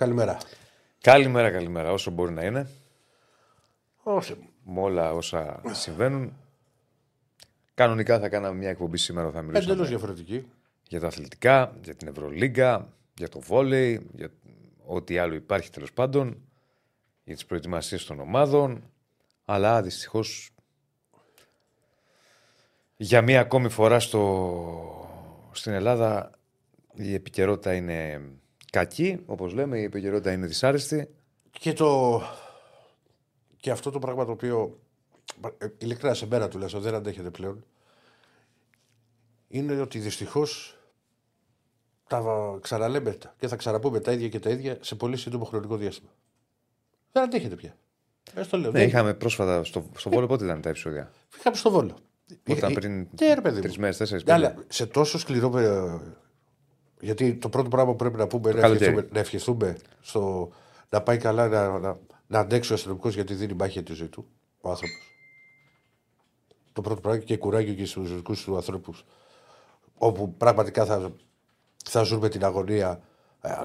Καλημέρα. Καλημέρα, καλημέρα. Όσο μπορεί να είναι. Όχι. Με όλα όσα συμβαίνουν. Κανονικά θα κάναμε μια εκπομπή σήμερα. Θα μιλήσουμε εντελώς διαφορετική. Για τα αθλητικά, για την Ευρωλίγκα, για το βόλεϊ, για ό,τι άλλο υπάρχει τέλος πάντων. Για τις προετοιμασίες των ομάδων. Αλλά δυστυχώς για μία ακόμη φορά στην Ελλάδα η επικαιρότητα είναι κακή, όπως λέμε, η επικαιρότητα είναι δυσάρεστη. Και αυτό το πράγμα το οποίο ειλικρινά σε μέρα τουλάχιστον δεν αντέχεται πλέον είναι ότι δυστυχώς τα ξαναλέμε και θα ξαναπούμε τα ίδια και τα ίδια σε πολύ σύντομο χρονικό διάστημα. Δεν αντέχεται πια. Λέω, ναι, είχαμε πρόσφατα στο Βόλο, πότε ήταν τα επεισόδια. Είχαμε στο Βόλο. Ήταν πριν 3 μέρες, 4. Αλλά σε τόσο σκληρό. Γιατί το πρώτο πράγμα που πρέπει να πούμε είναι να ευχηθούμε στο να πάει καλά, να αντέξει ο αστυνομικός, γιατί δίνει μάχη για τη ζωή του ο άνθρωπος. Το πρώτο πράγμα, και κουράγιο και στους ζωικούς του ανθρώπους, όπου πραγματικά θα ζουν με την αγωνία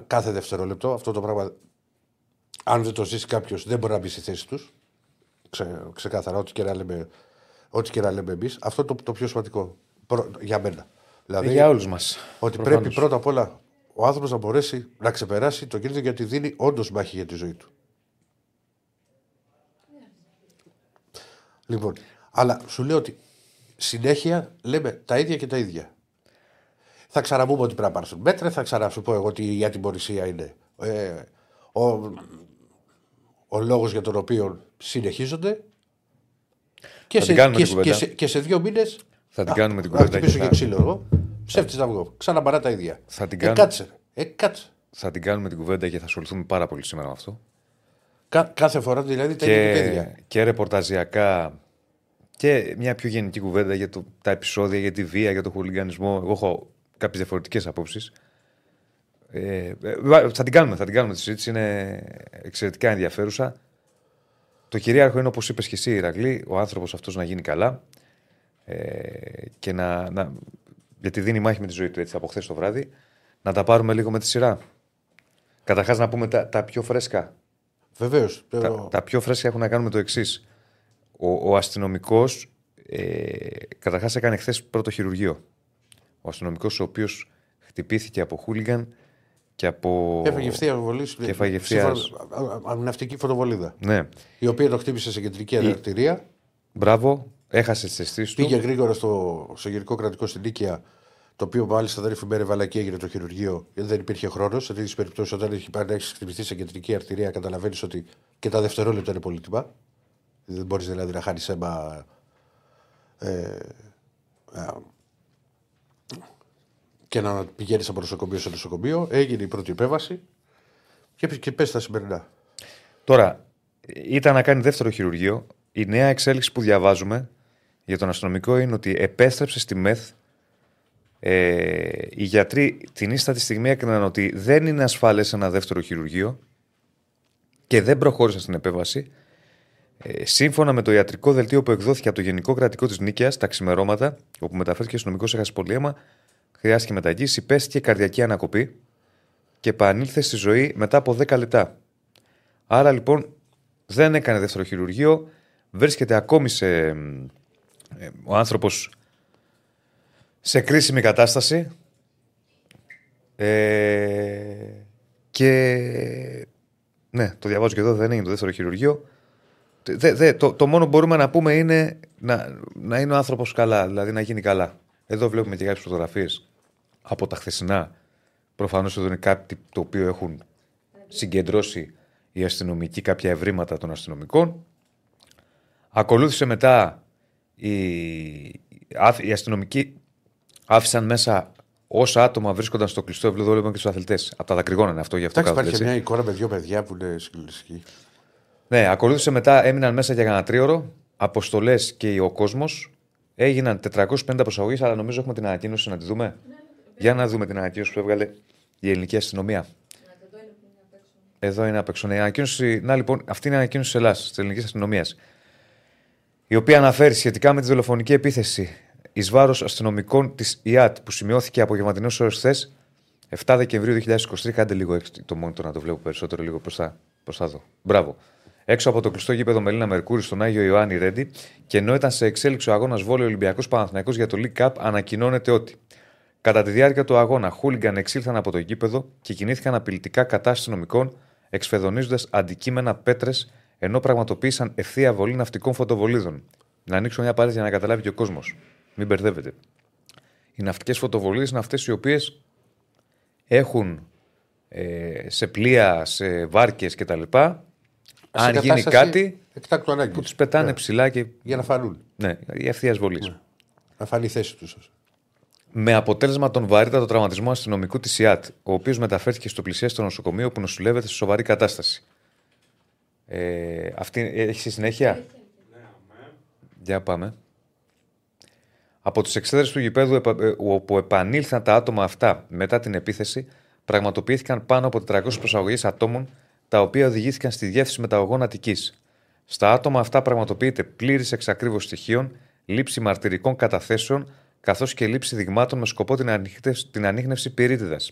κάθε δευτερόλεπτο. Αυτό το πράγμα, αν δεν το ζήσει κάποιος, δεν μπορεί να μπει στη θέση τους. Ξεκάθαρα, ό,τι και να λέμε εμείς. Αυτό το πιο σημαντικό για μένα. Δηλαδή, για όλους μας. Ότι προφανώς πρέπει πρώτα απ' όλα ο άνθρωπος να μπορέσει να ξεπεράσει τον κίνδυνο, γιατί δίνει όντως μάχη για τη ζωή του. Λοιπόν, αλλά σου λέω ότι συνέχεια λέμε τα ίδια και τα ίδια. Θα ξαναπούμε ότι πρέπει να πάρουν μέτρα, θα ξαναπώ εγώ ότι η ατιμωρησία είναι ο λόγος για τον οποίο συνεχίζονται. Και σε 2 μήνες θα την κάνουμε την κουβέντα. Θα χτυπήσω και ξύλο εγώ. Ψεύτης να βγω. Ξαναπαρά τα ίδια. Κάτσε. Θα την κάνουμε την κουβέντα και θα ασχοληθούμε πάρα πολύ σήμερα με αυτό. Κάθε φορά δηλαδή τα ίδια παιδιά. Και ρεπορταζιακά και μια πιο γενική κουβέντα για τα επεισόδια, για τη βία, για τον χουλιγανισμό. Εγώ έχω κάποιες διαφορετικές απόψεις. Θα την κάνουμε τη συζήτηση. Είναι εξαιρετικά ενδιαφέρουσα. Το κυρίαρχο είναι, όπως είπες και εσύ, Ηρακλή, ο άνθρωπος αυτός να γίνει καλά και γιατί δίνει μάχη με τη ζωή του, έτσι, από χθες το βράδυ. Να τα πάρουμε λίγο με τη σειρά. Καταρχάς να πούμε τα πιο φρέσκα. Βεβαίως. Τα πιο φρέσκα έχουν να κάνουν με το εξής. Ο αστυνομικός καταρχάς έκανε χθες πρώτο χειρουργείο. Ο αστυνομικός ο οποίος χτυπήθηκε από χούλιγκαν και από. Έφαγε ευθείας ναυτική φωτοβολίδα. Ναι. Η οποία το χτύπησε σε κεντρική αρτηρία. Μπράβο, έχασε τις αισθήσεις του. Πήγε γρήγορα στο γενικό κρατικό στην Νίκαια, το οποίο μάλιστα δεν έφυγε βαλακή, έγινε το χειρουργείο, γιατί δεν υπήρχε χρόνο. Σε τέτοιες περιπτώσεις, όταν έχεις χτυπηθεί σε κεντρική αρτηρία, καταλαβαίνεις ότι και τα δευτερόλεπτα είναι πολύτιμα. Δεν μπορείς δηλαδή να χάνεις αίμα. Και να πηγαίνεις από νοσοκομείο σε νοσοκομείο. Έγινε η πρώτη επέμβαση και πες τα σημερινά. Τώρα, ήταν να κάνει δεύτερο χειρουργείο. Η νέα εξέλιξη που διαβάζουμε για τον αστυνομικό είναι ότι επέστρεψε στη ΜΕΘ. Οι γιατροί την ίστατη στιγμή έκαναν ότι δεν είναι ασφαλές ένα δεύτερο χειρουργείο και δεν προχώρησαν στην επέμβαση. Σύμφωνα με το ιατρικό δελτίο που εκδόθηκε από το Γενικό Κρατικό της Νίκαιας τα ξημερώματα, όπου μεταφέρθηκε ο αστυνομικός, έχασε πολύ αίμα. Χρειάστηκε μεταγγίση, πέστηκε καρδιακή ανακοπή και επανήλθε στη ζωή μετά από 10 λεπτά. Άρα λοιπόν δεν έκανε δεύτερο χειρουργείο, βρίσκεται ακόμη ο άνθρωπος σε κρίσιμη κατάσταση και ναι, το διαβάζω και εδώ, δεν έγινε το δεύτερο χειρουργείο. Το μόνο που μπορούμε να πούμε είναι να είναι ο άνθρωπος καλά, δηλαδή να γίνει καλά. Εδώ βλέπουμε και κάποιες φωτογραφίες από τα χθεσινά. Προφανώς εδώ είναι κάτι το οποίο έχουν συγκεντρώσει οι αστυνομικοί, κάποια ευρήματα των αστυνομικών. Ακολούθησε μετά οι αστυνομικοί άφησαν μέσα όσα άτομα βρίσκονταν στο κλειστό ευλογολόγιο και στους αθλητές. Από τα δακρυγόνα είναι αυτό, γι' αυτό κάθονται. Υπάρχει μια εικόνα με 2 παιδιά που είναι συγκλονιστική. Ναι, ακολούθησε μετά, έμειναν μέσα για κανένα 3ωρο, αποστολές και ο κόσμος. Έγιναν 450 προσαγωγές, αλλά νομίζω έχουμε την ανακοίνωση να τη δούμε. Ναι, για να δούμε την ανακοίνωση που έβγαλε η ελληνική αστυνομία. Ναι, εδώ είναι απ' έξω. Ναι, λοιπόν, αυτή είναι η ανακοίνωση της Ελλάδας, της ελληνικής αστυνομίας. Η οποία αναφέρει σχετικά με τη δολοφονική επίθεση εις βάρος αστυνομικών της ΙΑΤ που σημειώθηκε απογευματινές ώρες χθες, 7 Δεκεμβρίου 2023, κάντε λίγο το monitor να το βλέπω περισσότερο, λίγο προς τα δω. Μπράβο. Έξω από το κλειστό γήπεδο Μελίνα Μερκούρη στον Άγιο Ιωάννη Ρέντι, και ενώ ήταν σε εξέλιξη ο αγώνα Βόλεϊ Ολυμπιακός Παναθηναϊκός για το League Cup, ανακοινώνεται ότι κατά τη διάρκεια του αγώνα, χούλιγκαν εξήλθαν από το γήπεδο και κινήθηκαν απειλητικά κατά αστυνομικών, εξφεδονίζοντας αντικείμενα, πέτρες, ενώ πραγματοποίησαν ευθεία βολή ναυτικών φωτοβολίδων. Να ανοίξω μια παρένθεση για να καταλάβει και ο κόσμος. Μην μπερδεύετε. Οι ναυτικές φωτοβολίδες είναι αυτές οι οποίες έχουν σε πλοία, σε βάρκες κτλ. Αν γίνει κάτι, που τους πετάνε ψηλά και... για να φανούν. Ναι, η ευθεία βολή. Ναι. Να φανεί η θέση τους. Με αποτέλεσμα τον βαρύτατο τραυματισμό αστυνομικού της ΙΑΤ, ο οποίος μεταφέρθηκε στο πλησιέστο νοσοκομείο που νοσηλεύεται σε σοβαρή κατάσταση. Αυτή έχει συνέχεια. Ναι, για πάμε. Από τις εξέδρες του γηπέδου, όπου επανήλθαν τα άτομα αυτά μετά την επίθεση, πραγματοποιήθηκαν πάνω από 400 προσαγωγές ατόμων, τα οποία οδηγήθηκαν στη διεύθυνση μεταγωγών Αττικής. Στα άτομα αυτά πραγματοποιείται πλήρης εξακρίβωση στοιχείων, λήψη μαρτυρικών καταθέσεων, καθώς και λήψη δειγμάτων με σκοπό την ανίχνευση πυρίτιδας.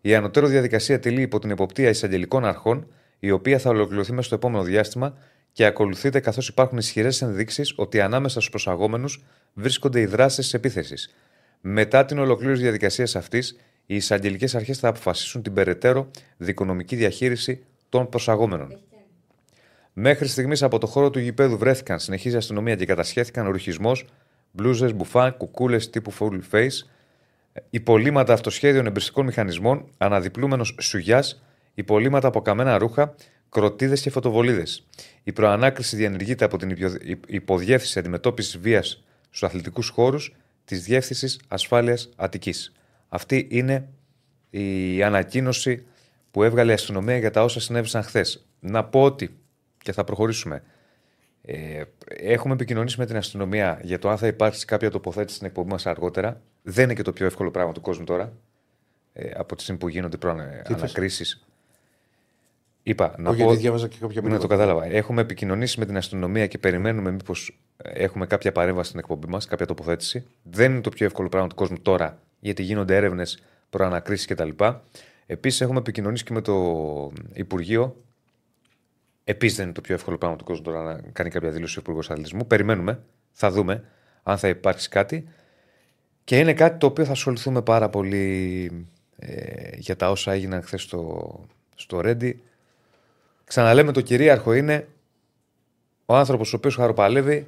Η ανωτέρω διαδικασία τελεί υπό την εποπτεία εισαγγελικών αρχών, η οποία θα ολοκληρωθεί μέσα στο επόμενο διάστημα και ακολουθείται καθώς υπάρχουν ισχυρές ενδείξεις ότι ανάμεσα στους προσαγόμενους βρίσκονται οι δράσεις της επίθεσης. Μετά την ολοκλήρωση διαδικασίας αυτής, οι εισαγγελικές αρχές θα αποφασίσουν την περαιτέρω δικονομική διαχείριση των προσαγόμενων. Μέχρι στιγμής από το χώρο του γηπέδου βρέθηκαν, συνεχίζει η αστυνομία, και κατασχέθηκαν ο ρουχισμός, μπλούζες, μπουφάν, κουκούλες τύπου full face, υπολείμματα αυτοσχέδιων εμπριστικών μηχανισμών, αναδιπλούμενος σουγιάς, υπολείμματα από καμένα ρούχα, κροτίδες και φωτοβολίδες. Η προανάκριση διενεργείται από την υποδιεύθυνση αντιμετώπισης βίας στους αθλητικούς χώρους της Διεύθυνσης Ασφάλειας Αττικής. Αυτή είναι η ανακοίνωση που έβγαλε η αστυνομία για τα όσα συνέβησαν χθες. Να πω ότι, και θα προχωρήσουμε, έχουμε επικοινωνήσει με την αστυνομία για το αν θα υπάρξει κάποια τοποθέτηση στην εκπομπή μας αργότερα. Δεν είναι και το πιο εύκολο πράγμα του κόσμου τώρα, από τη στιγμή που γίνονται ανακρίσεις. Είπα να πω. Διάβαζα και κάποια πράγματα. Ναι, το κατάλαβα. Έχουμε επικοινωνήσει με την αστυνομία και περιμένουμε μήπως έχουμε κάποια παρέμβαση στην εκπομπή μας, κάποια τοποθέτηση. Δεν είναι το πιο εύκολο πράγμα του κόσμου τώρα, γιατί γίνονται έρευνες, προανακρίσεις κτλ. Επίσης, έχουμε επικοινωνήσει και με το Υπουργείο. Επίσης, δεν είναι το πιο εύκολο πράγμα του κόσμου τώρα να κάνει κάποια δήλωση ο Υπουργός Αθλητισμού. Περιμένουμε, θα δούμε αν θα υπάρξει κάτι. Και είναι κάτι το οποίο θα ασχοληθούμε πάρα πολύ για τα όσα έγιναν χθες στο Ρέντι. Ξαναλέμε, το κυρίαρχο είναι ο άνθρωπος ο οποίος χαροπαλεύει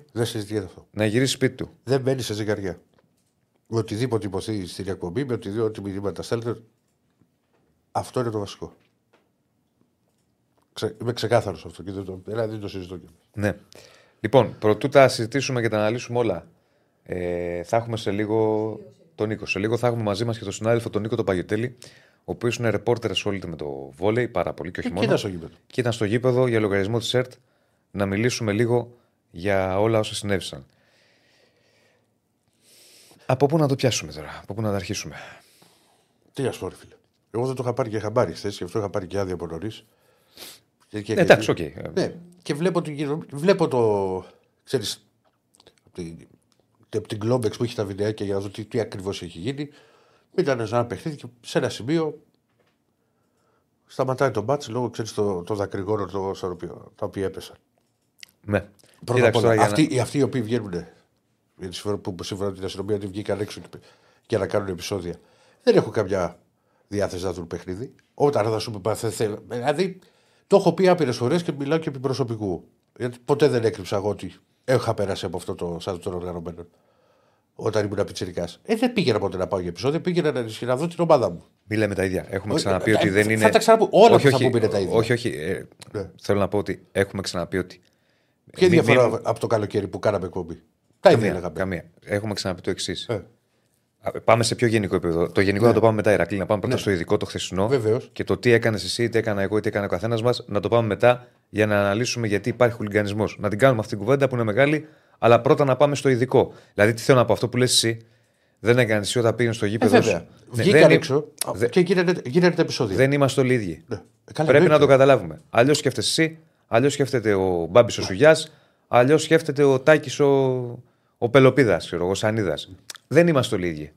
να γυρίσει σπίτι του. Δεν μπαίνει σε ζυγαριά. Οτιδήποτε υποθεί στην εκπομπή, με οτιδήποτε μηνύματα στέλνετε, αυτό είναι το βασικό. Είμαι ξεκάθαρος αυτό και δεν το συζητώ. Ναι. Λοιπόν, προτού τα συζητήσουμε και τα αναλύσουμε όλα, θα έχουμε σε λίγο τον Νίκο. Σε λίγο θα έχουμε μαζί μας και τον συνάδελφο τον Νίκο τον Παγιωτέλη, ο οποίος είναι ρεπόρτερ, ασχολείται με το βόλεϊ πάρα πολύ και όχι μόνο. Και ήταν στο γήπεδο για λογαριασμό της ΕΡΤ να μιλήσουμε λίγο για όλα όσα συνέβησαν. Από πού να το πιάσουμε τώρα, από πού να τα αρχίσουμε. Τι α πω, φίλε. Εγώ δεν το είχα πάρει και χαμπάρι χθες, γι' αυτό είχα πάρει και άδεια από νωρίς. Εντάξει, οκ. Ναι, και βλέπω το. Ξέρεις, από την Globex που έχει τα βιντεάκια για να δω τι ακριβώς έχει γίνει. Ήταν σαν ένα παιχνίδι και σε ένα σημείο σταματάει το μπάτς λόγω των δακρυγόνων τα οποία έπεσαν. Ναι. Πρώτα απ' όλα, αυτοί οι οποίοι βγαίνουν, που σύμφωνα την αστυνομία δεν βγήκαν έξω για να κάνουν επεισόδια, δεν έχουν καμιά διάθεση να δουν παιχνίδι. Όταν θα σου πει, δηλαδή, το έχω πει άπειρες φορές και μιλάω και επί προσωπικού. Γιατί ποτέ δεν έκρυψα εγώ ότι είχα περάσει από αυτό το σάντο των οργανωμένων. Όταν ήμουν πιτσιρικάς. Δεν πήγαινα ποτέ να πάω για επεισόδια, πήγαινα να δω την ομάδα μου. Μιλάμε τα ίδια. Έχουμε ξαναπεί ότι δεν είναι. Θα τα ξαναπούμε. Όλα που θα πούμε είναι τα ίδια. Όχι. Ναι. Θέλω να πω ότι έχουμε ξαναπεί ότι. Ποια διαφορά από το καλοκαίρι που κάναμε εκπομπή. Τα ίδια λέγαμε. Καμία. Έχουμε ξαναπεί το εξής. Πάμε σε πιο γενικό επίπεδο. Το γενικό θα το πάμε μετά, Ηρακλή. Να πάμε πρώτα στο ειδικό, το χθεσινό. Βεβαίως. Και το τι έκανε εσύ, τι έκανα εγώ, τι έκανε ο καθένας μας. Να το πάμε μετά για να αναλύσουμε γιατί υπάρχει χουλιγκανισμός. Να την κάνουμε αυτή την κουβέντα που είναι μεγάλη, αλλά πρώτα να πάμε στο ειδικό. Δηλαδή, τι θέλω να πω, αυτό που λες εσύ, δεν έκανε εσύ όταν πήγαινε στο γήπεδο. Βέβαια. Βγήκαν έξω και γίνανε τα επεισόδια. Δεν είμαστε όλοι ίδιοι. Πρέπει να το καταλάβουμε. Αλλιώς σκέφτεσαι εσύ, αλλιώς σκέφτεται ο Μπάμπης ο Σουγιάς, αλλιώς σκέφτεται ο Τάκης ο Πελοπίδας, ο Σανίδας. Δεν είμαστε όλοι ίδιοι.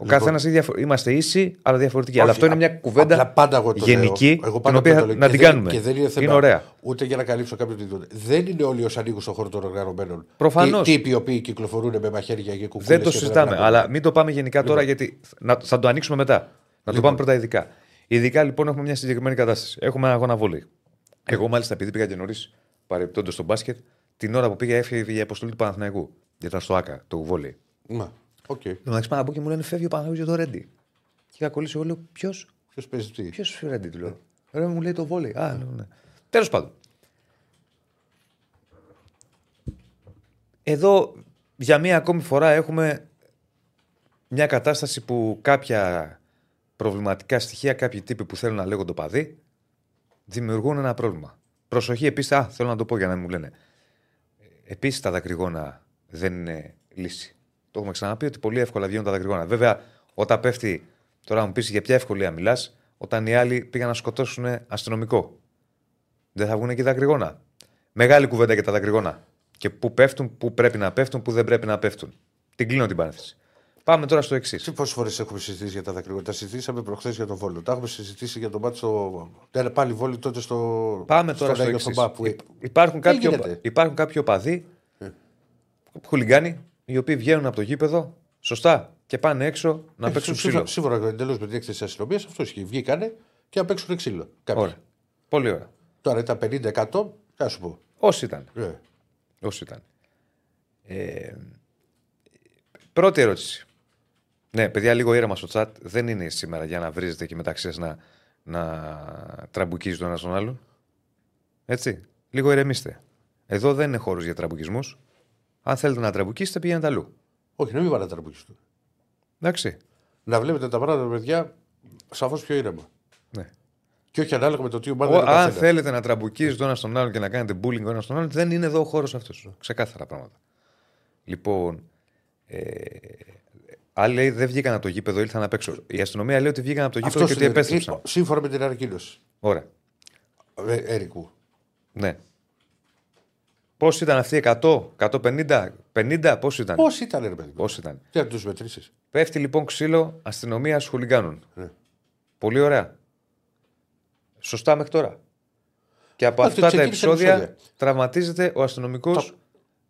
Λοιπόν, καθένας είμαστε ίσοι, αλλά διαφορετικοί. Αλλά αυτό είναι μια κουβέντα γενική, την οποία να την κάνουμε. Και δεν είναι θέμα, είναι ωραία. Ούτε για να καλύψω κάποιον τίτλο. Δεν είναι όλοι όσοι ανήκουν στον χώρο των οργανωμένων. Προφανώς. Οι οποίοι κυκλοφορούν με μαχαίρια και κουκούλες. Δεν το συζητάμε. Αλλά μην το πάμε γενικά τώρα, γιατί θα το ανοίξουμε μετά. Να το πάμε πρώτα ειδικά. Ειδικά λοιπόν έχουμε μια συγκεκριμένη κατάσταση. Έχουμε ένα αγώνα βολή. Εγώ μάλιστα, επειδή πήγα και νωρίς, παρεμπιπτόντως στο μπάσκετ, την ώρα που πήγα έφυγε η αποστολή του Παναθηναϊκού. Ήταν στο ΑΚΑ, το βολή. Okay. Εντάξει, πάνω από εκεί μου λένε φεύγει ο Παναγιώτης για το Ρέντι. Και είχα κολλήσει, εγώ λέω ποιος παίζει τι. Ποιος Ρέντι, του λέω. Ρε μου λέει το βόλεϊ. Ναι. Τέλος πάντων. Εδώ για μία ακόμη φορά έχουμε μια κατάσταση που κάποια προβληματικά στοιχεία, κάποιοι τύποι που θέλουν να λέγονται παδί, δημιουργούν ένα πρόβλημα. Προσοχή επίσης, θέλω να το πω για να μην μου λένε. Επίσης τα δακρυγόνα δεν είναι λύση. Το έχουμε ξαναπεί ότι πολύ εύκολα βγαίνουν τα δακρυγόνα. Βέβαια, όταν πέφτει, τώρα μου πει για ποια ευκολία μιλάς, όταν οι άλλοι πήγαν να σκοτώσουν αστυνομικό. Δεν θα βγουν και τα δακρυγόνα. Μεγάλη κουβέντα για τα δακρυγόνα. Και πού πέφτουν, πού πρέπει να πέφτουν, πού δεν πρέπει να πέφτουν. Την κλείνω την παρένθεση. Πάμε τώρα στο εξής. Τι πόσες φορές έχουμε συζητήσει για τα δακρυγόνα. Τα συζητήσαμε προχθές για τον Βόλο. Τα έχουμε συζητήσει για τον Μπάτσο. Πάλι Βόλο τότε στο. Πάμε τώρα στο εξής. Υπάρχουν κάποιοι οπαδοί χουλιγκάνοι. Οι οποίοι βγαίνουν από το γήπεδο, σωστά, και πάνε έξω να παίξουν ξύλο. Σύμφωνα εντελώς με την έκθεση της αστυνομίας, αυτό ισχύει. Βγήκανε και να παίξουν ξύλο. Ωραία. Πολύ ωραία. Τώρα ήταν 50-100, θα σου πω. Όσοι ήταν. Όσοι ήταν. Πρώτη ερώτηση. Ναι, παιδιά, λίγο ήρεμα στο τσάτ. Δεν είναι σήμερα για να βρίζετε και μεταξύ σας να τραμπουκίζετε τον ένα στον άλλον. Έτσι. Λίγο ηρεμήστε. Εδώ δεν είναι χώρος για τραμπουκισμούς. Αν θέλετε να τραμπουκίσετε, πηγαίνετε αλλού. Όχι, να μην παρατραμπουκίσετε. Εντάξει. Να βλέπετε τα πράγματα, παιδιά, σαφώς πιο ήρεμα. Ναι. Και όχι ανάλογα με το τι ομάδα είναι. Αν θέλετε να τραμπουκίζετε ένα στον άλλον και να κάνετε bullying ο ένας στον άλλον, δεν είναι εδώ ο χώρος αυτός. Ξεκάθαρα πράγματα. Λοιπόν. Άλλοι λέει δεν βγήκαν από το γήπεδο, ήλθαν απ' έξω. Η αστυνομία λέει ότι βγήκαν από το γήπεδο και ότι επέστρεψαν. Σύμφωνα με την ανακοίνωση. Ωραία. Ερικού. Ναι. Πώς ήταν αυτοί, 100, 150, 50, πώς ήταν. Πώς ήταν, ρε παιδί. Πώς ήταν. Τι να τους μετρήσεις. Πέφτει λοιπόν ξύλο αστυνομίας χουλιγκάνων. Ναι. Πολύ ωραία. Σωστά μέχρι τώρα. Και από αυτά τα επεισόδια τραυματίζεται ο αστυνομικός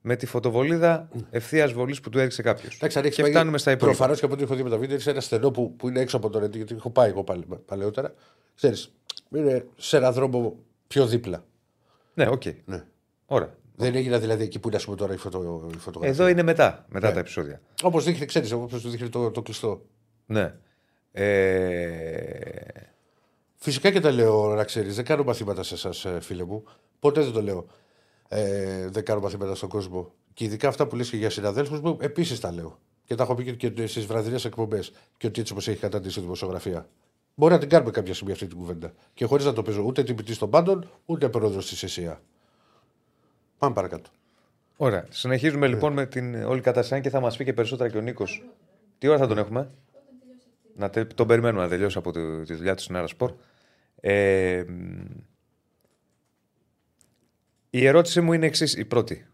με τη φωτοβολίδα ευθείας βολής που του έριξε κάποιος. Και φτάνουμε στα υπόλοιπα. Προφανώς και από ό,τι έχω δει με τα βίντεο, είναι ένα στενό που είναι έξω από το Ρέντι, γιατί έχω πάει εγώ παλαιότερα. Ξέρεις, είναι σε έναν δρόμο πιο δίπλα. Ναι, οκ. Ναι. Ωραία. Δεν έγινε δηλαδή εκεί που είναι τώρα η φωτογραφία. Εδώ είναι μετά τα επεισόδια. Όπως δείχνει, ξέρεις, όπως του δείχνει το κλειστό. Ναι. Φυσικά και τα λέω, να ξέρεις. Δεν κάνω μαθήματα σε εσάς, φίλε μου. Ποτέ δεν το λέω. Δεν κάνω μαθήματα στον κόσμο. Και ειδικά αυτά που λες και για συναδέλφους μου, επίσης τα λέω. Και τα έχω πει και στις βραδινές εκπομπές. Και ότι έτσι όπως έχει καταντήσει η δημοσιογραφία. Μπορεί να την κάνουμε κάποια στιγμή αυτή την κουβέντα. Και χωρίς να το παίζω ούτε τυπητής των πάντων, ούτε πρόεδρος της ΕΣΥΑ. Πάμε παρακάτω. Ωραία. Συνεχίζουμε λοιπόν με την όλη κατάσταση και θα μας πει και περισσότερα και ο Νίκος. Τι ώρα θα τον έχουμε. Τον περιμένουμε να τελειώσει από τη δουλειά του στην Άρα Σπορ. Η ερώτηση μου είναι εξής, η πρώτη.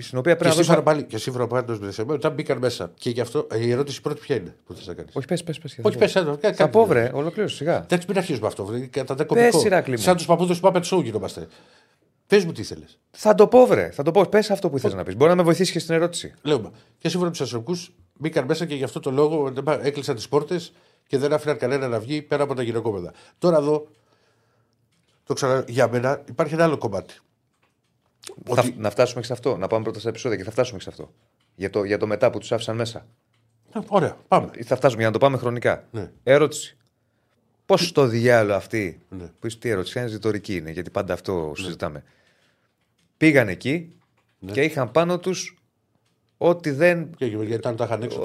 Στην οποία πρέπει και σύμφωνα πάντως με εσένα, όταν μπήκαν μέσα. Και γι' αυτό η ερώτηση πρώτη ποια είναι που θες να κάνεις. Όχι, πες. Καπόβρε, ολοκλήρωσε σιγά. Δεν μην αρχίζουμε αυτό. Κατά τα κομμάτια. Σαν τους παππούδες του Puppet Show γινόμαστε. Πες μου τι ήθελες. Θα το πω, βρε. Πες αυτό που ήθελες να πεις. Μπορεί να με βοηθήσει και στην ερώτηση. Λέω. Και σύμφωνα με τους αστυνομικούς μπήκαν μέσα και γι' αυτό το λόγο έκλεισαν τις πόρτες και δεν άφηναν κανένα να βγει πέρα από τα γυναικόπαιδα. Τώρα εδώ για μένα υπάρχει ένα άλλο κομμάτι. Να φτάσουμε και σε αυτό. Να πάμε πρώτα στα επεισόδια και θα φτάσουμε και σε αυτό. Για το μετά που τους άφησαν μέσα. Ωραία, πάμε. Θα φτάσουμε για να το πάμε χρονικά. Ναι. Ερώτηση. Πώς το διάλογο αυτή. Ναι. Που είσαι τι ερώτηση, είναι ρητορική είναι, γιατί πάντα αυτό συζητάμε. Πήγαν εκεί και είχαν πάνω τους ό,τι δεν.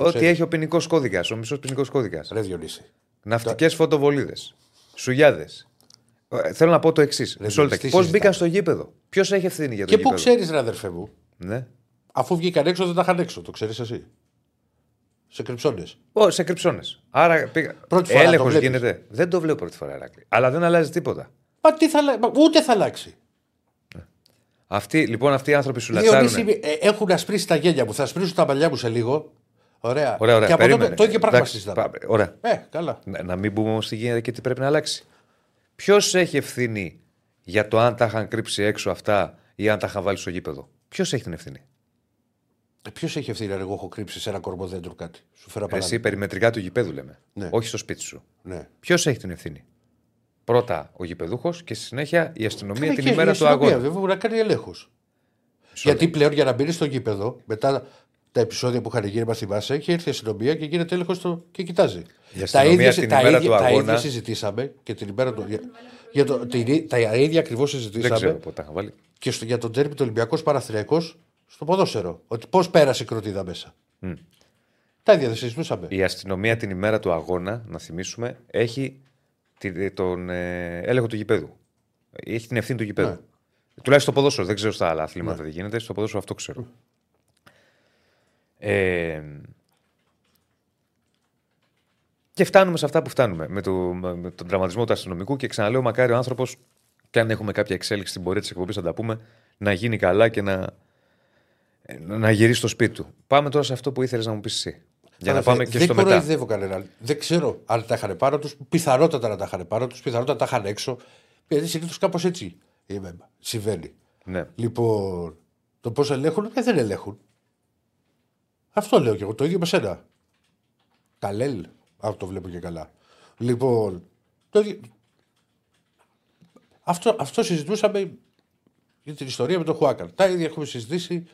Ό,τι έχει ο ποινικός κώδικας, ο μισός ποινικός κώδικας. Ρε Διονύση. Ναυτικές φωτοβολίδες, σουγιάδες. Θέλω να πω το εξής. Πώς μπήκαν στο γήπεδο, ποιος έχει ευθύνη για το γήπεδο. Και πού ξέρεις, ρε αδερφέ μου, αφού βγήκαν έξω δεν τα είχαν έξω, το ξέρεις εσύ. Σε κρυψώνες. Σε κρυψώνες. Άρα έλεγχος γίνεται. Δεν το βλέπω πρώτη φορά, Ηρακλή. Αλλά δεν αλλάζει τίποτα. Μα τι θα αλλάξει, ούτε θα αλλάξει. Αυτοί οι άνθρωποι σου λατσάρουνε. Έχουν ασπρίσει τα γέλια μου, θα ασπρίσουν τα μαλλιά μου σε λίγο. Ωραία. Ωραία. Και από τότε το ίδιο πράγμα συζητάμε. Ωραία. Καλά. Να μην μπούμε όμως τι γίνεται και τι πρέπει να αλλάξει. Ποιος έχει ευθύνη για το αν τα είχαν κρύψει έξω αυτά ή αν τα είχαν βάλει στο γήπεδο? Ποιος έχει την ευθύνη? Ποιος έχει ευθύνη? Εγώ έχω κρύψει σε ένα κορμοδέντρο κάτι. Σου φέρα εσύ περιμετρικά του γηπέδου λέμε. Ναι. Όχι στο σπίτι σου. Ναι. Ποιος έχει την ευθύνη? Πρώτα ο γηπεδούχος και στη συνέχεια η αστυνομία την ημέρα του αγώνα. Βέβαια μπορεί να κάνει ελέγχους. Γιατί πλέον για να μπει στο γήπεδο μετά. Τα επεισόδια που είχαν γίνει, μα θυμάσαι, έχει έρθει η αστυνομία και γίνεται έλεγχο στο... και κοιτάζει. Τα ίδια συζητήσαμε και την ημέρα του. Τα ίδια ακριβώς συζητήσαμε και για τον τέρμι του Ολυμπιακού Παναθηναϊκού στο ποδόσφαιρο. Ότι πώς πέρασε η κροτίδα μέσα. Τα ίδια δεν συζητούσαμε. Η αστυνομία την ημέρα του αγώνα, να θυμίσουμε, έχει τον έλεγχο του γηπέδου. Έχει την ευθύνη του γηπέδου. Ναι. Τουλάχιστον στο ποδόσφαιρο, δεν ξέρω στα άλλα αθλήματα τι γίνεται. Στο ποδόσφαιρο αυτό ξέρω. Και φτάνουμε σε αυτά που φτάνουμε με τον τραυματισμό του αστυνομικού. Και ξαναλέω, μακάρι ο άνθρωπος, και αν έχουμε κάποια εξέλιξη στην πορεία της εκπομπής, θα τα πούμε, να γίνει καλά και να γυρίσει στο σπίτι του. Πάμε τώρα σε αυτό που ήθελες να μου πεις εσύ. Για να πάμε και στο μετά. Δεν κοροϊδεύω κανέναν. Δεν ξέρω αν τα είχαν πάνω τους. Πιθανότατα να τα είχαν πάνω τους, πιθανότατα τα είχαν έξω. Γιατί συνήθως κάπως έτσι συμβαίνει. Ναι. Λοιπόν, το πώς ελέγχουν και δεν ελέγχουν. Αυτό λέω και εγώ, το ίδιο με σένα. Καλέλ, αυτό το βλέπω και καλά. Λοιπόν, αυτό συζητούσαμε για την ιστορία με τον Χουάκαρ. Τα ίδια έχουμε συζητήσει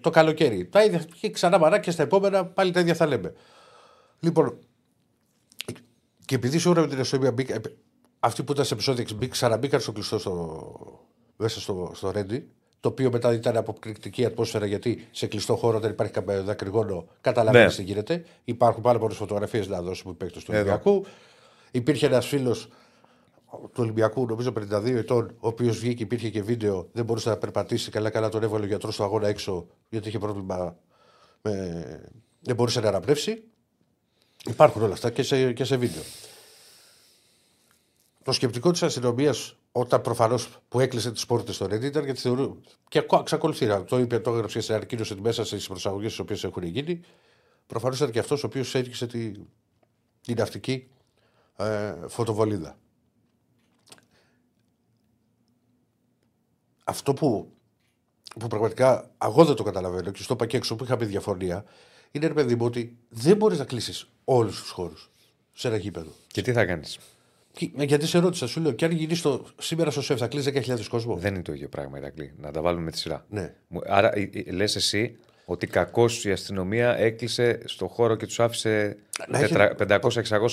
το καλοκαίρι. Τα ίδια και ξανά μαράκια στα επόμενα, πάλι τα ίδια θα λέμε. Λοιπόν, και επειδή σίγουρα με την αστυνομία αυτοί που ήταν σε επεισόδια ξαναμπήκαν στο κλειστό μέσα στο Ρέντι. Το οποίο μετά ήταν αποκριτική ατμόσφαιρα, γιατί σε κλειστό χώρο δεν υπάρχει καμία δακρυγόνο. Καταλαβαίνεις τι γίνεται. Υπάρχουν πάρα πολλές φωτογραφίες να δώσουμε παίκτες του Ολυμπιακού. Υπήρχε ένας φίλος του Ολυμπιακού, νομίζω 52 ετών, ο οποίος βγήκε, υπήρχε και βίντεο, δεν μπορούσε να περπατήσει. Καλά, τον έβαλε ο γιατρός στο αγώνα έξω, γιατί είχε πρόβλημα. Δεν μπορούσε να αναπνεύσει. Υπάρχουν όλα αυτά και σε βίντεο. Το σκεπτικό της αστυνομίας, όταν προφανώς που έκλεισε τις πόρτες στο Ρέντι, ήταν γιατί θεωρούν. Και εξακολουθεί. Το είπε, το έγραψε σε ανακοίνωση μέσα στις προσαγωγές τις οποίες έχουν γίνει. Προφανώς ήταν και αυτός ο οποίος έριξε την ναυτική φωτοβολίδα. Αυτό που πραγματικά εγώ δεν το καταλαβαίνω και στο είπα και έξω που είχαμε διαφωνία, είναι, ρε παιδί μου, ότι δεν μπορείς να κλείσεις όλους τους χώρους σε ένα γήπεδο. Και τι θα κάνεις? Γιατί σε ρώτησα, σου λέω, και αν γίνει σήμερα στο ΣΕΦ θα κλείσει 10.000 κόσμο. Δεν είναι το ίδιο πράγμα, Ηρακλή. Να τα βάλουμε με τη σειρά. Ναι. Άρα λες εσύ ότι κακώς η αστυνομία έκλεισε στο χώρο και τους άφησε 500-600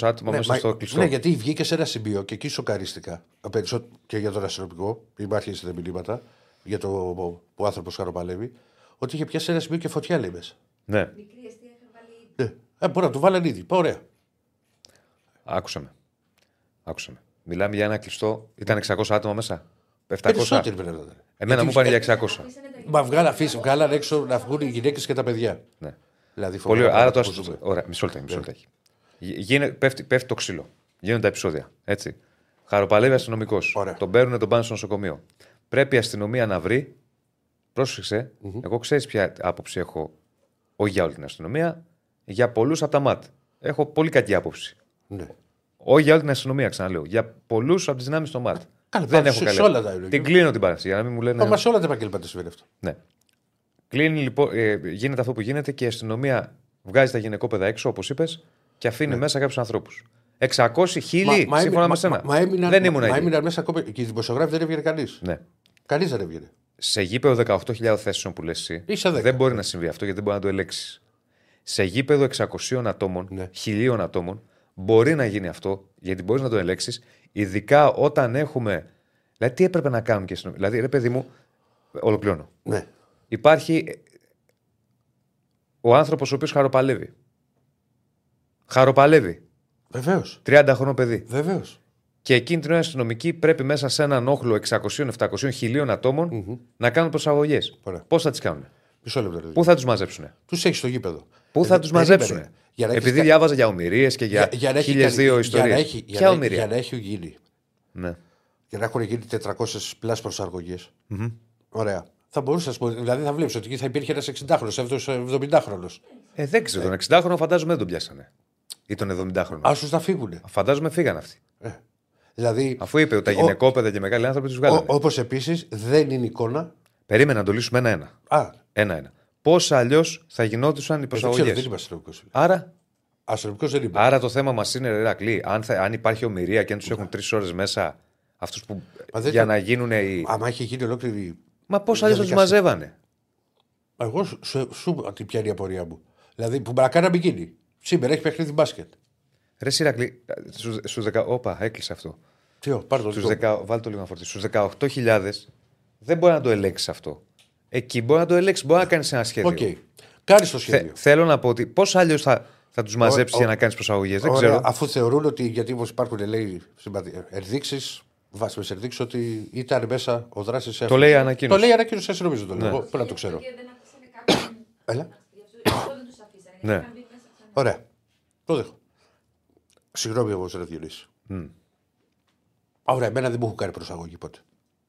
άτομα μέσα στο κλειστό. Ναι, γιατί βγήκε σε ένα σημείο και εκεί σοκαρίστηκα. Και για τον αστυνομικό, υπάρχει στα μηνύματα για το που ο άνθρωπος χαροπαλεύει, ότι είχε πιάσει ένα σημείο και φωτιά, λέει μέσα. Ναι. Μικρή αστεία είχαν βάλει. Μπορεί να του βάλαν ήδη. Ωραία. Άκουσα με. Μιλάμε για ένα κλειστό. Ήταν 600 άτομα μέσα. 700. Εμένα μου πάνε για 600. Μα βγάλαν έξω να βγουν οι γυναίκες και τα παιδιά. Ναι. Δηλαδή, πολύ ωραία. Άρα το αστυνομικό. Ωραία, μισό λεπτάκι. Πέφτει το ξύλο. Γίνονται τα επεισόδια. Έτσι. Χαροπαλεύει αστυνομικός. Τον παίρνουν, τον πάνε στο νοσοκομείο. Πρέπει η αστυνομία να βρει. Πρόσεξε, εγώ ξέρεις ποια άποψη έχω. Όχι για όλη την αστυνομία. Για πολλούς από τα ΜΑΤ. Έχω πολύ κακή άποψη. Ναι. Όχι για όλη την αστυνομία, ξαναλέω. Για πολλούς από τις δυνάμεις των ΜΑΤ. Δεν έχω καλή. Την κλείνω την παράσταση για να μην μου λένε. Μα σε όλα τα επαγγέλματα συμβαίνει αυτό. Ναι. Κλείνει λοιπόν, γίνεται αυτό που γίνεται και η αστυνομία βγάζει τα γυναικόπαιδα έξω, όπως είπες, και αφήνει μέσα κάποιους ανθρώπους. 600 χίλιοι σύμφωνα με σένα. Δεν ήμουν εκεί. Έμειναν μέσα ακόμα και οι δημοσιογράφοι δεν έβγαινε κανείς. Ναι. Κανείς δεν έβγαινε. Σε γήπεδο 18.000 θέσεων που λες εσύ, δεν μπορεί να συμβεί αυτό γιατί δεν μπορεί να το ελέγξεις. Σε γήπεδο 600 ατόμων, 1.000 ατόμων. Μπορεί να γίνει αυτό, γιατί μπορείς να το ελέγξεις, ειδικά όταν έχουμε. Δηλαδή, τι έπρεπε να κάνουν και συνομιλίες. Δηλαδή, ρε παιδί μου, ολοκληρώνω. Ναι. Υπάρχει ο άνθρωπος ο οποίος χαροπαλεύει. Χαροπαλεύει. Βεβαίως. 30 χρονών παιδί. Βεβαίως. Και εκείνη την ώρα αστυνομική πρέπει μέσα σε έναν όχλο 600, 700, 1.000 ατόμων να κάνουν προσαγωγές. Πώς θα τις κάνουν? Πού θα τους μαζέψουν? Τους έχει στο γήπεδο. Πού θα τους μαζέψουν? Επειδή διάβαζα για ομιλίες και για 1.002 ιστορίες. Για να έχει γίνει. Ναι. Για να έχουν γίνει 400 πλάσπρος προσαγωγές. Ωραία. Θα μπορούσε να σου δηλαδή θα βλέπει ότι θα υπήρχε ένα 60χρονο, ένα 70χρονο. Δεν ξέρω. Τον 60χρονο φαντάζομαι δεν τον πιάσανε. Ή τον 70χρονο. Άσου να φύγουν. Φαντάζομαι φύγαν αυτοί. Δηλαδή, αφού είπε ότι τα γυναικόπαιδα και μεγάλοι άνθρωποι του βγάλανε. Όπως επίσης δεν είναι εικόνα. Περίμενα να το λύσουμε ένα-ένα. Ένα-ένα. Πώς αλλιώς θα γινόντουσαν οι προσαγωγές. Δεν είμαστε αστυνομικός. Άρα. Αστυνομικός δεν είμαστε. Άρα το θέμα μας είναι, Ηρακλή, αν υπάρχει ομηρία και αν τους έχουν 3 ώρες μέσα αυτούς που. Για να γίνουν οι. Άμα είχε γίνει ολόκληρη. Μα πώς αλλιώς θα τους μαζεύανε. Εγώ σου την πιάνει η απορία μου. Δηλαδή που μπρακάρα μην γίνει. Σήμερα έχει παιχνίδι μπάσκετ. Ρε Ηρακλή, στους 10. Όπα, έκλεισε αυτό. Βάλτε το λίγο να φορτίσει. Στους 18.000 δεν μπορεί να το ελέγξει αυτό. Εκεί μπορεί να το ελέγξει, μπορεί να κάνει ένα σχέδιο. Okay. Κάνει το σχέδιο. Θέλω να πω ότι πώς αλλιώς θα τους μαζέψει για να κάνει προσαγωγές. Δεν ξέρω. Αφού θεωρούν ότι γιατί όπως υπάρχουν λέει ενδείξεις, βάσιμες ενδείξεις ότι ήταν μέσα ο δράσης. Το λέει ανακοίνωση. Το λέει ανακοίνωση, έτσι νομίζω το λέω. Ναι. Πρέπει να το ξέρω. Έλα. Ναι. Ωραία. Το δέχομαι. Συγγνώμη, εγώ δεν Διονύση. Ωραία, εμένα δεν μου έχουν κάνει προσαγωγή ποτέ.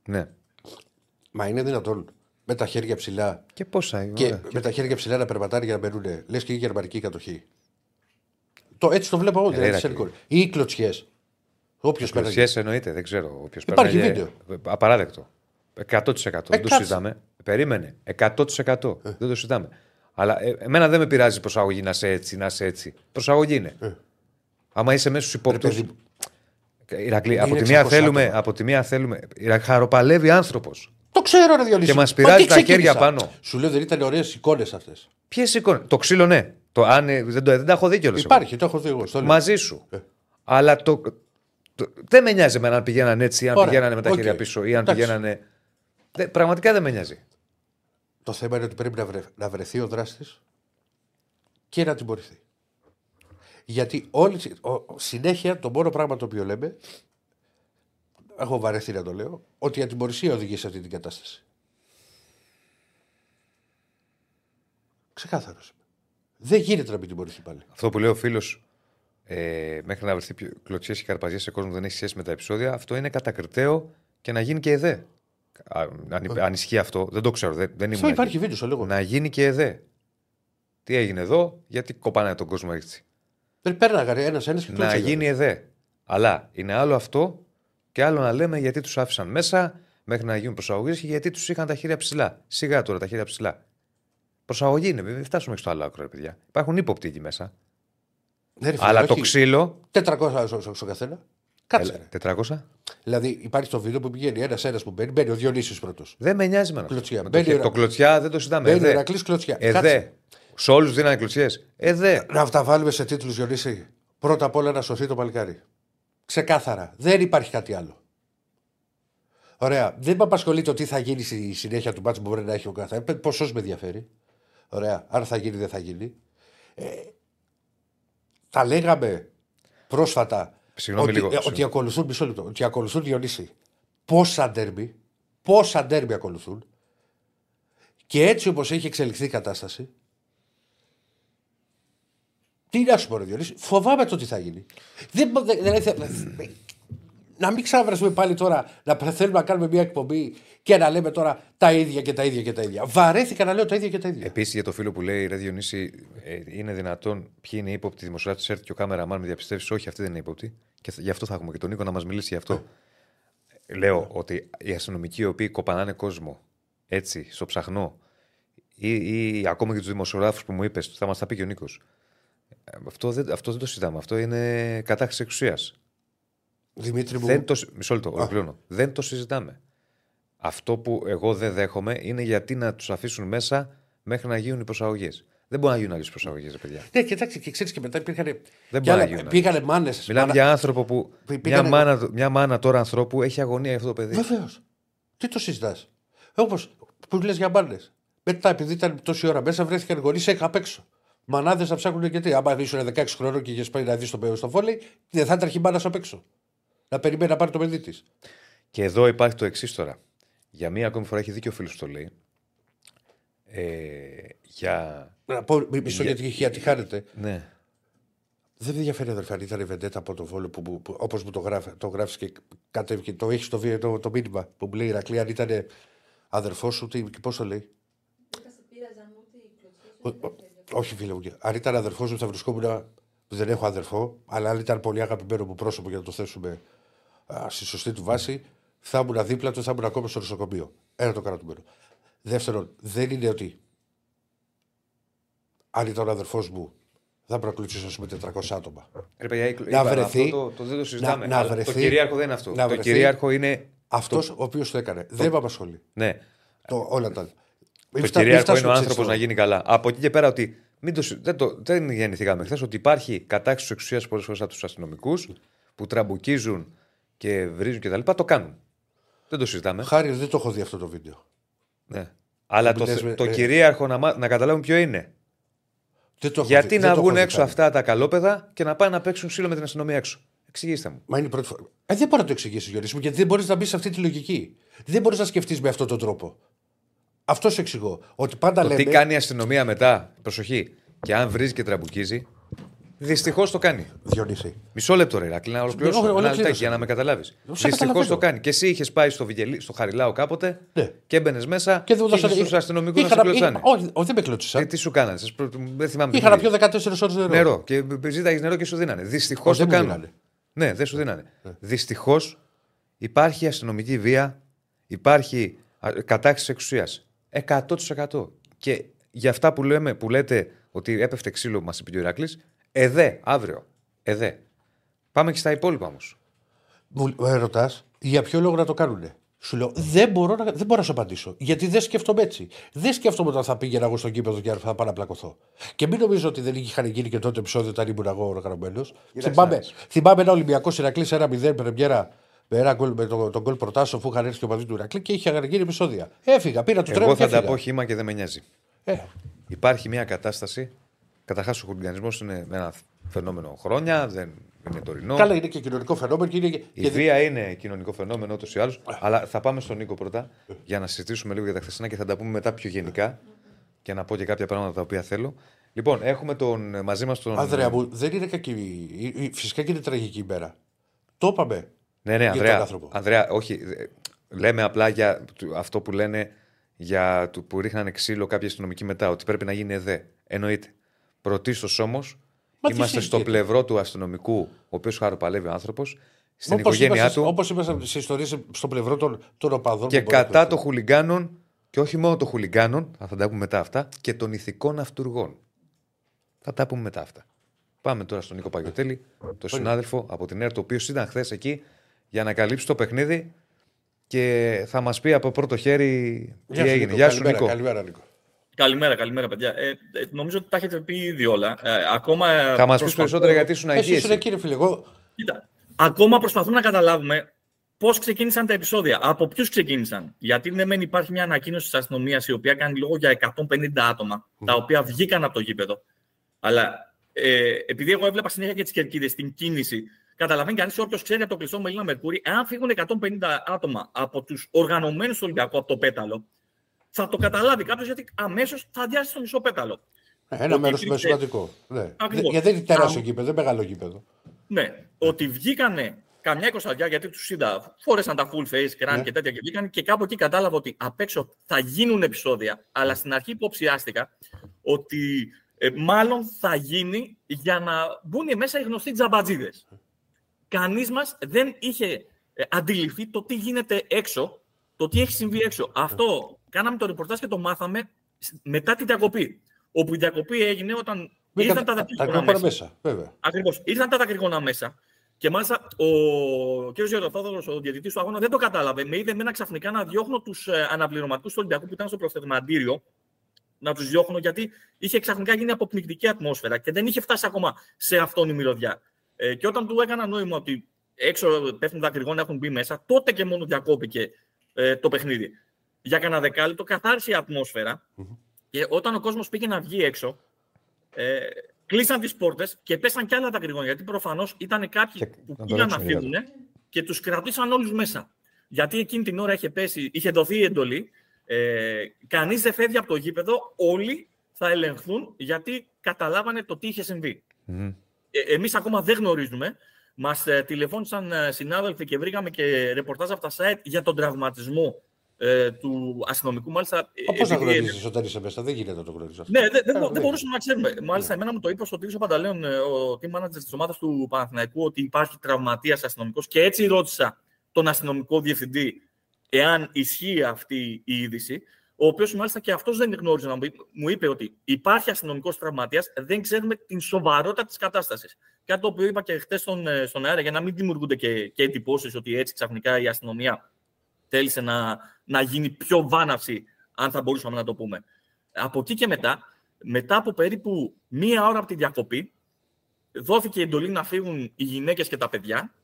Ναι. Μα είναι δυνατόν με τα χέρια ψηλά. Και πόσα είναι. Με τα χέρια ψηλά να περπατάνε για να μπαινούνε. Λες και η γερμανική κατοχή. Έτσι το βλέπω εγώ. Ή κλωτσιές. Όποιος παίρνει. Κλωτσιές εννοείται, δεν ξέρω. Όποιος υπάρχει βίντεο. Απαράδεκτο. 100%. Δεν το συζητάμε. Περίμενε. 100%. Δεν το συζητάμε. Αλλά εμένα δεν με πειράζει η προσαγωγή να είσαι έτσι, να είσαι έτσι. Προσαγωγή είναι. Άμα είσαι μέσα στους υπόπτους. Ηρακλή, από τη μία θέλουμε. Χαροπαλεύει άνθρωπος. Το ξέρω, ρε Διονύση. Και μας πειράζει τα χέρια πάνω. Σου λέω δεν ήταν ωραίες εικόνες αυτές. Ποιες εικόνες. Το ξύλο, ναι. Δεν τα έχω δει κιόλας. Υπάρχει, το έχω δει εγώ. Μαζί σου. Αλλά δεν με νοιάζει εμένα αν πηγαίνανε έτσι ή αν πηγαίνανε με τα χέρια πίσω ή αν πηγαίνανε. Πραγματικά δεν με νοιάζει. Το θέμα είναι ότι πρέπει να βρεθεί ο δράστης και να τιμωρηθεί. Γιατί συνέχεια το μόνο πράγμα το οποίο λέμε, έχω βαρεθεί να το λέω, ότι η ατιμωρησία οδηγεί σε αυτή την κατάσταση. Ξεκάθαρο. Δεν γίνεται να μην τιμωρηθεί πάλι. Αυτό που λέει ο φίλος, μέχρι να βρεθεί κλωτσιές και καρπαζιές σε κόσμο που δεν έχει σχέση με τα επεισόδια, αυτό είναι κατακριτέο και να γίνει και ΕΔΕ. Αν ισχύει αυτό, δεν το ξέρω. Δεν ήμουν. Υπάρχει βίντεο, το λέγω. Να γίνει και ΕΔΕ. Τι έγινε εδώ, γιατί κοπάνε τον κόσμο έτσι. Πέρναγανε ένας και τους να γίνει ΕΔΕ. Αλλά είναι άλλο αυτό και άλλο να λέμε γιατί τους άφησαν μέσα μέχρι να γίνουν προσαγωγές και γιατί τους είχαν τα χέρια ψηλά. Σιγά τώρα τα χέρια ψηλά. Προσαγωγή είναι, μην φτάσουμε στο άλλο άκρο, παιδιά. Υπάρχουν ύποπτοι εκεί μέσα. Φίλε, αλλά το ξύλο. 400 στον καθένα. Κάτσε. 400. Δηλαδή υπάρχει το βίντεο που πηγαίνει ένας που μπαίνει ο Διονύσης πρώτος. Δεν με νοιάζει εμένα. Το κλωτσιά δεν το συντάμε. Μπαίνει ο Ηρακλής κλωτσιά. Σε όλους δίνανε κλωτσιές. Να τα βάλουμε σε τίτλους, Διονύση. Πρώτα απ' όλα να σωθεί το παλικάρι. Ξεκάθαρα. Δεν υπάρχει κάτι άλλο. Ωραία. Δεν με απασχολεί το τι θα γίνει στη συνέχεια του μπάτσου που μπορεί να έχει ο καθένα. Πόσο με ενδιαφέρει. Ωραία. Αν θα γίνει, δεν θα γίνει. Τα λέγαμε πρόσφατα. Συγγνώμη λίγο. Ότι ακολουθούν, μισό λεπτό. Ότι ακολουθούν, Διονύση. Πόσα ντέρμπι ακολουθούν. Και έτσι όπως έχει εξελιχθεί η κατάσταση. Τι να σου πω, ρε Διονύση, φοβάμαι το τι θα γίνει. Να μην ξαναβρεθούμε πάλι τώρα να θέλουμε να κάνουμε μια εκπομπή και να λέμε τώρα τα ίδια και τα ίδια και τα ίδια. Βαρέθηκα να λέω τα ίδια και τα ίδια. Επίσης για το φίλο που λέει, ρε Διονύση, είναι δυνατόν ποιοι είναι ύποπτοι δημοσιογράφοι τη ΕΡΤ και ο κάμεραμάν με διαπιστεύσεις, όχι, αυτή δεν είναι ύποπτη. Και γι' αυτό θα έχουμε και τον Νίκο να μας μιλήσει γι' αυτό. Λέω ότι οι αστυνομικοί οι οποίοι κοπανάνε κόσμο έτσι, στο ψαχνό, ή ακόμα και τους δημοσιογράφους που μου είπες, θα μας τα πει και ο Νίκος. Αυτό δεν το συζητάμε. Αυτό είναι κατάχρηση εξουσίας. Δημήτρη μου. Μισό λεπτό, ολοκληρώνω. Δεν το συζητάμε. Αυτό που εγώ δεν δέχομαι είναι γιατί να τους αφήσουν μέσα μέχρι να γίνουν οι προσαγωγές. Δεν μπορεί να γίνουν άλλες προσαγωγές, παιδιά. Ναι, κοιτάξτε, και ξέρεις και μετά υπήρχαν. Δεν μπορεί να πήγανε μάνες. Μιλάμε για άνθρωπο που. Μια μάνα τώρα ανθρώπου έχει αγωνία για αυτό το παιδί. Βεβαίως. Τι το συζητάς. Όπως που λες για μάνες. Μετά επειδή ήταν τόση ώρα μέσα βρέθηκαν γονείς απ' έξω. Μανάδες θα ψάχνουν γιατί. Άμα ήσουν 16 χρονών και είχε πάει να δει το παιδί στο βόλεϊ, δεν θα τρέχει μάνα απ' έξω. Να περιμένει να πάρει το παιδί της. Και εδώ υπάρχει το εξής τώρα. Για μία ακόμη φορά έχει δίκιο ο φίλος που το λέει. Να πω μισό γιατί χάνεται. Ναι. Δεν με ενδιαφέρει, αδερφέ, αν ήταν η Βεντέτα από το Βόλο που όπως μου το γράφει και κατέβηκε, το έχει στο βίντεο το μήνυμα που μου λέει Ηρακλή, αν ήταν αδερφός σου, πώς το λέει. Όχι, φίλε μου. Αν ήταν αδερφός μου, θα βρισκόμουν. Δεν έχω αδερφό, αλλά αν ήταν πολύ αγαπημένο μου πρόσωπο για να το θέσουμε στη σωστή του βάση, θα ήμουν δίπλα του, θα ήμουν ακόμα στο νοσοκομείο. Ένα το κρατούμενο. Δεύτερον, δεν είναι ότι αν ήταν ο αδερφός μου, θα προκλουτσίσω με 400 άτομα. Ρε παιδιά, να βρεθεί. Αυτό δεν το συζητάμε. Να βρεθεί, το κυρίαρχο δεν είναι αυτό. Το κυρίαρχο είναι αυτός ο οποίος το έκανε. Δεν με απασχολεί. Ναι. Όλα τα. Το κυρίαρχο είναι ο άνθρωπος να γίνει καλά. Από εκεί και πέρα ότι. Δεν γεννηθήκαμε χθες ότι υπάρχει κατάχρηση εξουσίας πολλές φορές από τους αστυνομικούς που τραμπουκίζουν και βρίζουν κτλ. Το κάνουν. Δεν το συζητάμε. Χάρη, δεν το έχω δει αυτό το βίντεο. Ναι. Αλλά το κυρίαρχο να καταλάβουν ποιο είναι. Γιατί να βγουν έξω αυτά τα καλόπεδα και να πάνε να παίξουν ξύλο με την αστυνομία έξω. Εξηγήστε μου. Μα είναι η πρώτη φορά. Δεν μπορώ να το εξηγήσω, Γιώργη μου, γιατί δεν μπορεί να μπει σε αυτή τη λογική. Δεν μπορεί να σκεφτεί με αυτόν τον τρόπο. Αυτό σου εξηγώ. Ότι πάντα λέμε. Τι κάνει η αστυνομία μετά, προσοχή. Και αν βρίζει και τραμπουκίζει, δυστυχώς το κάνει. Διονύση. Μισό λεπτό, ρε Ηρακλή, να ολοκληρώσω. Ένα λεπτάκι για να με καταλάβεις. Δυστυχώς το κάνει. Και εσύ είχες πάει στο Χαριλάο κάποτε και έμπαινες μέσα και στους αστυνομικούς να σε κλωτσάνε. Όχι, δεν με κλωτσίσαν. Τι σου κάνανε. Δεν θυμάμαι. Είχα να πιω 14 ώρες νερό. Και ζήταγες νερό και σου δίνανε. Δυστυχώς το κάνανε. Ναι, δεν σου δίνανε. Δυστυχώς υπάρχει αστυνομική βία, υπάρχει κατάχρηση εξουσίας. 100%. Και για αυτά που λέμε, που λέτε ότι έπεφτε ξύλο, μας είπε ο Ηρακλής, αύριο. Πάμε και στα υπόλοιπα όμως. Μου ρωτάς, για ποιο λόγο να το κάνουνε. Σου λέω, δεν μπορώ να σου απαντήσω. Γιατί δεν σκέφτομαι έτσι. Δεν σκέφτομαι όταν θα πήγαινα εγώ στον κήπεδο και θα πάω να πλακωθώ. Και μην νομίζω ότι δεν είχαν γίνει και τότε επεισόδιο όταν ήμουν εγώ οργανωμένος. Θυμάμαι ένα Ολυμπιακό Ηρακλής 1-0 πρεμιέρα. Με τον γκολ προτάσω, αφού είχαν έρθει και ο παδί του Ηρακλή και είχε γίνει επεισόδια. Έφυγα, πήρα το τρένο. Εγώ θα τα πω χύμα και δεν με νοιάζει. Υπάρχει μια κατάσταση. Καταρχάς, ο χουλιγανισμός είναι ένα φαινόμενο χρόνια, δεν είναι τωρινό. Καλά, είναι και κοινωνικό φαινόμενο. Η βία είναι κοινωνικό φαινόμενο ούτως ή άλλως. Αλλά θα πάμε στον Νίκο πρώτα για να συζητήσουμε λίγο για τα χθεσινά και θα τα πούμε μετά πιο γενικά και να πω και κάποια πράγματα τα οποία θέλω. Λοιπόν, έχουμε μαζί μας τον. Άνδρεα μου, δεν είναι κακή. Φυσικά και είναι τραγική ημέρα. Το είπαμε. Ναι, Ανδρέα, όχι. Λέμε απλά για αυτό που λένε για που ρίχνανε ξύλο κάποιοι αστυνομικοί μετά, ότι πρέπει να γίνει ΕΔΕ. Εννοείται. Πρωτίστως όμως, είμαστε στο πλευρό του αστυνομικού, ο οποίος χαροπαλεύει ο άνθρωπος, στην οικογένειά του. Όπως είμαστε σε ιστορίες στο πλευρό των οπαδών. Και κατά των χουλιγκάνων, και όχι μόνο των χουλιγκάνων, θα τα πούμε μετά αυτά, και των ηθικών αυτουργών. Θα τα πούμε μετά αυτά. Πάμε τώρα στον Νίκο Παγιωτέλη, τον συνάδελφο από την ΕΡΤ, ο οποίος ήταν χθες εκεί. Για να καλύψει το παιχνίδι και θα μας πει από πρώτο χέρι τι έγινε. Γεια σου, Νίκο. Καλημέρα, Νίκο. Καλημέρα, παιδιά. Νομίζω ότι τα έχετε πει ήδη όλα. Θα μας πεις περισσότερα γιατί ήσουν εκεί. Ήσουν εκεί, ρε φίλε. Κοίτα, ακόμα προσπαθούμε να καταλάβουμε πώς ξεκίνησαν τα επεισόδια, από ποιους ξεκίνησαν. Γιατί ναι, μεν υπάρχει μια ανακοίνωση της αστυνομίας η οποία κάνει λόγο για 150 άτομα, τα οποία βγήκαν από το γήπεδο. Αλλά επειδή εγώ έβλεπα συνέχεια και τις κερκίδες, την κίνηση. Καταλαβαίνει κανείς, όποιος ξέρει από το κλειστό Μελίνα Μερκούρη, εάν φύγουν 150 άτομα από τους οργανωμένους του Ολυμπιακού, από το πέταλο, θα το καταλάβει κάποιος γιατί αμέσως θα αδειάσει το μισό πέταλο. Ένα μέρος είναι σημαντικό. Γιατί δεν είναι τεράστιο γήπεδο, δεν είναι μεγάλο γήπεδο. Ναι, ότι βγήκανε καμιά εικοσαριά, γιατί τους είδα, φόρεσαν τα full face, κράνη και τέτοια και βγήκαν και κάπου εκεί κατάλαβα ότι απ' έξω θα γίνουν επεισόδια, αλλά στην αρχή υποψιάστηκα ότι μάλλον θα γίνει για να μπουν μέσα οι γνωστοί τζαμπατζίδες. Κανείς μας δεν είχε αντιληφθεί το τι γίνεται έξω, το τι έχει συμβεί έξω. Αυτό κάναμε το ρεπορτάζ και το μάθαμε μετά την διακοπή. Όπου η διακοπή έγινε όταν ήρθαν τα δακρυγόνα μέσα. Ακριβώς. Ήρθαν τα δακρυγόνα μέσα. Και μάλιστα ο κ. Γεωργιάδης, ο διαιτητής του αγώνα, δεν το κατάλαβε. Με είδε εμένα ξαφνικά να διώχνω τους αναπληρωματικούς του Ολυμπιακού που ήταν στο προστευματήριο. Να τους διώχνω γιατί είχε ξαφνικά γίνει αποπνικτική ατμόσφαιρα και δεν είχε φτάσει ακόμα σε αυτόν η μυρωδιά. Και όταν του έκανα νόημα ότι έξω πέφτουν δακρυγόνα, έχουν μπει μέσα, τότε και μόνο διακόπηκε το παιχνίδι. Για κανένα δεκάλεπτο καθάρισε η ατμόσφαιρα και όταν ο κόσμος πήγε να βγει έξω, κλείσαν τις πόρτες και πέσαν κι άλλα δακρυγόνα. Γιατί προφανώς ήταν κάποιοι που πήγαν να φύγουν και τους κρατήσαν όλους μέσα. Γιατί εκείνη την ώρα είχε δοθεί η εντολή, κανείς δεν φεύγει από το γήπεδο, όλοι θα ελεγχθούν γιατί καταλάβανε το τι είχε συμβεί. Εμείς ακόμα δεν γνωρίζουμε. Μας τηλεφώνησαν συνάδελφοι και βρήκαμε και ρεπορτάζ από τα site για τον τραυματισμό του αστυνομικού, μάλιστα. Πώς θα γνωρίζεις όταν είσαι μέσα, δεν γίνεται να το γνωρίζεις αυτό. Ναι, δεν μπορούσαμε να ξέρουμε. Μάλιστα, εμένα μου το είπε ο Τίγρης ο Πανταλέων, ο team manager της ομάδας του Παναθηναϊκού, ότι υπάρχει τραυματίας αστυνομικός. Και έτσι ρώτησα τον αστυνομικό διευθυντή εάν ισχύει αυτή η είδηση. Ο οποίος μάλιστα και αυτός δεν γνώριζε να μου είπε ότι υπάρχει αστυνομικός τραυματίας, δεν ξέρουμε την σοβαρότητα της κατάστασης. Κάτι το οποίο είπα και χτες στον αέρα, για να μην δημιουργούνται και εντυπώσεις ότι έτσι ξαφνικά η αστυνομία θέλησε να γίνει πιο βάναυση, αν θα μπορούσαμε να το πούμε. Από εκεί και μετά από περίπου μία ώρα από τη διακοπή, δόθηκε η εντολή να φύγουν οι γυναίκες και τα παιδιά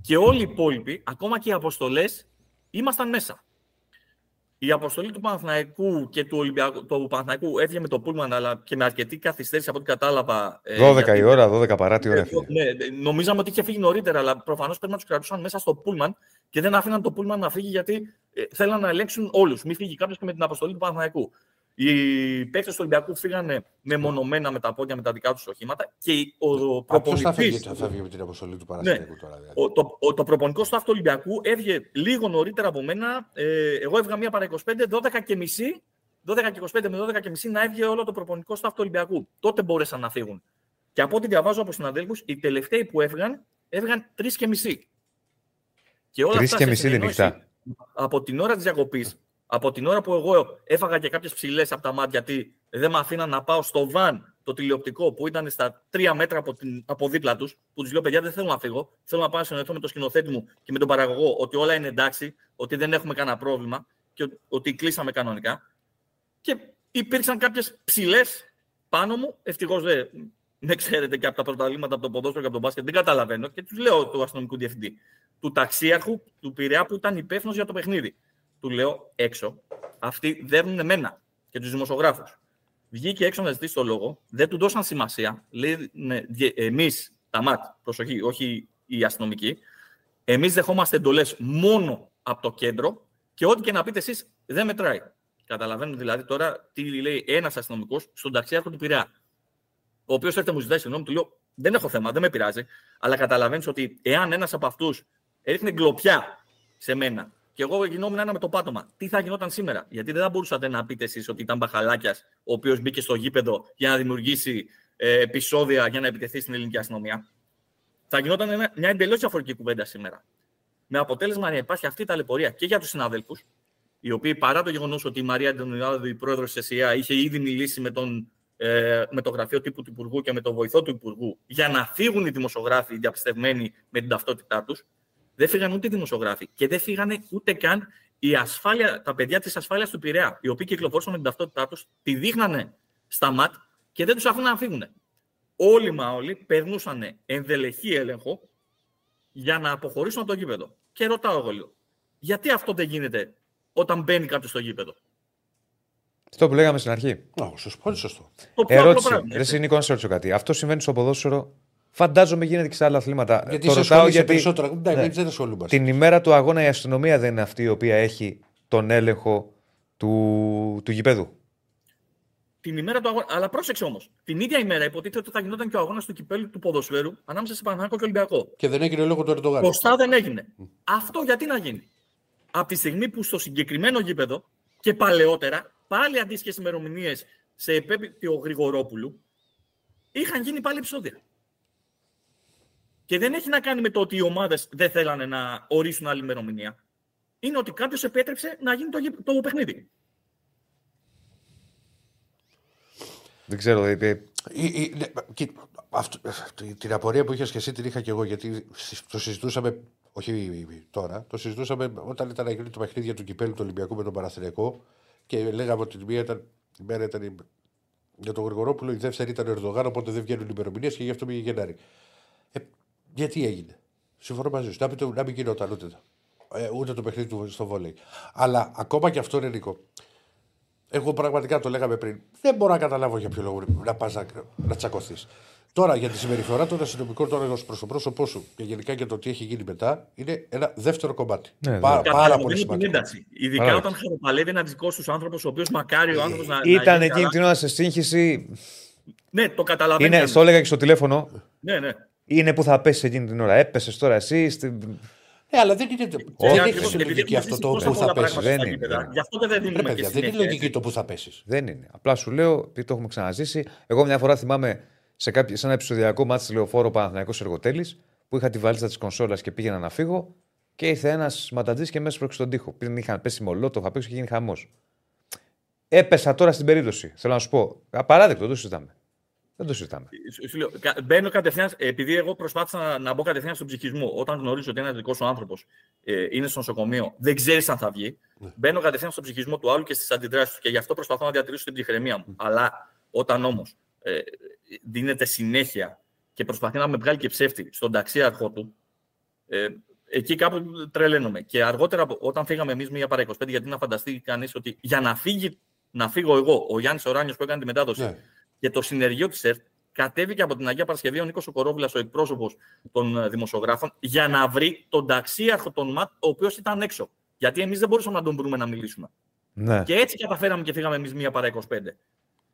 και όλοι οι υπόλοιποι, ακόμα και οι αποστολές, ήμασταν μέσα. Η αποστολή του Παναθηναϊκού και του Ολυμπιακού, του Παναθηναϊκού έφυγε με το πούλμαν, αλλά και με αρκετή καθυστέρηση από ό,τι κατάλαβα. 12 παρά τη ώρα. Ναι, νομίζαμε ότι είχε φύγει νωρίτερα, αλλά προφανώς πρέπει να τους κρατούσαν μέσα στο πούλμαν και δεν άφηναν το πούλμαν να φύγει, γιατί θέλαν να ελέγξουν όλους. Μην φύγει κάποιος και με την αποστολή του Παναθηναϊκού. Οι παίκτες του Ολυμπιακού φύγανε μεμονωμένα με τα πόδια, με τα δικά τους οχήματα. Και ο προπονητής. Θα φύγει με την αποστολή του Παναθηναϊκού τώρα. Δηλαδή. Το προπονικό στάφ του Ολυμπιακού έβγε λίγο νωρίτερα από μένα. Εγώ έβγα μία παρά 25, 12:30, 12:25 με 12:30 να έβγε όλο το προπονικό στάφ του Ολυμπιακού. Τότε μπόρεσαν να φύγουν. Και από ό,τι διαβάζω από συναδέλφους, οι τελευταίοι που έβγαν 3:30. Και όλα 3:30 τη νύχτα. Από την ώρα της διακοπής. Από την ώρα που εγώ έφαγα και κάποιες ψηλές από τα μάτια, γιατί δεν με αφήναν να πάω στο βαν το τηλεοπτικό που ήταν στα 3 μέτρα από δίπλα τους, που τους λέω: παιδιά, δεν θέλω να φύγω. Θέλω να πάω να συνεννοηθώ με το σκηνοθέτη μου και με τον παραγωγό ότι όλα είναι εντάξει, ότι δεν έχουμε κανένα πρόβλημα και ότι κλείσαμε κανονικά. Και υπήρξαν κάποιες ψηλές πάνω μου. Ευτυχώς δεν ξέρετε και από τα πρωταθλήματα, από το ποδόσφαιρο και από τον μπάσκετ, δεν καταλαβαίνω. Και τους λέω του αστυνομικού διευθυντή, του ταξίαρχου του Πειραιά που ήταν υπεύθυνος για το παιχνίδι. Του λέω έξω, αυτοί δέρνουν εμένα και τους δημοσιογράφους. Βγήκε έξω να ζητήσει το λόγο, δεν του δώσαν σημασία. Λέει, εμείς τα ΜΑΤ, προσοχή, όχι οι αστυνομικοί, εμείς δεχόμαστε εντολές μόνο από το κέντρο και ό,τι και να πείτε εσείς δεν μετράει. Καταλαβαίνω δηλαδή τώρα τι λέει ένας αστυνομικός στον ταξίαρχο του Πειραιά. Ο οποίος έρχεται μου ζητάει συγγνώμη, του λέω: δεν έχω θέμα, δεν με πειράζει. Αλλά καταλαβαίνεις ότι εάν ένας από αυτούς έριχνε γκλοπιά σε μένα. Και εγώ γινόμουν ένα με το πάτωμα. Τι θα γινόταν σήμερα, γιατί δεν θα μπορούσατε να πείτε εσείς ότι ήταν μπαχαλάκιας ο οποίος μπήκε στο γήπεδο για να δημιουργήσει επεισόδια για να επιτεθεί στην ελληνική αστυνομία. Θα γινόταν μια εντελώς διαφορετική κουβέντα σήμερα. Με αποτέλεσμα να υπάρχει αυτή η ταλαιπωρία και για τους συναδέλφους, οι οποίοι παρά το γεγονός ότι η Μαρία Αντωνιάδου, η πρόεδρος της ΕΣΥΑ, είχε ήδη μιλήσει με το γραφείο τύπου του Υπουργού και με τον βοηθό του Υπουργού για να φύγουν οι δημοσιογράφοι διαπιστευμένοι με την ταυτότητά τους. Δεν φύγαν ούτε οι δημοσιογράφοι και δεν φύγανε ούτε καν τα παιδιά της ασφάλειας του Πειραιά, οι οποίοι κυκλοφόρησαν με την ταυτότητά τους, τη δείχνανε στα ΜΑΤ και δεν τους άφηναν να φύγουν. Όλοι μα όλοι περνούσαν ενδελεχή έλεγχο για να αποχωρήσουν από το γήπεδο. Και ρωτάω εγώ λίγο, γιατί αυτό δεν γίνεται όταν μπαίνει κάποιος στο γήπεδο. Αυτό που λέγαμε στην αρχή. Πολύ σωστό. Ερώτηση. Δεν να σε ρωτήσω κάτι. Αυτό συμβαίνει στο ποδόσφαιρο. Φαντάζομαι γίνεται και σε άλλα αθλήματα. Γιατί το ρωτάω γιατί. Ναι. Την ημέρα του αγώνα η αστυνομία δεν είναι αυτή η οποία έχει τον έλεγχο του γηπέδου. Την ημέρα του αγώνα. Αλλά πρόσεξε όμως. Την ίδια ημέρα υποτίθεται ότι θα γινόταν και ο αγώνας του κυπέλλου του ποδοσφαίρου ανάμεσα σε Παναθηναϊκό και Ολυμπιακό. Και δεν έγινε λόγω του Ερντογάν. Ποστά δεν έγινε. Αυτό γιατί να γίνει. Από τη στιγμή που στο συγκεκριμένο γήπεδο και παλαιότερα πάλι αντίστοιχες ημερομηνίες σε επέπειτο Γρηγορόπουλου είχαν γίνει πάλι επεισόδια. Και δεν έχει να κάνει με το ότι οι ομάδες δεν θέλανε να ορίσουν άλλη ημερομηνία. Είναι ότι κάποιος επέτρεψε να γίνει το παιχνίδι. Δεν ξέρω. Την απορία που είχες και εσύ την είχα και εγώ, γιατί το συζητούσαμε, όχι τώρα, το συζητούσαμε όταν ήταν να γίνει το παιχνίδι για τον κυπέλλου του Ολυμπιακού με τον Παναθηναϊκό και λέγαμε ότι η μέρα ήταν για τον Γρηγορόπουλο, η δεύτερη ήταν ο Ερντογάν, οπότε δεν βγαίνουν οι ημερομηνίες και γι' αυτό πήγε Γενάρη. Γιατί έγινε. Συμφωνώ μαζί σου. Να μην γινόταν ούτε το παιχνίδι του στο βόλεϊ. Αλλά ακόμα και αυτό είναι Νίκο. Εγώ πραγματικά το λέγαμε πριν. Δεν μπορώ να καταλάβω για ποιο λόγο να πας να τσακωθείς. Τώρα για τη συμπεριφορά των αστυνομικών τώρα προς το πρόσωπό σου και γενικά για το τι έχει γίνει μετά είναι ένα δεύτερο κομμάτι. Ναι, πάρα πολύ σημαντικό. Ειδικά όταν χαλεπαλεύει ένα δικό σου άνθρωπο, ο οποίο μακάρι ο άνθρωπο να. Ήταν εκείνη την ώρα σε σύγχυση. Ναι, το καταλαβαίνω. Το έλεγα και στο τηλέφωνο. Ναι, ναι. Είναι που θα πέσει εκείνη την ώρα. Έπεσε τώρα εσύ. Αλλά δεν είναι η λογική αυτό το που θα πέσει. Γι' αυτό και δεν δίνουμε. Δεν είναι λογική το που θα πέσει. Δεν είναι. Απλά σου λέω, επειδή το έχουμε ξαναζήσει, εγώ μια φορά θυμάμαι σε ένα επεισοδιακό μάτι τη Λεωφόρο Παναθηναϊκός Εργοτέλης, που είχα τη βαλίτσα τη κονσόλα και πήγαινα να φύγω και ήρθε ένα ματαντής και μέσα προ τον τοίχο. Πριν είχαν πέσει μολότοφ απ' έξω και γίνει χαμός. Έπεσα τώρα στην περίπτωση. Θέλω να σου πω. Απαράδεκτο, δεν το συζητάμε. Δεν το συζητάμε. Μπαίνω κατευθείαν, επειδή εγώ προσπάθησα να μπω κατευθείαν στον ψυχισμό. Όταν γνωρίζω ότι ένα δικό σου άνθρωπο είναι στο νοσοκομείο, δεν ξέρει αν θα βγει. Μπαίνω κατευθείαν στον ψυχισμό του άλλου και στις αντιδράσεις του. Και γι' αυτό προσπαθώ να διατηρήσω την ψυχραιμία μου. Αλλά όταν όμως δίνεται συνέχεια και προσπαθεί να με βγάλει και ψεύτη στον ταξίαρχο του, εκεί κάπου τρελαίνομαι. Και αργότερα, όταν φύγαμε εμείς μία παρά 25, γιατί να φανταστεί κανείς ότι για να φύγει, να φύγω εγώ, ο Γιάννης Οράνιος που έκανε τη μετάδοση, ναι, και το συνεργείο της ΕΡΤ, κατέβηκε από την Αγία Παρασκευή ο Νίκος ο Κορόβιλας, ο εκπρόσωπος των δημοσιογράφων, για να βρει τον ταξίαρχο των ΜΑΤ, ο οποίος ήταν έξω. Γιατί εμείς δεν μπορούσαμε να τον βρούμε να μιλήσουμε. Ναι. Και έτσι καταφέραμε και φύγαμε εμείς μία παρά 25.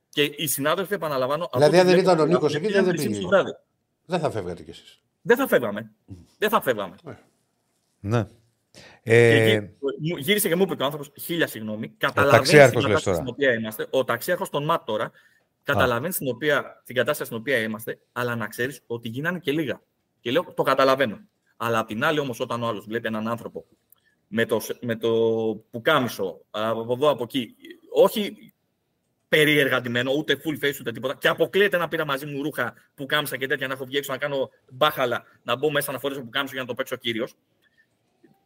Και οι συνάδελφοι, επαναλαμβάνω. Δηλαδή, αν δεν ήταν ο Νίκος εκεί, δεν πήγε. Δεν θα φεύγατε κι εσείς. Δεν θα φεύγαμε. Δεν θα φεύγαμε. Ναι. Γύρισε και μου είπε ο άνθρωπος, χίλια συγγνώμη, καταλαβαίνει την κατάσταση στην οποία είμαστε. Ο ταξίαρχος των ΜΑΤ τώρα καταλαβαίνει την κατάσταση στην οποία είμαστε, αλλά να ξέρεις ότι γίνανε και λίγα. Και λέω, το καταλαβαίνω. Αλλά απ' την άλλη, όμως, όταν ο άλλος βλέπει έναν άνθρωπο με το πουκάμισο από εδώ από εκεί, όχι περίεργα ντυμένο, ούτε full face ούτε τίποτα, και αποκλείεται να πήρα μαζί μου ρούχα πουκάμισα και τέτοια, να έχω βγει έξω να κάνω μπάχαλα, να μπω μέσα να φορέσω πουκάμισο για να το παίξω κύριος.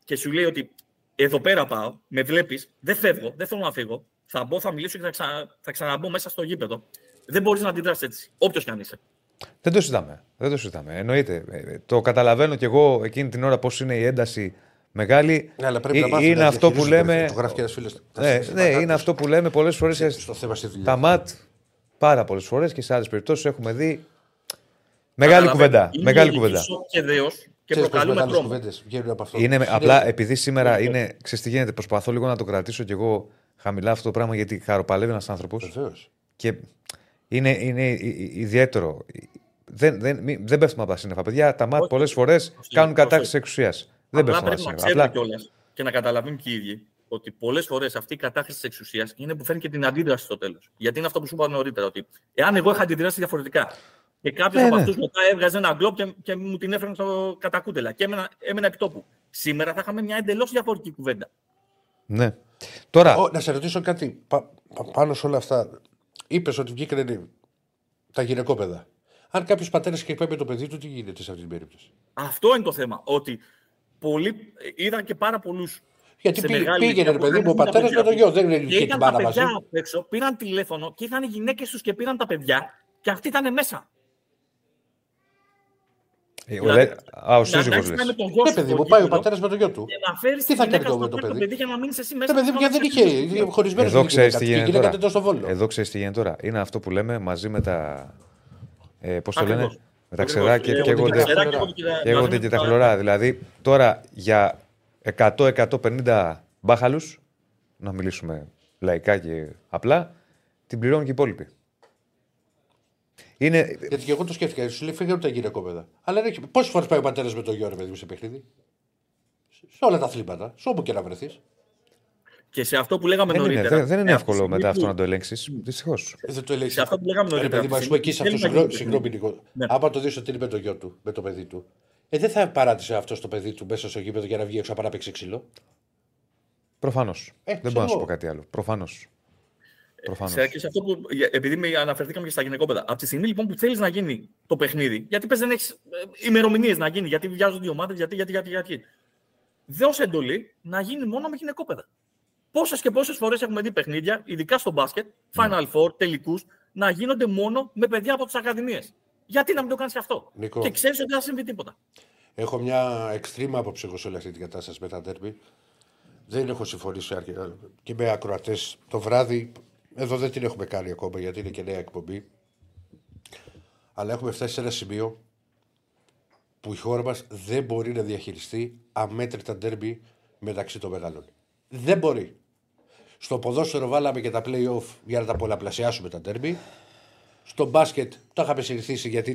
Και σου λέει ότι εδώ πέρα πάω, με βλέπεις, δεν φεύγω, δεν θέλω να φύγω. Θα μπω, θα μιλήσω και θα ξαναμπω μέσα στο γήπεδο. Δεν μπορείς να αντιδράσεις έτσι, όποιος κι αν είσαι. Δεν το συζητάμε. Δεν το συζητάμε. Εννοείται. Το καταλαβαίνω κι εγώ εκείνη την ώρα πώς είναι η ένταση μεγάλη. Ναι, αλλά πρέπει να μάθουμε. Είναι αυτό που λέμε. Το γράφει και ένας φίλος. Ναι, είναι αυτό που λέμε πολλές φορές. Τα ΜΑΤ πάρα πολλές φορές και σε άλλες περιπτώσεις έχουμε δει. Μεγάλη κουβέντα. Μεγάλη κουβέντα. Και αυτό. Είναι, απλά επειδή σήμερα είναι. Ξέρεις τι γίνεται, προσπαθώ λίγο να το κρατήσω κι εγώ χαμηλά αυτό το πράγμα γιατί χαροπαλεύει ένας άνθρωπος. Και είναι ιδιαίτερο. Δεν πέφτουμε από τα σύννεφα. Παιδιά, τα ΜΑΤ πολλές φορές κάνουν κατάχρηση εξουσίας. Δεν πέφτουμε από τα σύννεφα. Απλά κιόλας και να καταλαβαίνουν και οι ίδιοι ότι πολλές φορές αυτή η κατάχρηση της εξουσίας είναι που φέρνει και την αντίδραση στο τέλος. Γιατί είναι αυτό που σου είπα νωρίτερα, ότι εάν εγώ είχα αντιδράσει διαφορετικά. Και κάποιος από αυτούς μετά έβγαζε ένα γκλόπ και μου την έφερε στο κατακούτελα. Και έμενα επί τόπου. Σήμερα θα είχαμε μια εντελώς διαφορετική κουβέντα. Ναι. Τώρα. Να σε ρωτήσω κάτι πάνω σε όλα αυτά. Είπες ότι βγήκανε τα γυναικόπαιδα. Αν κάποιος πατέρας και εκπέμπει το παιδί του, τι γίνεται σε αυτή την περίπτωση? Αυτό είναι το θέμα. Ότι πολλοί είδαν και πάρα πολλούς. Γιατί πήγαινε, παιδί μου, ο πατέρας με το γιο. Δεν είχε την πάρα μαζί. Πήραν τηλέφωνο και είχαν οι γυναίκες τους και πήραν τα παιδιά. Και αυτοί ήταν μέσα. Ο σύζυγος λες. Ναι, παιδί μου, πάει ο πατέρας με το γιο του. Τι θα κάνει το παιδί για να μείνει εσύ μέσα. Ναι, παιδί μου, δεν είχε χωρισμένος. Εδώ ξέρεις τι γίνεται τώρα. Είναι αυτό που λέμε μαζί με τα. Πώς το λένε. Με τα ξερά και καίγονται και τα χλωρά. Δηλαδή τώρα για 100-150 μπάχαλους, να μιλήσουμε λαϊκά και απλά, την πληρώνουν και οι υπόλοιποι. Είναι... Γιατί και εγώ το σκέφτηκα. Σου λέει φύγανε τα γυναικόπαιδα. Αλλά έχει... πόσες φορές πάει ο πατέρας με το γιο, ρε παιδί μου, σε παιχνίδι? Σε όλα τα αθλήματα, σε όπου και να βρεθείς. Και σε αυτό που λέγαμε νωρίτερα. Δεν είναι εύκολο μετά αυτό να το ελέγξεις. Δυστυχώς. Δεν το ελέγξεις. Σε αυτό που λέγαμε νωρίτερα. Μα πούμε εκεί σε αυτό το συγγνώμη. Άμα το δεις ότι είναι με το γιο του, με το παιδί του, δεν θα παράτησε αυτό το παιδί του μέσα στο γήπεδο για να βγει έξω να παίξει ξύλο. Προφανώς. Δεν μπορώ να σου πω κάτι άλλο. Προφανώς. Και σε αυτό που, επειδή αναφερθήκαμε και στα γυναικόπαιδα, από τη στιγμή λοιπόν που θέλεις να γίνει το παιχνίδι, γιατί πες δεν έχεις ημερομηνίες να γίνει, γιατί βιάζονται οι ομάδες, γιατί. Δώσε εντολή να γίνει μόνο με γυναικόπαιδα. Πόσες και πόσες φορές έχουμε δει παιχνίδια, ειδικά στο μπάσκετ, Final Four, τελικούς, να γίνονται μόνο με παιδιά από τις ακαδημίες. Γιατί να μην το κάνεις αυτό? Νικό, και ξέρεις ότι δεν θα συμβεί τίποτα. Έχω μια εξτρήμα άποψη σε όλη αυτή την κατάσταση με τα ντέρμπι. Δεν έχω συμφωνήσει και με ακροατές το βράδυ. Εδώ δεν την έχουμε κάνει ακόμα γιατί είναι και νέα εκπομπή. Αλλά έχουμε φτάσει σε ένα σημείο που η χώρα μας δεν μπορεί να διαχειριστεί αμέτρητα ντέρμπι μεταξύ των μεγάλων. Δεν μπορεί. Στο ποδόσφαιρο βάλαμε και τα play-off για να τα πολλαπλασιάσουμε τα ντέρμπι. Στο μπάσκετ τα είχαμε συνηθίσει γιατί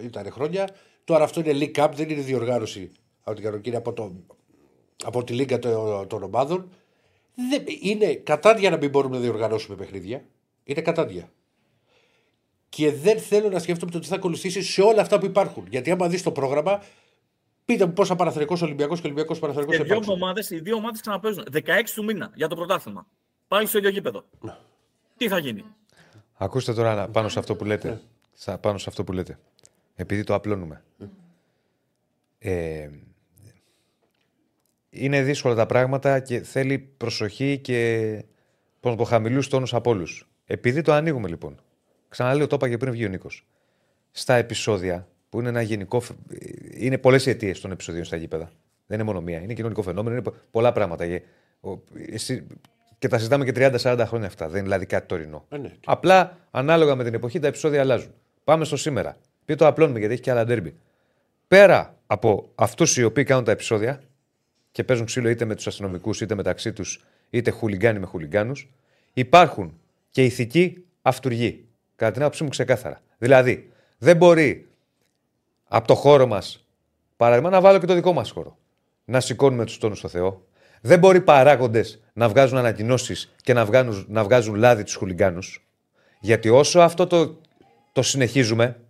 ήταν χρόνια. Τώρα αυτό είναι League Cup, δεν είναι διοργάνωση από την καλοκαίρι από τη Λίγκα των ομάδων. Είναι κατάδια να μην μπορούμε να διοργανώσουμε παιχνίδια. Είναι κατάδια. Και δεν θέλω να σκέφτομαι το τι θα ακολουθήσει σε όλα αυτά που υπάρχουν. Γιατί άμα δεις το πρόγραμμα, πείτε μου πόσα Παναθηναϊκός Ολυμπιακός και Ολυμπιακός Παναθηναϊκός επάξουν. Οι δύο ομάδες ξαναπέζουν. 16 του μήνα για το πρωτάθλημα. Πάλι στο ίδιο γήπεδο. Τι θα γίνει. Ακούστε τώρα πάνω σε αυτό που λέτε. Πάνω σε αυτό που λέτε. Επειδή το απλώνουμε. Είναι δύσκολα τα πράγματα και θέλει προσοχή και χαμηλούς τόνους από όλους. Επειδή το ανοίγουμε λοιπόν. Ξαναλέω, το είπα και πριν βγει ο Νίκος. Στα επεισόδια, που είναι ένα γενικό. Είναι πολλές οι αιτίες των επεισοδίων στα γήπεδα. Δεν είναι μόνο μία. Είναι κοινωνικό φαινόμενο, είναι πολλά πράγματα. Και τα συζητάμε και 30-40 χρόνια αυτά. Δεν είναι δηλαδή κάτι τωρινό. Απλά ανάλογα με την εποχή τα επεισόδια αλλάζουν. Πάμε στο σήμερα. Πει το απλώνουμε γιατί έχει και άλλα ντέρμπι. Πέρα από αυτούς οι οποίοι κάνουν τα επεισόδια και παίζουν ξύλο είτε με τους αστυνομικούς είτε μεταξύ τους, είτε χουλιγκάνοι με χουλιγκάνους, υπάρχουν και ηθικοί αυτουργοί. Κατά την άποψή μου, ξεκάθαρα. Δηλαδή, δεν μπορεί από το χώρο μας, παράδειγμα, να βάλω και το δικό μας χώρο, να σηκώνουμε τους τόνους στο Θεό. Δεν μπορεί παράγοντες να βγάζουν ανακοινώσεις και να βγάζουν λάδι τους χουλιγκάνους. Γιατί όσο αυτό το συνεχίζουμε,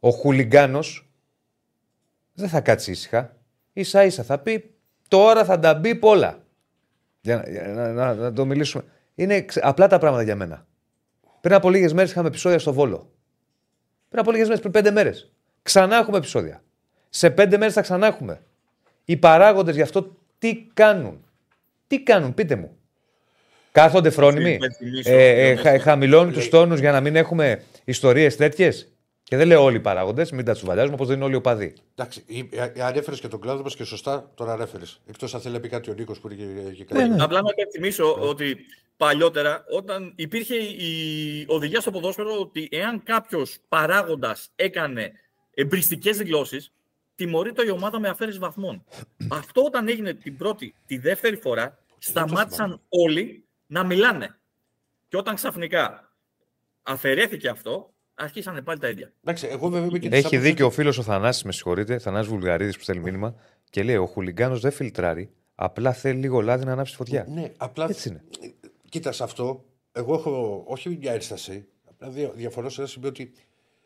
ο χουλιγκάνος δεν θα κάτσει ήσυχα. Ίσα ίσα θα πει, τώρα θα τα μπει πολλά. Για να το μιλήσουμε. Είναι απλά τα πράγματα για μένα. Πριν από λίγες μέρες είχαμε επεισόδια στο Βόλο. Πριν 5 μέρες. Ξανά έχουμε επεισόδια. Σε 5 μέρες θα ξανά έχουμε. Οι παράγοντες γι' αυτό τι κάνουν. Πείτε μου. Κάθονται φρόνιμοι. Χαμηλώνουν τους τόνους για να μην έχουμε ιστορίες τέτοιες. Και δεν λέω όλοι οι παράγοντες, μην τα τσουβαλιάζουμε όπως δεν είναι όλοι οπαδοί. Εντάξει, ανέφερες και τον κλάδο μας και σωστά τον ανέφερες. Εκτός αν θέλει να πει κάτι ο Νίκος που είναι και κάτι. Απλά να υπενθυμίσω ότι παλιότερα, όταν υπήρχε η οδηγία στο ποδόσφαιρο ότι εάν κάποιος παράγοντας έκανε εμπριστικές δηλώσεις, τιμωρείται η ομάδα με αφαίρεση βαθμών. Αυτό όταν έγινε την πρώτη, τη δεύτερη φορά, σταμάτησαν όλοι να μιλάνε. Και όταν ξαφνικά αφαιρέθηκε αυτό, αρχίσανε πάλι τα ίδια. Έχει δίκιο ο φίλος ο Θανάσης, με συγχωρείτε, Θανάσης Βουλγαρίδης που στέλνει μήνυμα και λέει: ο χουλιγκάνος δεν φιλτράρει, απλά θέλει λίγο λάδι να ανάψει φωτιά. Ναι, απλά. Έτσι είναι. Κοίτα, σε αυτό, εγώ έχω όχι μια ένσταση, απλά διαφωνώ σε ένα σημείο ότι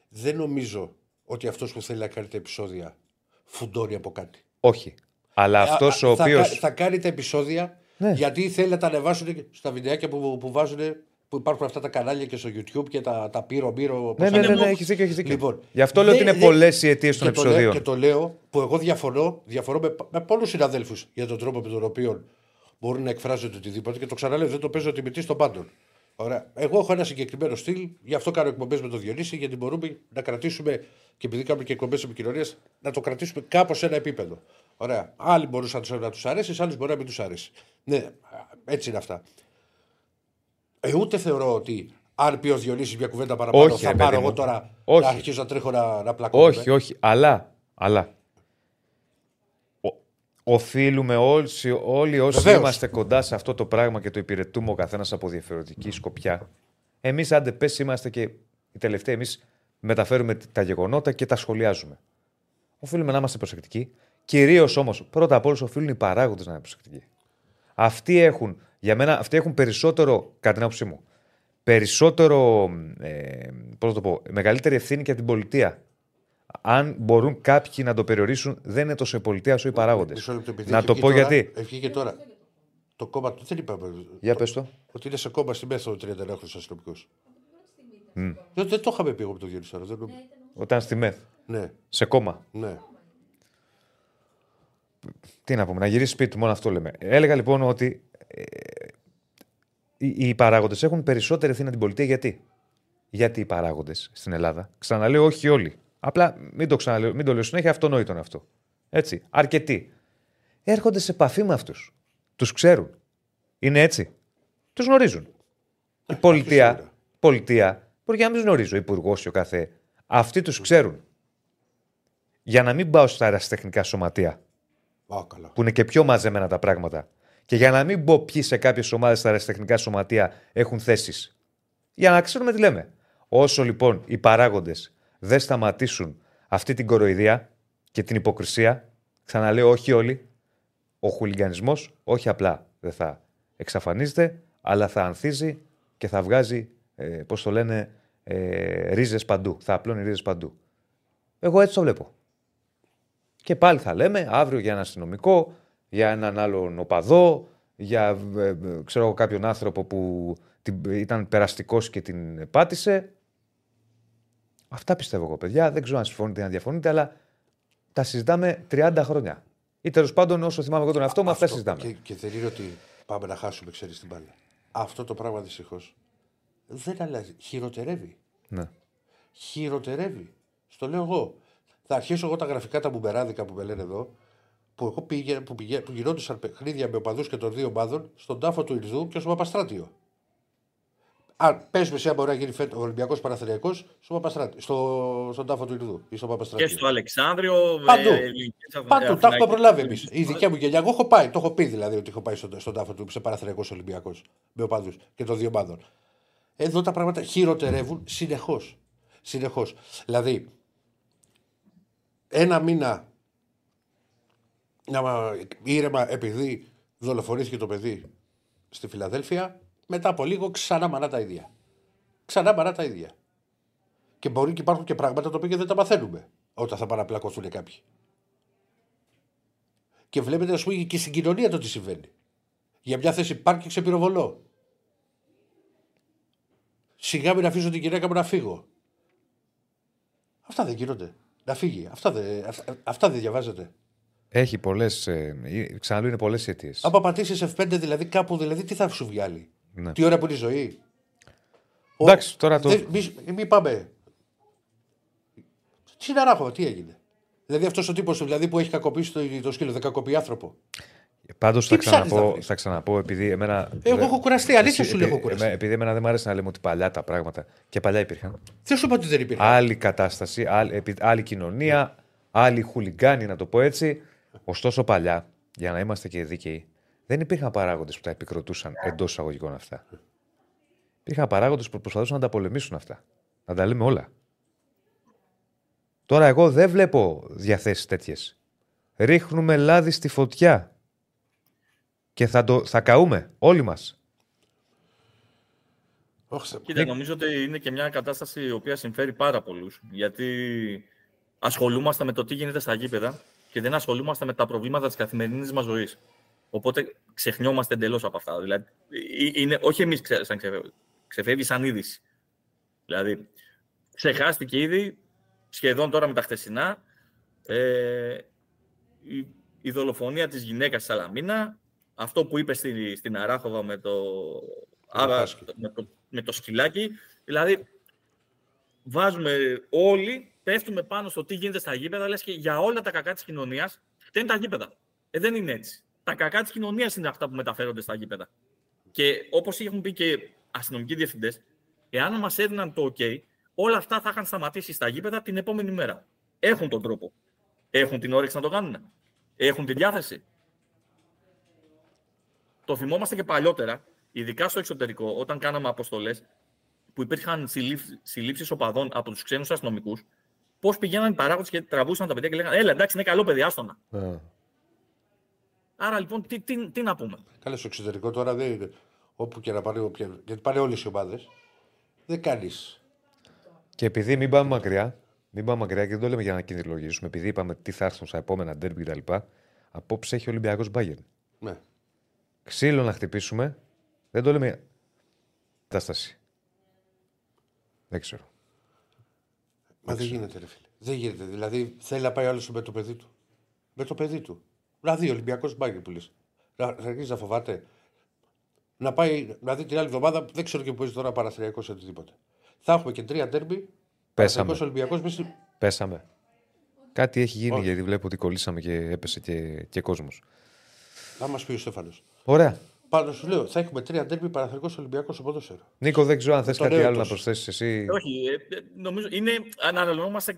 δεν νομίζω ότι αυτός που θέλει να κάνει τα επεισόδια φουντώνει από κάτι. Όχι. Αλλά αυτός ο οποίος. Θα κάνει τα επεισόδια γιατί θέλει να τα ανεβάσουν στα βιντεάκια που βάζουν. Που υπάρχουν αυτά τα κανάλια και στο YouTube και τα πύρο-μύρο. Ναι, έχεις δίκιο. Λοιπόν, γι' αυτό λέω ότι είναι πολλές οι αιτίες των επεισοδίων. Και το λέω που εγώ διαφωνώ με πολλούς συναδέλφους για τον τρόπο με τον οποίο μπορούν να εκφράζονται οτιδήποτε και το ξαναλέω, δεν το παίζω τιμητής των πάντων. Ωραία. Εγώ έχω ένα συγκεκριμένο στυλ, γι' αυτό κάνω εκπομπές με τον Διονύση, γιατί μπορούμε να κρατήσουμε και επειδή κάνουμε και εκπομπές επικοινωνίας, να το κρατήσουμε κάπως σε ένα επίπεδο. Ωραία. Άλλοι μπορούσαν να τους αρέσει, άλλοι μπορεί να μην τους αρέσει. Ναι, έτσι είναι αυτά. Ούτε θεωρώ ότι αν πει ο Διονύσης μια κουβέντα παραπάνω, θα πάρω εγώ τώρα να αρχίσω να τρέχω να πλακώνω. Όχι. Αλλά. Οφείλουμε όλοι όσοι είμαστε κοντά σε αυτό το πράγμα και το υπηρετούμε ο καθένας από διαφορετική σκοπιά. Εμείς άντε πες είμαστε και οι τελευταίοι. Εμείς μεταφέρουμε τα γεγονότα και τα σχολιάζουμε. Οφείλουμε να είμαστε προσεκτικοί. Κυρίως όμως, πρώτα απ' όλους οφείλουν οι παράγοντες να είναι προσεκτικοί. Αυτοί έχουν περισσότερο, κατά την άποψή μου, μεγαλύτερη ευθύνη και από την πολιτεία. Αν μπορούν κάποιοι να το περιορίσουν, δεν είναι τόσο η πολιτεία όσο οι παράγοντες. Να το πω τώρα, γιατί. Ευχήκε τώρα. Το κόμμα του δεν είπαμε. Για πες το. Ότι είναι σε κόμμα στη μέθοδο 39 χρόνια αστυνομικός. Δεν το είχαμε πει εγώ με το Γιάννη Σάρα. Όταν στη ΜΕΘ. Ναι. Σε κόμμα. Ναι. Τι να πούμε, να γυρίσει σπίτι, μόνο αυτό λέμε. Έλεγα λοιπόν ότι οι παράγοντες έχουν περισσότερη ευθύνη από την πολιτεία. Γιατί οι παράγοντες στην Ελλάδα, ξαναλέω, όχι όλοι. Απλά μην το λέω συνέχεια, αυτονόητον αυτό. Έτσι. Αρκετοί έρχονται σε επαφή με αυτούς. Τους ξέρουν. Είναι έτσι. Τους γνωρίζουν. Η πολιτεία μπορεί να μην γνωρίζει ο υπουργός ή ο κάθε. Αυτοί τους ξέρουν. Για να μην πάω στα αεραστεχνικά σωματεία. Που είναι και πιο μαζεμένα τα πράγματα. Και για να μην πω ποιοι σε κάποιες ομάδες στα αεραστεχνικά σωματεία έχουν θέσεις. Για να ξέρουμε τι λέμε. Όσο λοιπόν οι παράγοντες δεν σταματήσουν αυτή την κοροϊδία και την υποκρισία. Ξαναλέω, όχι όλοι. Ο χουλιγανισμός όχι απλά δεν θα εξαφανίζεται, αλλά θα ανθίζει και θα βγάζει, πώς το λένε, ρίζες παντού. Θα απλώνει ρίζες παντού. Εγώ έτσι το βλέπω. Και πάλι θα λέμε αύριο για ένα αστυνομικό, για έναν άλλον οπαδό, για ξέρω κάποιον άνθρωπο που ήταν περαστικός και την πάτησε. Αυτά πιστεύω εγώ, παιδιά. Δεν ξέρω αν συμφωνείτε ή αν διαφωνείτε, αλλά τα συζητάμε 30 χρόνια. Ή τέλος πάντων, όσο θυμάμαι εγώ τον εαυτό μου, αυτά συζητάμε. Και θεωρεί ότι πάμε να χάσουμε, ξέρεις, την μπάλα. Αυτό το πράγμα δυστυχώς δεν αλλάζει. Χειροτερεύει. Ναι. Χειροτερεύει. Στο λέω εγώ. Θα αρχίσω εγώ τα γραφικά, τα μπουμπεράδικα που με λένε εδώ, που γινόντουσαν παιχνίδια με οπαδούς και των δύο ομάδων στον τάφο του Ιλδού και στο Παπαστράτιο. Αν παίζουμε σε μπορεί να γίνει ο Ολυμπιακός Παναθηναϊκός στον τάφο του Ιλδού ή στο Παπαστράτιο. Και στο Αλεξάνδριο. Παντού. Παντού. Τα έχουμε προλάβει εμείς. Η δικιά μου γενιά, εγώ έχω πάει. Το έχω πει δηλαδή ότι έχω πάει στον τάφο του σε Παναθηναϊκός Ολυμπιακός με οπαδούς και των δύο ομάδων. Εδώ τα πράγματα χειροτερεύουν συνεχώς. Συνεχώς. Δηλαδή. Ένα μήνα ήρεμα επειδή δολοφονήθηκε το παιδί στη Φιλαδέλφια, μετά από λίγο ξανά μανά τα ίδια. Ξανά μανά τα ίδια. Και μπορεί και υπάρχουν και πράγματα τα οποία δεν τα μαθαίνουμε όταν θα παραπλακωθούν κάποιοι. Και βλέπετε, ας πούμε, και στην κοινωνία το τι συμβαίνει. Για μια θέση πάρκινγκ σε πυροβολό. Σιγά μην αφήσω την γυναίκα μου να φύγω. Αυτά δεν γίνονται. Να φύγει. Αυτά δεν διαβάζετε. Έχει πολλές. Ξαναλέω, είναι πολλές αιτίες. Από πατήσεις F5 δηλαδή κάπου, δηλαδή τι θα σου βγάλει. Ναι. Τι ώρα που είναι η ζωή. Εντάξει, τώρα το. Μην πάμε. Συναράχομαι, τι έγινε. Δηλαδή αυτός ο τύπος δηλαδή, που έχει κακοποιήσει το σκύλο, δεν κακοποιεί άνθρωπο. Πάντως θα ξαναπώ, επειδή εμένα. Εγώ έχω κουραστεί, αλήθεια σου λέω. Επειδή εμένα δεν μου αρέσει να λέμε ότι παλιά τα πράγματα και παλιά υπήρχαν. Δεν σου είπα ότι δεν υπήρχαν. Άλλη κατάσταση, άλλη κοινωνία, άλλοι χουλιγκάνοι, να το πω έτσι. Ωστόσο, παλιά, για να είμαστε και δίκαιοι, δεν υπήρχαν παράγοντες που τα επικροτούσαν εντός εισαγωγικών αυτά. Υπήρχαν παράγοντες που προσπαθούσαν να τα πολεμήσουν αυτά. Να τα λέμε όλα. Τώρα, εγώ δεν βλέπω διαθέσεις τέτοιες. Ρίχνουμε λάδι στη φωτιά. Και θα καούμε όλοι μας. Κοίτα, νομίζω ότι είναι και μια κατάσταση η οποία συμφέρει πάρα πολλούς. Γιατί ασχολούμαστε με το τι γίνεται στα γήπεδα και δεν ασχολούμαστε με τα προβλήματα της καθημερινής μας ζωής. Οπότε ξεχνιόμαστε εντελώς από αυτά. Δηλαδή, είναι, όχι εμείς ξεφεύγει σαν είδηση. Δηλαδή, ξεχάστηκε ήδη, σχεδόν τώρα με τα χθεσινά, η δολοφονία της γυναίκας στη Σαλαμίνα. Αυτό που είπε στην Αράχοβα με το σκυλάκι. Δηλαδή, βάζουμε όλοι, πέφτουμε πάνω στο τι γίνεται στα γήπεδα, λες και για όλα τα κακά της κοινωνίας φταίνουν τα γήπεδα. Δεν είναι έτσι. Τα κακά της κοινωνίας είναι αυτά που μεταφέρονται στα γήπεδα. Και όπως έχουν πει και αστυνομικοί διευθυντές, εάν μας έδιναν το OK, όλα αυτά θα είχαν σταματήσει στα γήπεδα την επόμενη μέρα. Έχουν τον τρόπο. Έχουν την όρεξη να το κάνουν. Έχουν τη διάθεση. Το θυμόμαστε και παλιότερα, ειδικά στο εξωτερικό, όταν κάναμε αποστολές που υπήρχαν συλλήψεις οπαδών από τους ξένους αστυνομικούς, πώς πηγαίναν οι παράγοντες και τραβούσαν τα παιδιά και λέγανε: Έλα, εντάξει, είναι καλό παιδί, άστονα. Άρα λοιπόν, τι να πούμε. Καλά, στο εξωτερικό τώρα δεν είναι. Όπου και να πάνε, γιατί πάνε όλες οι ομάδες, δεν κάνεις. Και επειδή μην πάμε μακριά, και δεν το λέμε για να κινδυνολογήσουμε, επειδή είπαμε τι θα έρθουν στα επόμενα ντέρμπι κτλ., απόψε έχει ο Ολυμπιακός Bayern. Ναι. Ξύλο να χτυπήσουμε, δεν το λέμε κατάσταση. Δεν ξέρω. Μα δεν γίνεται, ρε φίλε. Δεν γίνεται. Δηλαδή θέλει να πάει άλλο με το παιδί του. Με το παιδί του. Δηλαδή ο Ολυμπιακός Bayern που λες. Να αρχίσει να φοβάται. Να πάει, δηλαδή την άλλη εβδομάδα, δεν ξέρω και πού είναι τώρα Παναθηναϊκός ή οτιδήποτε. Θα έχουμε και 3 ντέρμπι. Πέσαμε. Πέσαμε. Κάτι έχει γίνει, γιατί βλέπω ότι κολλήσαμε και έπεσε και κόσμος. Θα μας πει ο Στέφανος. Ωραία. Πάντως σου λέω, θα έχουμε 3 ντέρμπι Παναθηναϊκός Ολυμπιακός στο ποδόσφαιρο. Νίκο, δεν ξέρω αν θες κάτι άλλο να προσθέσεις εσύ. Όχι, νομίζω είναι αναλωνόμαστε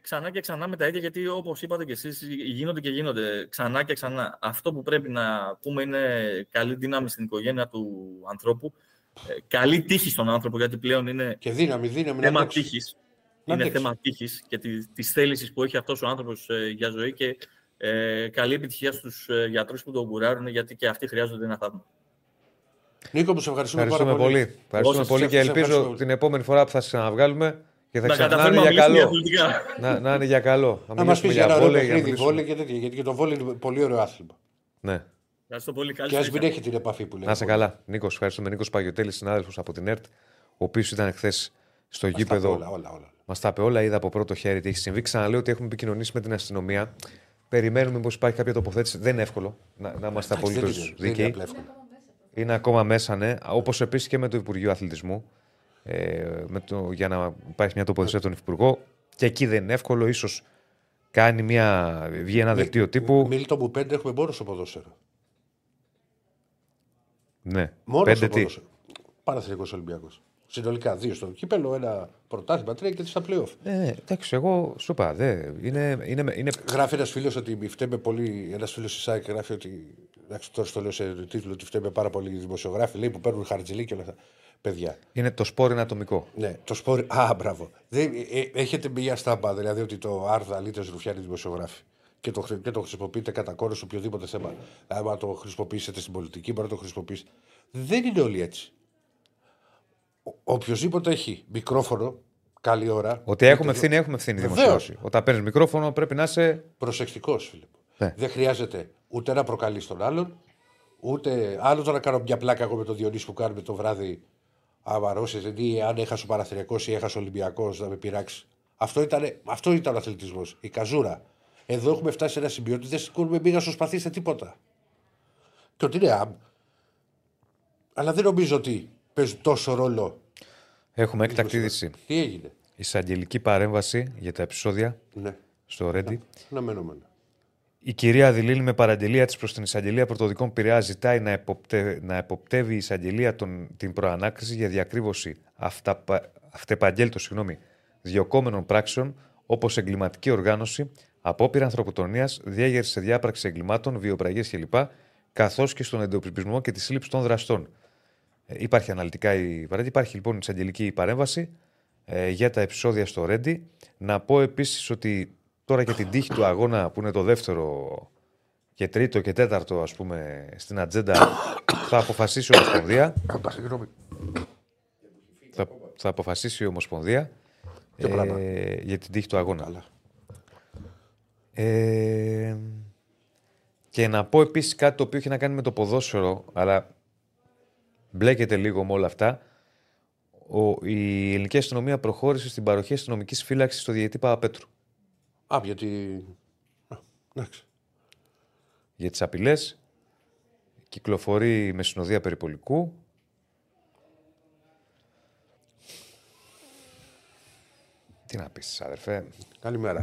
ξανά και ξανά με τα ίδια, γιατί όπως είπατε και εσείς, γίνονται και γίνονται ξανά και ξανά. Αυτό που πρέπει να πούμε είναι καλή δύναμη στην οικογένεια του ανθρώπου. Καλή τύχη στον άνθρωπο, γιατί πλέον είναι. Και δύναμη, θέμα τύχης. Είναι θέμα τύχης και της θέλησης που έχει αυτός ο άνθρωπος για ζωή και καλή επιτυχία στους γιατρούς που τον κουράρουν, γιατί και αυτοί χρειάζονται ένα θαύμα. Νίκο, που σε ευχαριστούμε πολύ. Ευχαριστούμε πολύ και ελπίζω την επόμενη φορά που θα σας ξαναβγάλουμε και θα ξανανάμε για καλό. Να είναι για καλό. Να μας πεις για ένα ωραίο παιχνίδι βόλεϊ και τέτοια, γιατί και το βόλεϊ είναι πολύ ωραίο άθλημα. Ναι. Και ας μην έχει την επαφή που λέει. Να είσαι καλά. Νίκος, ευχαριστούμε. Νίκος Παγιωτέλης, συνάδελφος από την ΕΡΤ, ο οποίος ήταν χθες στο γήπεδο. Μας τα είπε όλα, είδα από πρώτο χέρι τι έχει συμβεί. Ξαναλέω ότι έχουμε επικοινωνήσει με την αστυνομία. Περιμένουμε πως υπάρχει κάποια τοποθέτηση. Δεν είναι εύκολο να είμαστε απολύτως δίκαιοι. Είναι ακόμα μέσα, ναι. Όπως επίσης και με το Υπουργείο Αθλητισμού. Για να υπάρχει μια τοποθέτηση από τον Υπουργό. Και εκεί δεν είναι εύκολο. Ίσως βγει ένα δελτίο τύπου. Μίλητο που 5 έχουμε μόνο στο ποδόσφαιρο. Ναι. Μόνο στο ποδόσφαιρο. Παναθηναϊκός, Ολυμπιακός. Συνολικά 2 στο κύπελο, 1 πρωτάθλημα, 3 και 3 στα play-off. Εντάξει, εγώ σου είπα. Γράφει ένας φίλος ότι φταίμε πολύ. Ένας φίλος της ΑΕΚ γράφει ότι. Εντάξει, τώρα το λέω σε τίτλο ότι φταίμε πάρα πολύ οι δημοσιογράφοι. Λέει που παίρνουν χαρτζιλί και όλα αυτά. Παιδιά. Είναι το σπόρ είναι ατομικό. Ναι, το σπόρ. Α, μπράβο. Έχετε μία στάμπα, δηλαδή ότι το Άρδα Λίτες Ρουφιάνη δημοσιογράφοι. Και το χρησιμοποιείτε κατά κόρο σε οποιοδήποτε θέμα. Άμα το χρησιμοποιήσετε στην πολιτική, μπορεί να το χρησιμοποιήσετε. Δεν είναι όλοι έτσι. Οποιοςδήποτε έχει μικρόφωνο, καλή ώρα. Ότι έχουμε ευθύνη, έχουμε ευθύνη δημοσιογράφοι. Όταν παίρνει μικρόφωνο, πρέπει να είσαι προσεκτικός, Φίλιππ. Ναι. Δεν χρειάζεται ούτε να προκαλεί τον άλλον, ούτε άλλο το να κάνω μια πλάκα εγώ με τον Διονύση που κάνουμε το βράδυ. Αμαρώσει, ή αν έχασε ο Παναθηναϊκός ή έχασε ο Ολυμπιακός, να με πειράξει. Αυτό ήταν ο αθλητισμός. Η καζούρα. Εδώ έχουμε φτάσει σε ένα σημείο ότι δεν σηκώνουμε μίγα στο σπαθί σε τίποτα. Και ότι είναι αμ. Αλλά δεν νομίζω ότι παίζουν τόσο ρόλο. Έχουμε έκτακτη είδηση. Τι έγινε. Εισαγγελική παρέμβαση για τα επεισόδια στο Ρέντι. Η κυρία Δηλήλη με παραγγελία της προς την εισαγγελία Πρωτοδικών Πειραιά ζητάει να εποπτεύει η εισαγγελία την προανάκριση για διακρύβωση αυτεπαγγέλτος διωκόμενων πράξεων όπως εγκληματική οργάνωση, απόπειρα ανθρωποκτονίας, διέγερση σε διάπραξη εγκλημάτων, βιοπραγίες κλπ. Καθώς και στον εντοπισμό και τη σύλληψη των δραστών. Υπάρχει αναλυτικά η παρέμβαση. Υπάρχει λοιπόν η εισαγγελική παρέμβαση για τα επεισόδια στο Ρέντι. Να πω επίσης ότι. Τώρα και την τύχη του αγώνα που είναι το δεύτερο και τρίτο και τέταρτο, ας πούμε, στην ατζέντα, θα αποφασίσει η Ομοσπονδία. Θα αποφασίσει η Ομοσπονδία για την τύχη του αγώνα. Και να πω επίσης κάτι το οποίο έχει να κάνει με το ποδόσφαιρο, αλλά μπλέκεται λίγο με όλα αυτά. Η ελληνική αστυνομία προχώρησε στην παροχή αστυνομικής φύλαξης στο διαιτητή Παπαπέτρου. Για τις απειλές, κυκλοφορεί με συνοδεία περιπολικού. Τι να πεις, αδερφέ. Καλημέρα.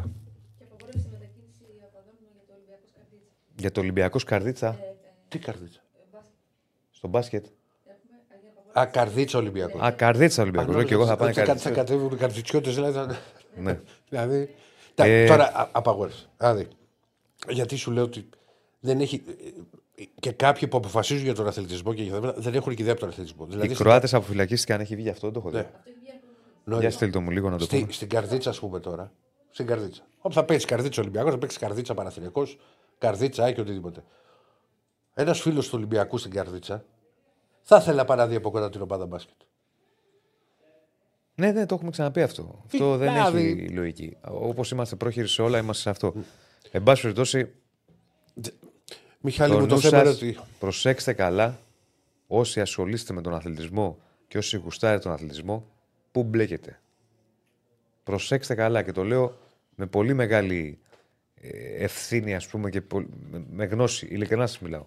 Και απαγόρευση μετακίνηση απαντών για το Ολυμπιακό Καρδίτσα. Για το Ολυμπιακό Καρδίτσα. Τι Καρδίτσα. Στο μπάσκετ. Ακαρδίτσα Ολυμπιακό. Ακαρδίτσα Ολυμπιακό. Λέω και εγώ θα πάνε Καρδίτσα. Θα κατέβουν οι καρδιτσιώτες, δηλαδή. Τώρα απαγόρευσε. Γιατί σου λέω ότι δεν έχει. Και κάποιοι που αποφασίζουν για τον αθλητισμό και για τα θέματα δεν έχουν και ιδέα από τον αθλητισμό. Οι Κροάτες αποφυλακίστηκαν, έχει βγει γι' αυτό, δεν το έχω δει. Για στείλτε μου λίγο να το πούμε. Στην Καρδίτσα, ας πούμε τώρα. Στην Καρδίτσα. Όπου θα παίξει Καρδίτσα Ολυμπιακός, θα παίξει Καρδίτσα Παναθηναϊκός, Καρδίτσα και οτιδήποτε. Ένας φίλος του Ολυμπιακού στην Καρδίτσα θα ήθελε να πάει να δει από κοντά την ομάδα μπάσκετ. Ναι, το έχουμε ξαναπεί αυτό. Αυτό δεν έχει λογική. Όπως είμαστε πρόχειροι σε όλα, είμαστε σε αυτό. Εν πάση περιπτώσει. Μιχάλη, μου το θέμα ότι. Προσέξτε καλά, όσοι ασχολείστε με τον αθλητισμό και όσοι γουστάρετε τον αθλητισμό, πού μπλέκετε. Προσέξτε καλά και το λέω με πολύ μεγάλη ευθύνη, ας πούμε, και με γνώση. Ειλικρινά σας μιλάω.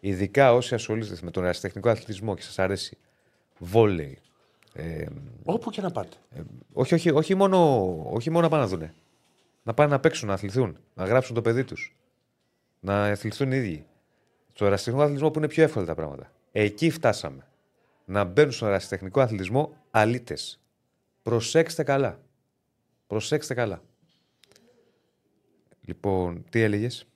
Ειδικά όσοι ασχολείστε με τον ερασιτεχνικό αθλητισμό και σας αρέσει βόλεϊ. Όπου και να πάτε. Όχι μόνο να πάνε να δούνε. Να πάνε να παίξουν, να αθληθούν, να γράψουν το παιδί τους. Να αθληθούν οι ίδιοι. Στον ερασιτεχνικό αθλητισμό που είναι πιο εύκολα τα πράγματα. Εκεί φτάσαμε. Να μπαίνουν στον ερασιτεχνικό αθλητισμό αλήτες. Προσέξτε καλά. Προσέξτε καλά. Λοιπόν, τι έλεγες.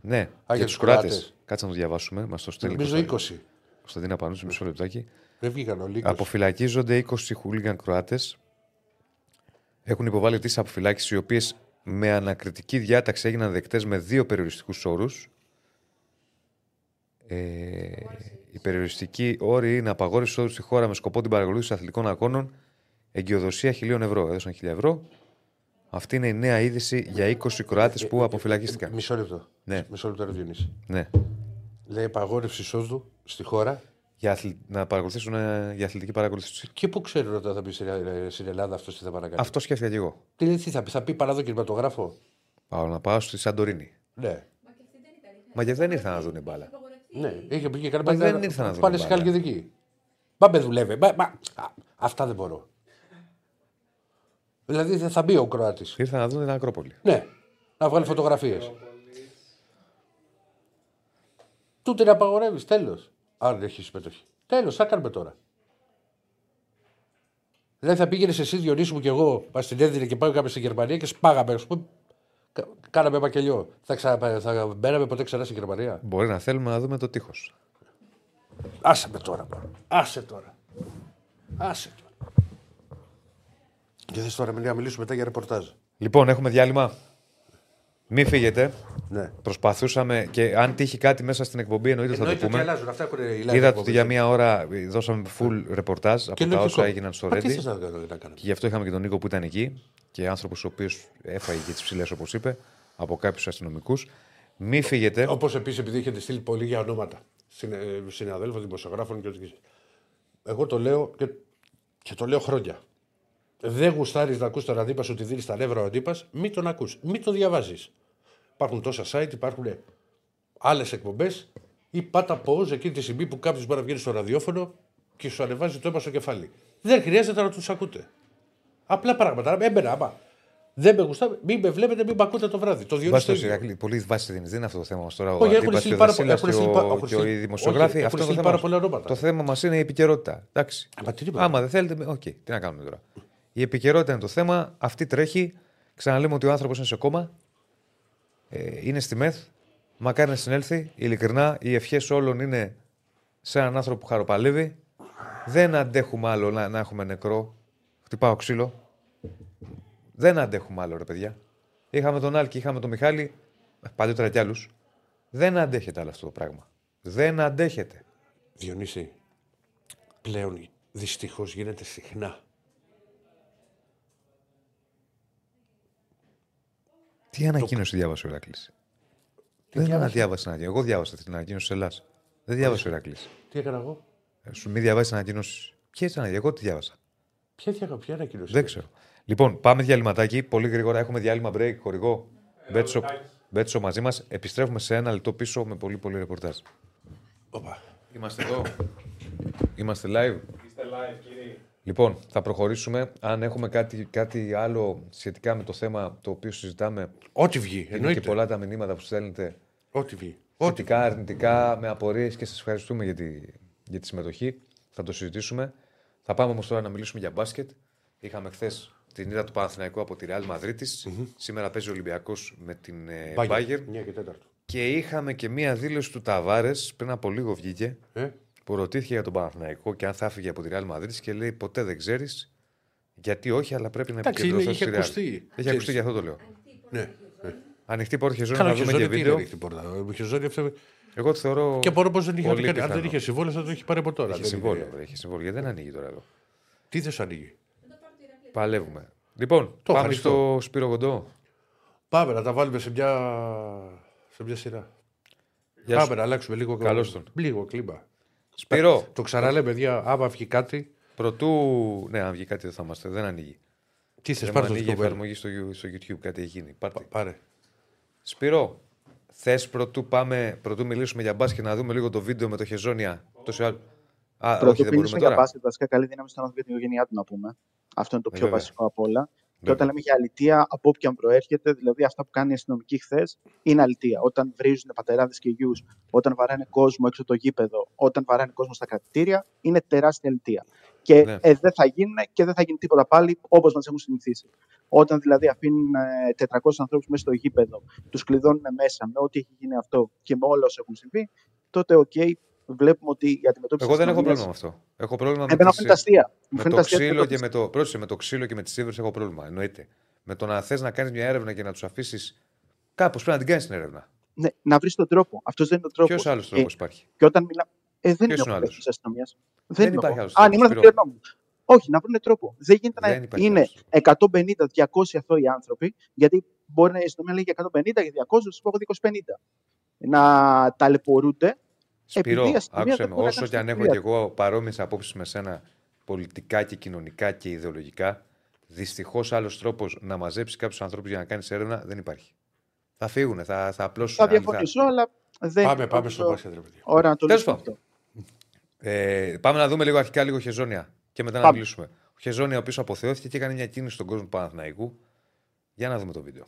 Ναι, για τους Κροάτες. Κάτσε να το διαβάσουμε. Μας το στέλνει. Νομίζω 20. Κωνσταντίνα Πανούση, μισό λεπτάκι. Δεν βγήκαν όλοι. Αποφυλακίζονται 20 χούλιγκαν Κροάτες. Έχουν υποβάλει τις αποφυλάξεις, οι οποίες με ανακριτική διάταξη έγιναν δεκτές με δύο περιοριστικούς όρους. Οι περιοριστικοί όροι είναι απαγόρευση όρου στη χώρα με σκοπό την παρακολούθηση αθλητικών αγώνων, εγκυοδοσία 1.000 ευρώ. Έδωσαν 1.000 ευρώ. Αυτή είναι η νέα είδηση για 20 Κροάτες που αποφυλακίστηκαν. Μισό λεπτό. Ναι. Μισό λεπτό, Διονύση. Ναι. Λέει απαγόρευση εισόδου στη χώρα. Να παρακολουθήσουν για αθλητική παρακολούθηση. Και πού ξέρουν όταν θα πει στην Ελλάδα αυτό τι θα παρακαλεί. Αυτό σκέφτηκα και εγώ. Τι θα πει, παράδο κινηματογράφο. Πάω να πάω στη Σαντορίνη. Ναι. Μα και δεν ήρθαν να δουν μπάλα. Ναι, είχε πει και κανένα πράγμα. Δεν ήρθαν να δουν. Πάνε σε Χαλκιδική. Πάμε δουλεύει. Αυτά δεν μπορώ. Δηλαδή θα μπει ο Κροάτης. Ήρθαν να δουν την Ακρόπολη. Ναι, να βγάλει φωτογραφίες. Του την απαγορεύει, τέλος. Άρα δεν έχει συμμετοχή. Τέλος, θα κάνουμε τώρα. Δηλαδή θα πήγαινε εσύ, Διονύση μου και εγώ, στην Έδινε και πάμε στη Γερμανία και σπάγαμε. Κάναμε μακελιό. Θα μπαίναμε ποτέ ξανά στη Γερμανία. Μπορεί να θέλουμε να δούμε το τείχος. Άσε με τώρα. Άσε τώρα. Και θες τώρα να μιλήσουμε μετά για ρεπορτάζ. Λοιπόν, έχουμε διάλειμμα. Μη φύγετε. Ναι. Προσπαθούσαμε και αν τύχει κάτι μέσα στην εκπομπή, εννοείται θα το πούμε. Αλλάζουν, αυτά είδατε ότι για μία ώρα δώσαμε full ρεπορτάζ από τα όσα έγιναν στο Ρέντι. Γι' αυτό είχαμε και τον Νίκο που ήταν εκεί και άνθρωπος ο οποίος έφαγε και τις ψηλές, όπως είπε, από κάποιους αστυνομικούς. Μη φύγετε. Όπως επίσης, επειδή έχετε στείλει πολύ για ονόματα συναδέλφων, δημοσιογράφων και ό,τι και εσείς. Εγώ το λέω και το λέω χρόνια. Δεν γουστάρεις να ακούς τον αντίπα, ότι δίνεις τα νεύρα ο αντίπας, μην τον ακούς, μην τον διαβάζεις. Υπάρχουν τόσα site, υπάρχουν άλλες εκπομπές ή πάτα pause εκείνη τη στιγμή που κάποιος μπορεί να βγαίνει στο ραδιόφωνο και σου ανεβάζει το αίμα στο κεφάλι. Δεν χρειάζεται να τους ακούτε. Απλά πράγματα. Έμπαινα, άμα δεν με γουστάρει, μην με βλέπετε, μην με ακούτε το βράδυ. Το Διονύση. Πολύ βάση δίνεις, δεν είναι αυτό το θέμα μας τώρα. Όχι, έχουν στείλει πάρα πολλά ονόματα. Το θέμα μας είναι η επικαιρότητα. Άμα δεν θέλετε, οκ, τι να κάνουμε τώρα. Η επικαιρότητα είναι το θέμα. Αυτή τρέχει. Ξαναλέμε ότι ο άνθρωπος είναι σε κόμμα. Είναι στη ΜΕΘ. Μακάρι να συνέλθει. Ειλικρινά, οι ευχές όλων είναι σε έναν άνθρωπο που χαροπαλεύει. Δεν αντέχουμε άλλο να έχουμε νεκρό. Χτυπάω ξύλο. Δεν αντέχουμε άλλο, ρε παιδιά. Είχαμε τον Άλκη, είχαμε τον Μιχάλη. Παλιότερα κι άλλους. Δεν αντέχεται άλλο αυτό το πράγμα. Δεν αντέχεται. Διονύση, πλέον δυστυχώς γίνεται συχνά. Τι ανακοίνωση διάβασε ο Ηρακλής. Δεν αναδιάβασε την ανακοίνωση. Εγώ διάβασα την ανακοίνωση τη Ελλάδα. Δεν διάβασε ο Ηρακλής. Τι έκανα εγώ. Σου μη διαβάσει την ανακοίνωση. Ποιε ήταν, εγώ τη διάβασα. Ποια ανακοίνωση. Δεν ξέρω. Λοιπόν, πάμε διαλυματάκι. Πολύ γρήγορα έχουμε διάλειμμα break. Χορηγό Μπέτσο μαζί μας. Επιστρέφουμε σε ένα λεπτό πίσω με πολύ πολύ ρεπορτάζ. Οπα. Είμαστε εδώ. Είμαστε live. Είστε live, κύριε. Λοιπόν, θα προχωρήσουμε. Αν έχουμε κάτι άλλο σχετικά με το θέμα το οποίο συζητάμε. Ό,τι βγει. Είναι και πολλά τα μηνύματα που στέλνετε. Ό,τι βγει. Θετικά, αρνητικά, με απορίες και σας ευχαριστούμε για τη συμμετοχή. Θα το συζητήσουμε. Θα πάμε όμως τώρα να μιλήσουμε για μπάσκετ. Είχαμε χθες την ήττα του Παναθηναϊκού από τη Ρεάλ Μαδρίτης. Mm-hmm. Σήμερα παίζει ο Ολυμπιακός με την Bayern. 9:04. Και είχαμε και μία δήλωση του Ταβάρες πριν από λίγο βγήκε. Που ρωτήθηκε για τον Παναθηναϊκό και αν θα έφυγε από τη Ρεάλ Μαδρίτης και λέει: Ποτέ δεν ξέρεις γιατί όχι, αλλά πρέπει να επικεντρωθώ στη Ρεάλ. Έχει ακουστεί, γι' αυτό το λέω. Ναι. Ανοιχτή πόρτα, είχε ζώνη να δούμε και βίντεο. Εγώ το θεωρώ. Και μπορώ πως δεν είχε κάνει. Αν δεν είχε συμβόλαιο, θα το είχε πάρει από τώρα. Είχε συμβόλαιο, δεν ανοίγει τώρα εδώ. Τι δεν σου ανοίγει. Παλεύουμε. Λοιπόν, πάμε στο Σπύρο Κοντό. Πάμε να τα βάλουμε σε μια σειρά. Πάμε να αλλάξουμε λίγο κλίμα. Σπύρο. Το ξαναλέμε, παιδιά, άμα βγει κάτι. Ναι, αν βγει κάτι δεν θα είμαστε. Δεν ανοίγει. Τι θες, πάρε το ανοίγει εφαρμογή στο YouTube, κάτι έχει γίνει. Πάρε. Σπύρο, θες πρωτού μιλήσουμε για μπάσκετ να δούμε λίγο το βίντεο με το Χεζόνια. Όχι, δεν μπορούμε τώρα. Για μπάσκετ, βασικά καλή δύναμη στον άνθρωπο για την οικογένειά του να πούμε. Αυτό είναι το πιο βασικό από όλα. Και όταν λέμε για αλητεία, από όπου και αν προέρχεται, δηλαδή αυτά που κάνει η αστυνομική χθες, είναι αλητεία. Όταν βρίζουν πατεράδες και γιους, όταν βαράνε κόσμο έξω το γήπεδο, όταν βαράνε κόσμο στα κρατητήρια, είναι τεράστια αλητεία. Και δεν θα γίνουν και δεν θα γίνει τίποτα πάλι όπως μας έχουν συνηθίσει. Όταν δηλαδή αφήνουν 400 ανθρώπους μέσα στο γήπεδο, τους κλειδώνουν μέσα με ό,τι έχει γίνει αυτό και με όλα όσα έχουν συμβεί, τότε βλέπουμε ότι η αντιμετώπιση. Εγώ δεν έχω πρόβλημα με αυτό. Έχω πρόβλημα με το ξύλο και με τις ύβρες έχω πρόβλημα. Εννοείται. Με το να θες να κάνεις μια έρευνα και να τους αφήσεις. Κάπως πρέπει να την κάνεις την έρευνα. Ναι, να βρεις τον τρόπο. Αυτό δεν είναι ο τρόπο. Ποιο άλλο τρόπο υπάρχει. Και όταν μιλάμε. Δεν είναι ο τρόπο τη αστυνομία. Δεν υπάρχει άλλο τρόπο. Αν ήμουν δικαιωμένο. Όχι, να βρουν τρόπο. Δεν γίνεται δεν να είναι 150-200 αθώοι άνθρωποι, γιατί μπορεί να η αστυνομία λέει για 150 και 200, του πω 250. Να ταλαιπωρούνται. Σπυρό, άκουσε με. Όσο και αν έχω και εγώ παρόμοιες απόψεις με σένα, πολιτικά και κοινωνικά και ιδεολογικά, δυστυχώς άλλος τρόπος να μαζέψεις κάποιους ανθρώπους για να κάνεις έρευνα δεν υπάρχει. Θα φύγουν, θα απλώσουν. Θα διαφωνήσω, αλλά δεν. Πάμε στο Πασχέδρε. Ωραία, το λέω. Πάμε να δούμε λίγο αρχικά λίγο Χεζόνια και μετά να μιλήσουμε. Ο Χεζόνια, ο οποίος αποθεώθηκε και έκανε μια κίνηση στον κόσμο του Παναθηναϊκού. Για να δούμε το βίντεο.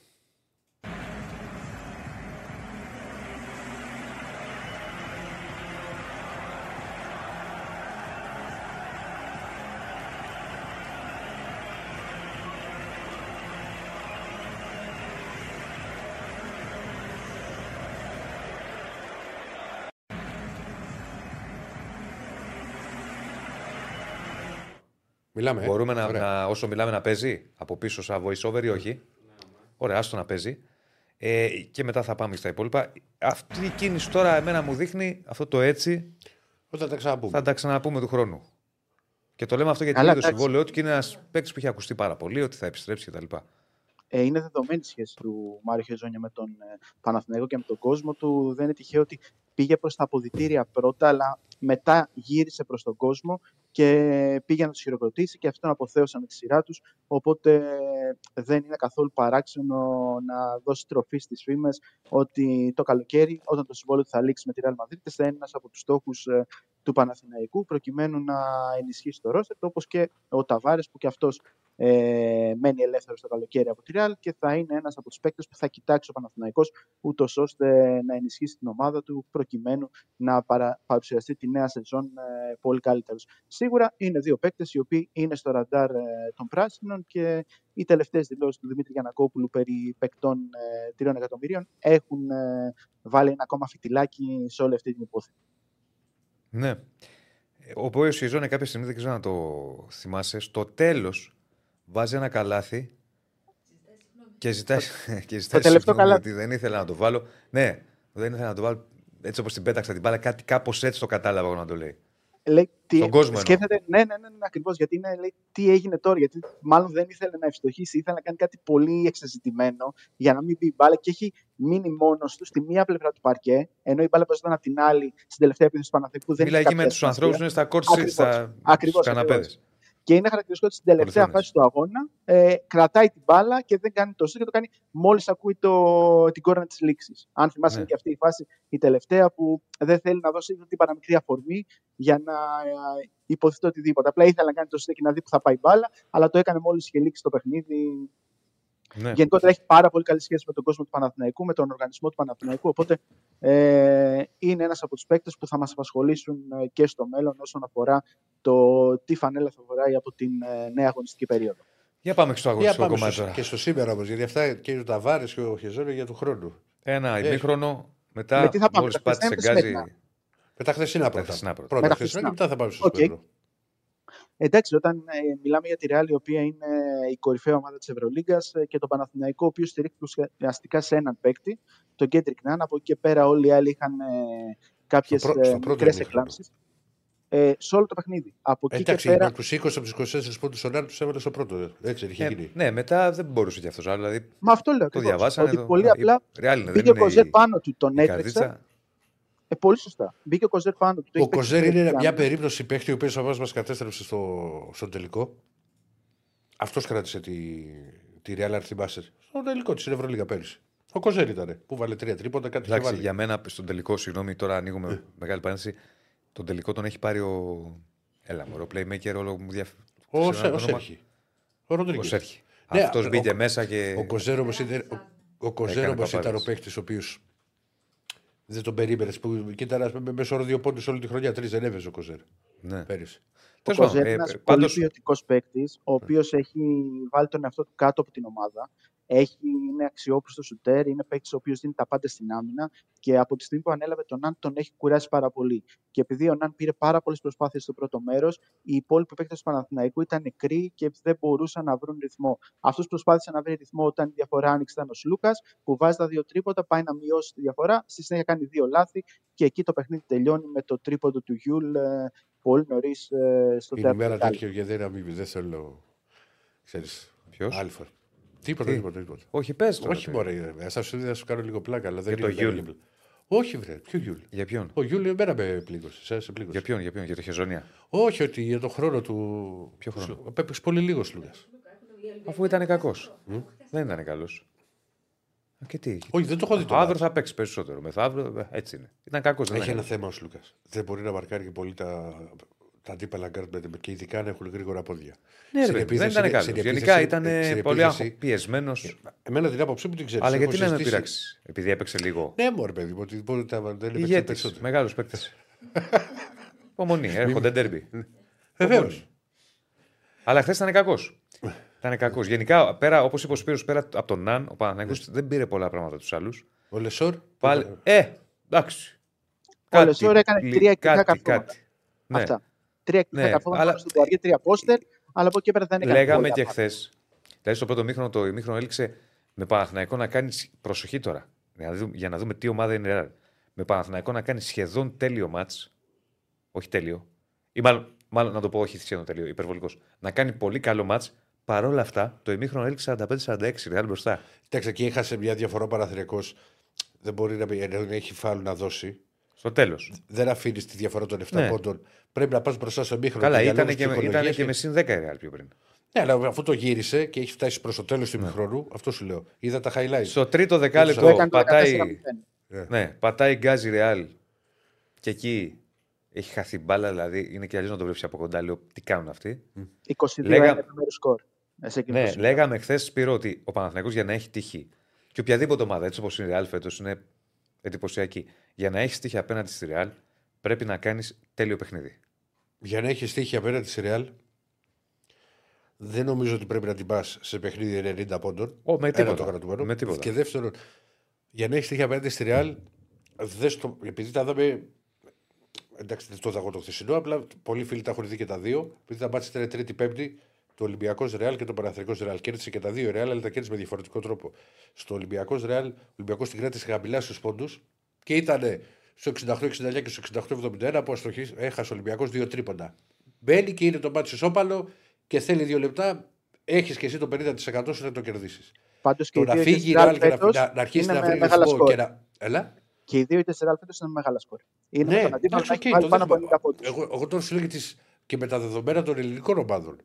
Μιλάμε, μπορούμε όσο μιλάμε να παίζει από πίσω σαν voiceover ή όχι. Ωραία, άστο να παίζει. Και μετά θα πάμε στα υπόλοιπα. Αυτή η κίνηση τώρα εμένα μου δείχνει αυτό το έτσι. Όταν τα ξαναπούμε. Θα τα ξαναπούμε του χρόνου. Και το λέμε αυτό γιατί είναι το συμβόλαιο του και είναι ένα παίκτη που έχει ακουστεί πάρα πολύ, ότι θα επιστρέψει κτλ. Είναι δεδομένη η σχέση του Μάριου Χεζόνια με τον Παναθηναϊκό και με τον κόσμο του. Δεν είναι τυχαίο ότι πήγε προς τα αποδυτήρια πρώτα, αλλά μετά γύρισε προς τον κόσμο. Και πήγε να τους χειροκροτήσει και αυτόν αποθέωσαν με τη σειρά τους. Οπότε δεν είναι καθόλου παράξενο να δώσει τροφή στις φήμες ότι το καλοκαίρι, όταν το συμβόλαιο θα λήξει με τη Ρεάλ Μαδρίτη, θα είναι ένας από τους στόχους του Παναθηναϊκού προκειμένου να ενισχύσει το ρόστερ, όπως και ο Ταβάρες που και αυτός μένει ελεύθερος το καλοκαίρι από τη Ρεάλ και θα είναι ένας από τους παίκτες που θα κοιτάξει ο Παναθηναϊκός ούτως ώστε να ενισχύσει την ομάδα του προκειμένου να παρουσιαστεί τη νέα σεζόν πολύ καλύτερος. Σίγουρα είναι δύο παίκτες οι οποίοι είναι στο ραντάρ των πράσινων και οι τελευταίες δηλώσεις του Δημήτρη Γιαννακόπουλου περί παικτών 3 εκατομμυρίων έχουν βάλει ένα ακόμα φιτιλάκι σε όλη αυτή την υπόθεση. Ναι. Οπότε ο Χεζόνια κάποια στιγμή, δεν ξέρω να το θυμάσαι, στο τέλος βάζει ένα καλάθι και ζητάει συγγνώμη. Δεν ήθελα να το βάλω. Ναι, δεν ήθελα να το βάλω. Έτσι όπως την πέταξα την μπάλα, κάτι κάπως έτσι το κατάλαβα να το λέει. Στον κόσμο. Σκέφτεται, ναι, ακριβώς. Γιατί είναι, λέει, τι έγινε τώρα. Γιατί μάλλον δεν ήθελε να ευστοχήσει, ήθελε να κάνει κάτι πολύ εξεζητημένο για να μην μπει η μπάλα και έχει μείνει μόνος του στη μία πλευρά του παρκέ, ενώ η μπάλα παίζονταν από την άλλη στην τελευταία επίθεση του Παναθηναϊκού. Μιλάει εκεί με τους ανθρώπους που είναι στα κόρτς, στους καναπέδες. Και είναι χαρακτηριστικό ότι στην τελευταία φάση του αγώνα κρατάει την μπάλα και δεν κάνει το σουτ και το κάνει μόλις ακούει την κόρνα της λήξης. Αν θυμάσαι και αυτή η φάση, η τελευταία που δεν θέλει να δώσει την παραμικρή αφορμή για να υποθέτω οτιδήποτε. Απλά ήθελα να κάνει το σουτ και να δει που θα πάει η μπάλα, αλλά το έκανε μόλις είχε λήξει το παιχνίδι. Ναι. Γενικότερα έχει πάρα πολύ καλή σχέση με τον κόσμο του Παναθηναϊκού, με τον οργανισμό του Παναθηναϊκού. Οπότε είναι ένας από τους παίκτες που θα μας απασχολήσουν και στο μέλλον όσον αφορά το τι φανέλα θα φοράει από την νέα αγωνιστική περίοδο. Για πάμε και στο αγωνιστικό κομμάτι. Και στο σήμερα όμως, γιατί αυτά και ο Ταβάρες και ο Χεζόνια για του χρόνου. Ένα ημίχρονο, μετά μόλις πάτησε γκάζι. Μετά χθεσινά πρώτα. Μετά θα πάμε στο σπίτι. Εντάξει, όταν μιλάμε για τη Ρεάλ, η οποία είναι η κορυφαία ομάδα της Ευρωλίγκας και τον Παναθηναϊκό, ο οποίος στηρίχθηκε ουσιαστικά σε έναν παίκτη, τον Κέντρικ Νάν. Από εκεί και πέρα, όλοι οι άλλοι είχαν κάποιες μικρές εκλάμψεις. Σε όλο το παιχνίδι. Από εκεί και πέρα. Από του 20 από του 24 πόντου ο Λάντ του έβαλε στο πρώτο. Έτσι, είχε γίνει. Ναι, μετά δεν μπορούσε κι αυτό άλλο. Δηλαδή, μα αυτό λέω. Το διαβάσαμε. Πολύ απλά πήγε ο Κοζέρ πάνω του, τον έκραξε. Πολύ σωστά. Μπήκε ο Κοζέρ πάνω του. Ο Κοζέρ είναι μια περίπτωση παίχτη, ο οποίος μας κατέστρεψε στο τελικό. Αυτός κράτησε τη Real Arthibasser. Στο τελικό της Ευρωλίγκα πέρυσι. Ο Κοζέρ ήταν. Πού βάλε 3 τρίποντα, κάτι τέτοιο. Για μένα, στον τελικό, συγγνώμη, τώρα ανοίγουμε μεγάλη παρένθεση. Τον τελικό τον έχει πάρει ο playmaker, όλο μου διαφεύγει. Ο Σέρχιο. Ο Ροντρίγκο. Αυτός μπήκε μέσα και. Ο Κοζέρ όμως ήταν ο παίχτη, ο οποίο. Δεν τον περίμενε που κοίταρα με σώρο 2 πόντου όλη τη χρονιά. 3 δεν έβαιζε ο Κοζέρ. Ναι. Πέρυσι. Ο Κοζέρ είναι ένας πολύ ποιοτικός παίκτης, ο οποίος έχει βάλει τον εαυτό του κάτω από την ομάδα. είναι αξιόπιστο σουτέρ, είναι παίκτης ο οποίος δίνει τα πάντα στην άμυνα και από τη στιγμή που ανέλαβε τον Ναν τον έχει κουράσει πάρα πολύ. Και επειδή ο Ναν πήρε πάρα πολλές προσπάθειες στο πρώτο μέρος, οι υπόλοιποι παίκτες του Παναθηναϊκού ήταν νεκροί και δεν μπορούσαν να βρουν ρυθμό. Αυτός προσπάθησε να βρει ρυθμό όταν η διαφορά άνοιξε ήταν ο Λούκας, που βάζει τα δύο τρίποτα, πάει να μειώσει τη διαφορά, στη συνέχεια κάνει δύο λάθη και εκεί το παιχνίδι τελειώνει με το τρίποντο του Γιούλ πολύ νωρίς στο τέλος. Είναι μέρα τέτοιο και δεν αμύβει, δεν θέλω. Ξέρεις. Ποιος? Άλφα. Τίποτα. Όχι, πες τώρα. Όχι, μωρέ. Θα σου κάνω λίγο πλάκα, αλλά δεν είναι. Για το Γιούλ. Όχι, βρε. Ποιο Γιούλ? Για ποιον? Ο Γιούλ εμένα με πλήγωσε. Για ποιον, για το Χεζονία? Όχι, ότι για τον χρόνο του. Ποιο χρόνο? Έπαιξε πολύ λίγο Λούκα. Αφού ήταν κακός. Δεν ήταν καλός. Και τι, όχι, δεν το έχω δει τώρα. Αύριο θα παίξει περισσότερο. Μεθαύριο έτσι είναι. Ήταν κακός. Έχει ένα θέμα ο Λούκα. Δεν μπορεί να μαρκάρει και πολύ τα αντίπαλα γκάρντ και ειδικά να έχουν γρήγορα πόδια. Ναι, δεν ήταν καλό. Γενικά ήταν πολύ πιεσμένο. Εμένα την άποψή μου την ξέρει. Αλλά γιατί να με πειράξει, επειδή έπαιξε λίγο. Ναι, μωρέ, παιδί μου, δεν έπαιξε περισσότερο. Μεγάλο παίκτη. Υπομονή, έρχονται ντέρμπι. Βεβαίως. Αλλά χθες ήταν κακός. Ήταν κακός. Γενικά, όπως είπε ο Σπύρος, πέρα από τον Ναν, ο Παναθηναϊκός δεν πήρε πολλά πράγματα τους άλλους. Ο Λεσόρ. Εντάξει. Ο Λεσόρ έκανε τρία κοινά καθόλου. Αυτά. Τρία κοινά καθόλου. Τρία πόστερ, αλλά από εκεί πέρα δεν έκανε. Λέγαμε και χθες. Δηλαδή, στο πρώτο μήχρονο, το ημίχρονο έληξε με Παναθηναϊκό να κάνει. Προσοχή τώρα. Για να δούμε τι ομάδα είναι. Με Παναθηναϊκό να κάνει σχεδόν τέλειο μάτς. Όχι τέλειο. Ή μάλλον να το πω, όχι σχεδόν τέλειο. Υπερβολικός. Να κάνει πολύ καλό μάτς. Παρ' όλα αυτά, το ημίχρονο έλειξε 45-46, Ρεάλ μπροστά. Κοιτάξτε, εκεί έχασε μια διαφορά ο Παναθηναϊκός. Δεν μπορεί να έχει φάουλ να δώσει. Στο τέλος. Δεν αφήνει τη διαφορά των 7 πόντων. Πρέπει να πας μπροστά στο ημίχρονο. Καλά, ήταν και με συν 10 Ρεάλ πιο πριν. Ναι, αλλά αφού το γύρισε και έχει φτάσει προς το τέλος του ημίχρονου, αυτό σου λέω. Είδα τα highlights. Στο τρίτο δεκάλεπτο πατάει γκάζι Ρεάλ. Και εκεί. Έχει χαθεί μπάλα, δηλαδή είναι και αλλιώς να το βλέπει από κοντά. Λέω τι κάνουν αυτοί. 22 είναι το μέρο σκορ. Ναι, λέγαμε χθες, Σπύρο, ότι ο Παναθηναϊκός για να έχει τύχη. Και οποιαδήποτε ομάδα, έτσι όπως είναι η Ρεάλ φέτος, είναι εντυπωσιακή. Για να έχει τύχη απέναντι στη Ρεάλ, πρέπει να κάνει τέλειο παιχνίδι. Για να έχει τύχη απέναντι στη Ρεάλ, δεν νομίζω ότι πρέπει να την πα σε παιχνίδι 90 πόντων. Με τίποτα. Και δεύτερον, για να έχει τύχη απέναντι στη Ρεάλ, επειδή τα δάμε. Εντάξει, δεν το είδα εγώ το χθεσινό, απλά πολλοί φίλοι τα έχουν δει και τα δύο. Επειδή τα μάτια ήταν Τρίτη-Πέμπτη, το Ολυμπιακός Ρεάλ και το Παναθηναϊκός Ρεάλ. Κέρδισε και τα δύο Ρεάλ, αλλά τα κέρδισε με διαφορετικό τρόπο. Στο Ολυμπιακός Ρεάλ, ο Ολυμπιακός την κράτησε χαμηλά στους πόντους και ήταν στο 68-69 και στο 68-71 που αστοχή έχασε ο Ολυμπιακός δύο τρίποντα. Μπαίνει και είναι το μάτι ισόπαλο και θέλει δύο λεπτά, έχει και εσύ το 50% σου να το κερδίσει. Το να φύγει η Ρεάλ και να αρχίσει να βρει ρυθμό και να. Και οι δύο είτε σε ράλφετος είναι μεγάλα σκορ. Είναι ναι, εντάξει, okay, πάνω από 90 πόντους. Εγώ τώρα σου λέω και με τα δεδομένα των ελληνικών ομάδων.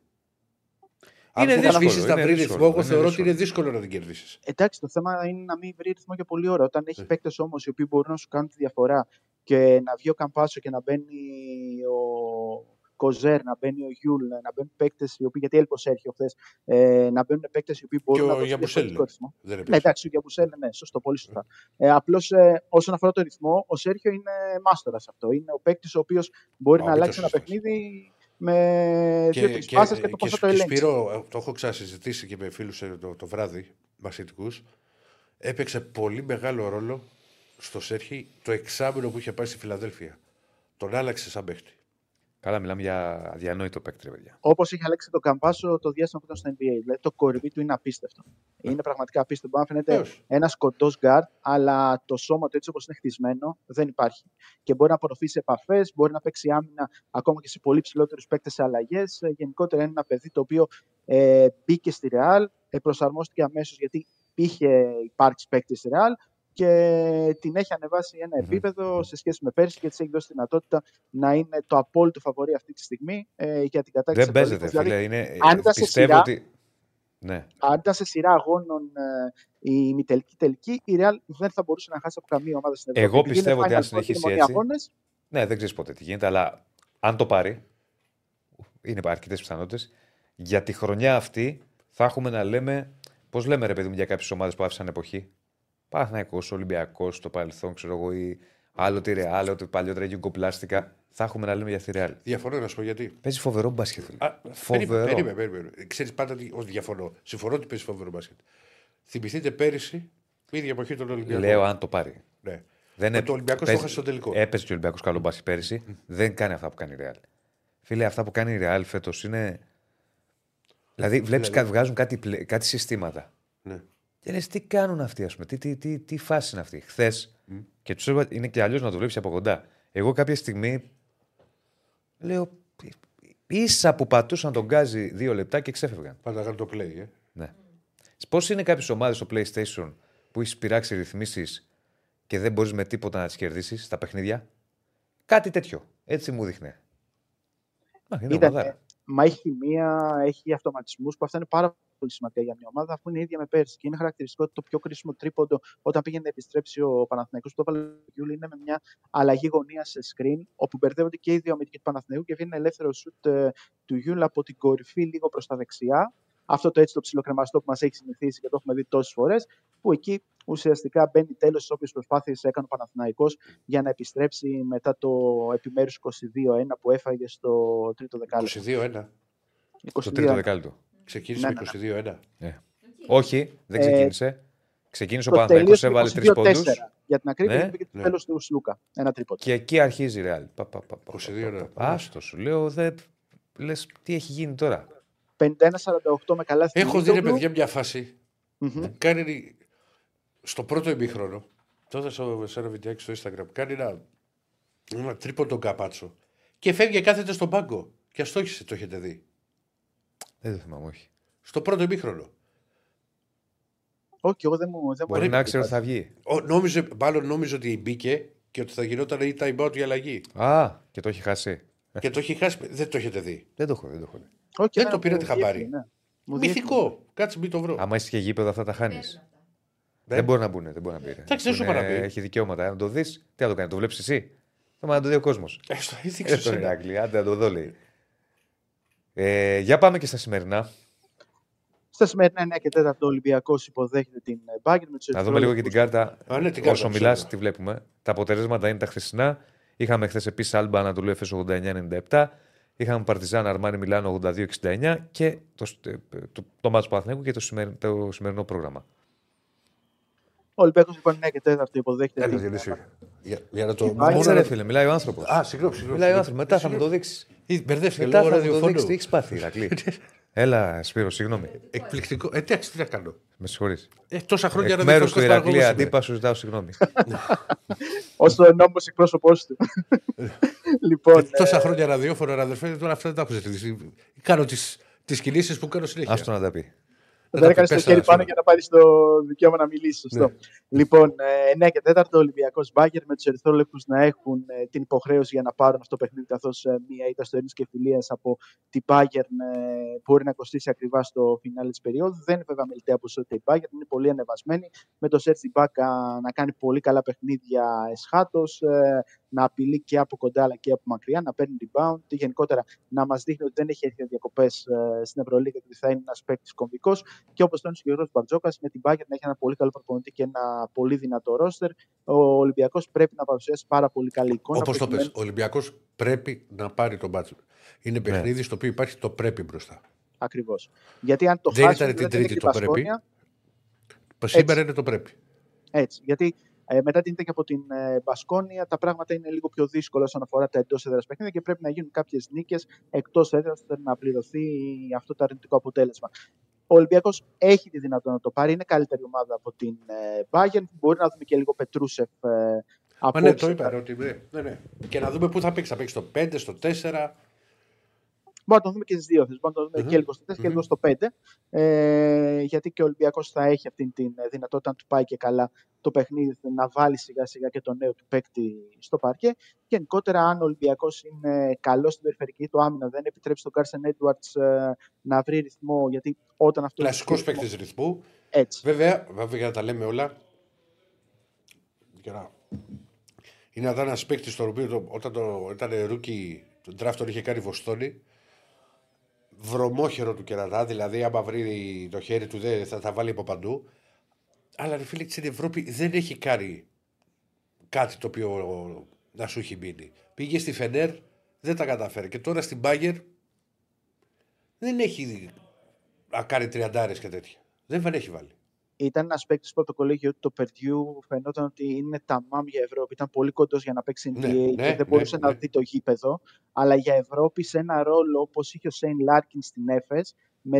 Είναι αν αφήσει να βρει ρυθμό, εγώ θεωρώ ότι είναι δύσκολο να την κερδίσει. Εντάξει, το θέμα είναι να μην βρει ρυθμό για πολλή ώρα. Όταν έχει παίκτες όμως οι οποίοι μπορούν να σου κάνουν τη διαφορά και να βγει ο Καμπάσο και να μπαίνει ο Κοζέρ, να μπαίνει ο Γιούλ, να μπαίνουν παίκτες οι οποίοι. Γιατί έλειπε ο Σέρχιο χθες, να μπαίνουν παίκτες οι οποίοι μπορούν να δώσουν διαφορετικό ρυθμό. Ναι, εντάξει, ο Γιαμπουσέλ, ναι, σωστό, πολύ σωστά. Απλώς όσον αφορά τον ρυθμό, ο Σέρχιο είναι μάστορας αυτό. Είναι ο παίκτης ο οποίος μπορεί να αλλάξει ένα παιχνίδι με δύο-τρεις πάσες και το πώς θα το ελέγξει. Σπύρο, το έχω ξανασυζητήσει και με φίλους το βράδυ, μασιτικούς. Έπαιξε πολύ μεγάλο ρόλο στο Σέρχιο το εξάμηνο που είχε πάει στη Φιλαδέλφια. Τον άλλαξε σαν παίκτη. Καλά, μιλάμε για αδιανόητο παίκτη, παιδιά. Όπως είχε αλλάξει τον Καμπάσο το διάστημα που ήταν στο NBA. Δηλαδή το κορυφή του είναι απίστευτο. Είναι πραγματικά απίστευτο. Αν φαίνεται ένας κοντός γκάρτ, αλλά το σώμα του έτσι όπως είναι χτισμένο δεν υπάρχει. Και μπορεί να απορροφήσει επαφές, μπορεί να παίξει άμυνα ακόμα και σε πολύ ψηλότερους παίκτες σε αλλαγές. Γενικότερα είναι ένα παιδί το οποίο μπήκε στη Ρεάλ, προσαρμόστηκε αμέσως γιατί είχε υπάρξει παίκτη στη Ρεάλ. Και την έχει ανεβάσει ένα επίπεδο σε σχέση με πέρσι και της έχει δώσει τη δυνατότητα να είναι το απόλυτο φαβορί αυτή τη στιγμή για την κατάκτηση. Δεν παίζεται, φίλε. Δηλαδή, αν ήταν σε σειρά αγώνων η ημιτελική-τελική, η Real δεν θα μπορούσε να χάσει από καμία ομάδα στην Ευρώπη. Εγώ πιστεύω ότι αν συνεχίσει έτσι. Αγώνες, ναι, δεν ξέρει ποτέ τι γίνεται, αλλά αν το πάρει, είναι αρκετές πιθανότητες, για τη χρονιά αυτή θα έχουμε να λέμε. Πώς λέμε, ρε παιδί μου, για κάποιες ομάδες που άφησαν εποχή. Παναθηναϊκός, Ολυμπιακός, το παρελθόν, ξέρω εγώ, ή άλλο τη Ρεάλ, ότι παλιότερα γιουγκοπλάστικα. Θα έχουμε να λέμε για τη Ρεάλ. Διαφωνώ να σου πω γιατί. Παίζει φοβερό μπάσκετ. Φοβερό. Περίμενε. Ξέρεις πάντα ότι. Όχι, διαφωνώ. Συμφωνώ ότι παίζει φοβερό μπάσκετ. Θυμηθείτε πέρυσι, η ίδια εποχή των Ολυμπιακών. Λέω αν το πάρει. Ναι. Το Ολυμπιακό το έχασε στο τελικό. Έπεσε και ο Ολυμπιακό καλό μπάση πέρυσι. Δεν κάνει αυτά που κάνει η Ρεάλ. Φίλε, αυτά που κάνει η Ρεάλ φέτος είναι. Δηλαδή, βλέπει δηλαδή, βγάζουν κάτι συστήματα. Ναι. Και λε, τι κάνουν αυτοί, ας πούμε, τι φάση είναι αυτή. Χθες, και του είπα, είναι και αλλιώ να το βλέπει από κοντά. Εγώ κάποια στιγμή λέω. Ίσα που πατούσαν τον γκάζι 2 λεπτά και ξέφευγαν. Πάντα κάνουν το play, Ναι. Πώς είναι κάποιες ομάδες στο PlayStation που έχεις πειράξει ρυθμίσεις και δεν μπορείς με τίποτα να τις κερδίσεις στα παιχνίδια. Κάτι τέτοιο. Έτσι μου δείχνει. Κοίτατε, μα έχει μία, έχει αυτοματισμούς που αυτά είναι πάρα πολύ σημαντικά για μια ομάδα, αφού είναι ίδια με πέρσι. Και είναι χαρακτηριστικό ότι το πιο κρίσιμο τρίποντο όταν πήγαινε να επιστρέψει ο Παναθηναϊκός που το έβαλε ο Γιούλ είναι με μια αλλαγή γωνία σε screen, όπου μπερδεύονται και οι δύο αμυντικοί του Παναθηναϊκού και βγαίνει ένα ελεύθερο σουτ του Γιούλ από την κορυφή λίγο προς τα δεξιά. Αυτό το έτσι το ψιλοκρεμαστό που μας έχει συνηθίσει και το έχουμε δει τόσες φορές, που εκεί ουσιαστικά μπαίνει τέλος στις όποιες προσπάθειες έκανε ο Παναθηναϊκός για να επιστρέψει μετά το επιμέρους 22-1 που έφαγε στο τρίτο δεκάλεπτο. 22-1. Το τρίτο δεκάλεπτο. Ξεκίνησε με 22-1. Όχι, δεν ξεκίνησε. Ξεκίνησε ο Παναθηναϊκός, έβαλε 3 πόντους. Για την ακρίβεια, ναι, πήγε το τέλος του Λούκα. Ένα τρίποντο. Και εκεί αρχίζει η Ρεάλ. Άστο σου λέω, λες τι έχει γίνει τώρα. 51-48 με καλά θυμίδι. Έχω δει ρε παιδιά μια φάση. Κάνει στο πρώτο ημίχρονο. Τότε σε ένα βιντεάκι στο Instagram. Κάνει ένα τρίποντο καπάτσο. Και φεύγει και κάθεται στον πάγκο. Και αστόχησε, το έχετε δει. Δεν το θυμάμαι, όχι. Στο πρώτο ημίχρονο. Όχι, εγώ δεν μου αρέσει. Μπορεί να ξέρω ότι θα βγει. Μάλλον νόμιζε ότι μπήκε και ότι θα γινόταν η time-out η αλλαγή. Α, και το έχει χάσει. Και το έχει χάσει. Δεν το έχετε δει. Δεν το έχω δει. Okay, δεν το πήρε τη χαμπάρι. Μυθικό. Κάτσε, μην το βρω. Άμα είσαι και γήπεδο, αυτά τα χάνει. Δεν μπορεί να μπουν. Δεν μπορεί να πήρε. Εντάξει, δεν σου είπα να πει. Έχει δικαιώματα. Αν το δει, τι θα το κάνει, το βλέπει εσύ. Θέμα να το δει ο κόσμο. Έστω Ηρακλή, άντε να το δω, λέει. Για πάμε και στα σημερινά. Στα σημερινά 9 και 4 ο Ολυμπιακός υποδέχεται την Bayern. Να δούμε λίγο και την κάρτα. Όσο μιλά, τη βλέπουμε. Τα αποτελέσματα είναι τα χθεσινά. Είχαμε χθε επίση Άλμπα Ανατολού Εφές 89-97. Είχαμε Παρτιζάν Αρμάνι Μιλάνο 82-69 και το μάτς του Παναθηναϊκού και το σημερινό πρόγραμμα. Ο Ολυμπιακός λοιπόν 9 και 4 υποδέχεται. Για να το μόνο ρε φίλε, μιλάει ο άνθρωπος. Α, συγγνώμη. Μιλάει ο άνθρωπος, μετά θα μου το δείξει. Μπερδεύτηκε λόγω ραδιοφώνου. Τι έχεις πάθει, Ηρακλή. Έλα, Σπύρο, συγγνώμη. Εκπληκτικό. Εντάξει, τι να κάνω. Με συγχωρείς. Τόσα χρόνια να μην φέρω στο Ηρακλή αντίπασο, ζητάω συγγνώμη. Όσο ενόμως εκπρόσωπός του. Τόσα χρόνια ραδιόφωνο, αδερφέ, τώρα αυτά δεν τα έχω ζητήσει. Κάνω τις κινήσεις που κάνω συνέχεια. Άστο να τα πει. Δεν έκανε το χέρι πάνω για να πάρει το δικαίωμα να μιλήσει. Σωστό. Ναι. Λοιπόν, 9 και 4 Ολυμπιακός Μπάγκερ με τους ερυθρόλευκους να έχουν την υποχρέωση για να πάρουν αυτό το παιχνίδι. Καθώς μία ήττα στο ειρήνης κεφυλίας από την Μπάγκερ μπορεί να κοστίσει ακριβά στο φινάλε της περίοδου. Δεν είναι βέβαια μελιτέα ποσότητα η Μπάγκερ, είναι πολύ ανεβασμένη. Με το Σέρχιο να κάνει πολύ καλά παιχνίδια εσχάτως. Να απειλεί και από κοντά αλλά και από μακριά, να παίρνει rebound και γενικότερα να μας δείχνει ότι δεν έχει έρθει διακοπές στην Ευρωλίγκα και ότι θα είναι ένας παίκτης κομβικός. Και όπως τόνισε ο κ. Μπαρτζόκας, με την Bayern να έχει ένα πολύ καλό προπονητή και ένα πολύ δυνατό ρόστερ, ο Ολυμπιακός πρέπει να παρουσιάσει πάρα πολύ καλή εικόνα. Όπως το πες, ο Ολυμπιακός πρέπει να πάρει τον μπάτσο. Είναι παιχνίδι στο οποίο υπάρχει το πρέπει μπροστά. Ακριβώς. Γιατί αν το δεν χάσει, ήταν την Τρίτη το πρέπει. Σήμερα είναι το πρέπει. Έτσι. Γιατί μετά την ήττα και από την Μπασκόνια, τα πράγματα είναι λίγο πιο δύσκολα όσον αφορά τα εντός έδρας παιχνίδια και πρέπει να γίνουν κάποιες νίκες εκτός έδρας ώστε να πληρωθεί αυτό το αρνητικό αποτέλεσμα. Ο Ολυμπιακός έχει τη δυνατότητα να το πάρει. Είναι καλύτερη ομάδα από την Bayern. Μπορεί να δούμε και λίγο Πετρούσεφ από την. Ναι, το είπα. Ναι. Και να δούμε πού θα παίξει. Θα παίξει στο 5, στο 4. Μπορεί να το δούμε και στις δύο θέσεις. Μπορεί να το δούμε και λίγο στο 4 και λίγο στο 5. Γιατί και ο Ολυμπιακός θα έχει αυτή τη δυνατότητα να του πάει και καλά το παιχνίδι, να βάλει σιγά σιγά και το νέο του παίκτη στο παρκέ. Γενικότερα, αν ο Ολυμπιακός είναι καλός στην περιφερειακή του άμυνα, δεν επιτρέψει τον Κάρσεν Έντουαρτς να βρει ρυθμό. Γιατί όταν αυτό. Κλασικός παίκτης ρυθμού. Έτσι. Βέβαια, για να τα λέμε όλα. Είναι ένας παίκτης στον οποίο όταν ήταν ρούκι, τον draft τον είχε κάνει Βοστόνη. Βρωμόχερο του κερατά, δηλαδή άμα βρει το χέρι του δεν θα τα βάλει από παντού. Αλλά ρε φίλε, στην Ευρώπη δεν έχει κάνει κάτι το οποίο να σου έχει μείνει. Πήγε στη Φενέρ, δεν τα καταφέρει. Και τώρα στην Μπάγερ δεν έχει να κάνει τριαντάρες και τέτοια. Δεν έχει βάλει. Ήταν ένα παίκτη που από το κολέγιο του Περδιού φαινόταν ότι είναι ταμάμ για Ευρώπη. Ήταν πολύ κοντός για να παίξει NBA και δεν μπορούσε να δει το γήπεδο. Αλλά για Ευρώπη σε ένα ρόλο όπως είχε ο Σέιν Λάρκιν στην Έφες, με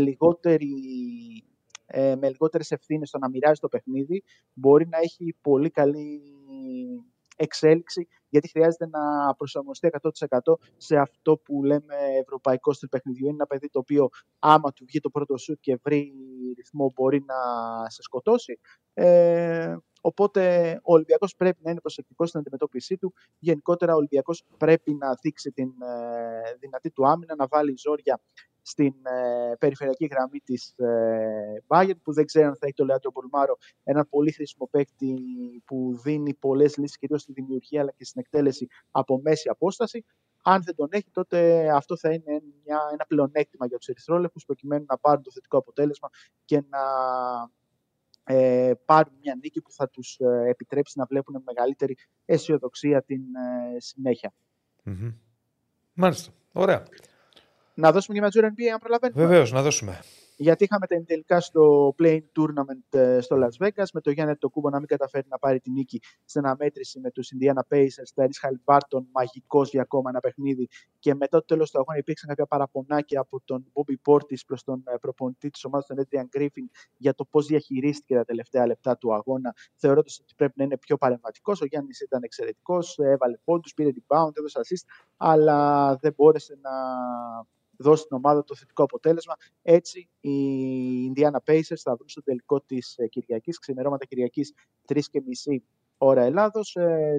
λιγότερες ευθύνες στο να μοιράζει το παιχνίδι, μπορεί να έχει πολύ καλή εξέλιξη, γιατί χρειάζεται να προσαρμοστεί 100% σε αυτό που λέμε ευρωπαϊκό στυλ παιχνιδιού. Είναι ένα παιδί το οποίο άμα του βγει το πρώτο σουτ και βρει ρυθμό μπορεί να σε σκοτώσει. Οπότε ο Ολυμπιακός πρέπει να είναι προσεκτικός στην αντιμετώπιση του. Γενικότερα ο Ολυμπιακός πρέπει να δείξει την δυνατή του άμυνα, να βάλει ζόρια στην περιφερειακή γραμμή της Bayern, που δεν ξέρω αν θα έχει το Λεάντρο Μπορμάρο, ένα πολύ χρήσιμο παίκτη που δίνει πολλές λύσεις κυρίως στη δημιουργία αλλά και στην εκτέλεση από μέση απόσταση. Αν δεν τον έχει, τότε αυτό θα είναι ένα πλεονέκτημα για τους ερυθρόλευκους, προκειμένου να πάρουν το θετικό αποτέλεσμα και να πάρουν μια νίκη που θα τους επιτρέψει να βλέπουν με μεγαλύτερη αισιοδοξία την συνέχεια. Mm-hmm. Μάλιστα. Ωραία. Να δώσουμε και Major NBA αν προλαβαίνουμε. Βεβαίως, να δώσουμε. Γιατί είχαμε τα τελικά στο Play-in Tournament στο Las Vegas, με το Γιάννη Αντετοκούνμπο να μην καταφέρει να πάρει την νίκη σε αναμέτρηση με τους Indiana Pacers, τα Ταϊρής Χαλιμπάρτον μαγικός για ακόμα ένα παιχνίδι, και μετά το τέλος του αγώνα υπήρξαν κάποια παραπονάκια από τον Bobby Portis προς τον προπονητή της ομάδας, τον Adrian Griffin, για το πώς διαχειρίστηκε τα τελευταία λεπτά του αγώνα, θεωρώντας ότι πρέπει να είναι πιο παρεμβατικός. Ο Γιάννης ήταν εξαιρετικός, έβαλε πόντους, πήρε rebound, έδωσε assist, αλλά δεν μπόρεσε να δώσει την ομάδα το θετικό αποτέλεσμα. Έτσι, οι Indiana Pacers θα βρουν στο τελικό της Κυριακής, ξημερώματα Κυριακής 3:30 ώρα Ελλάδος,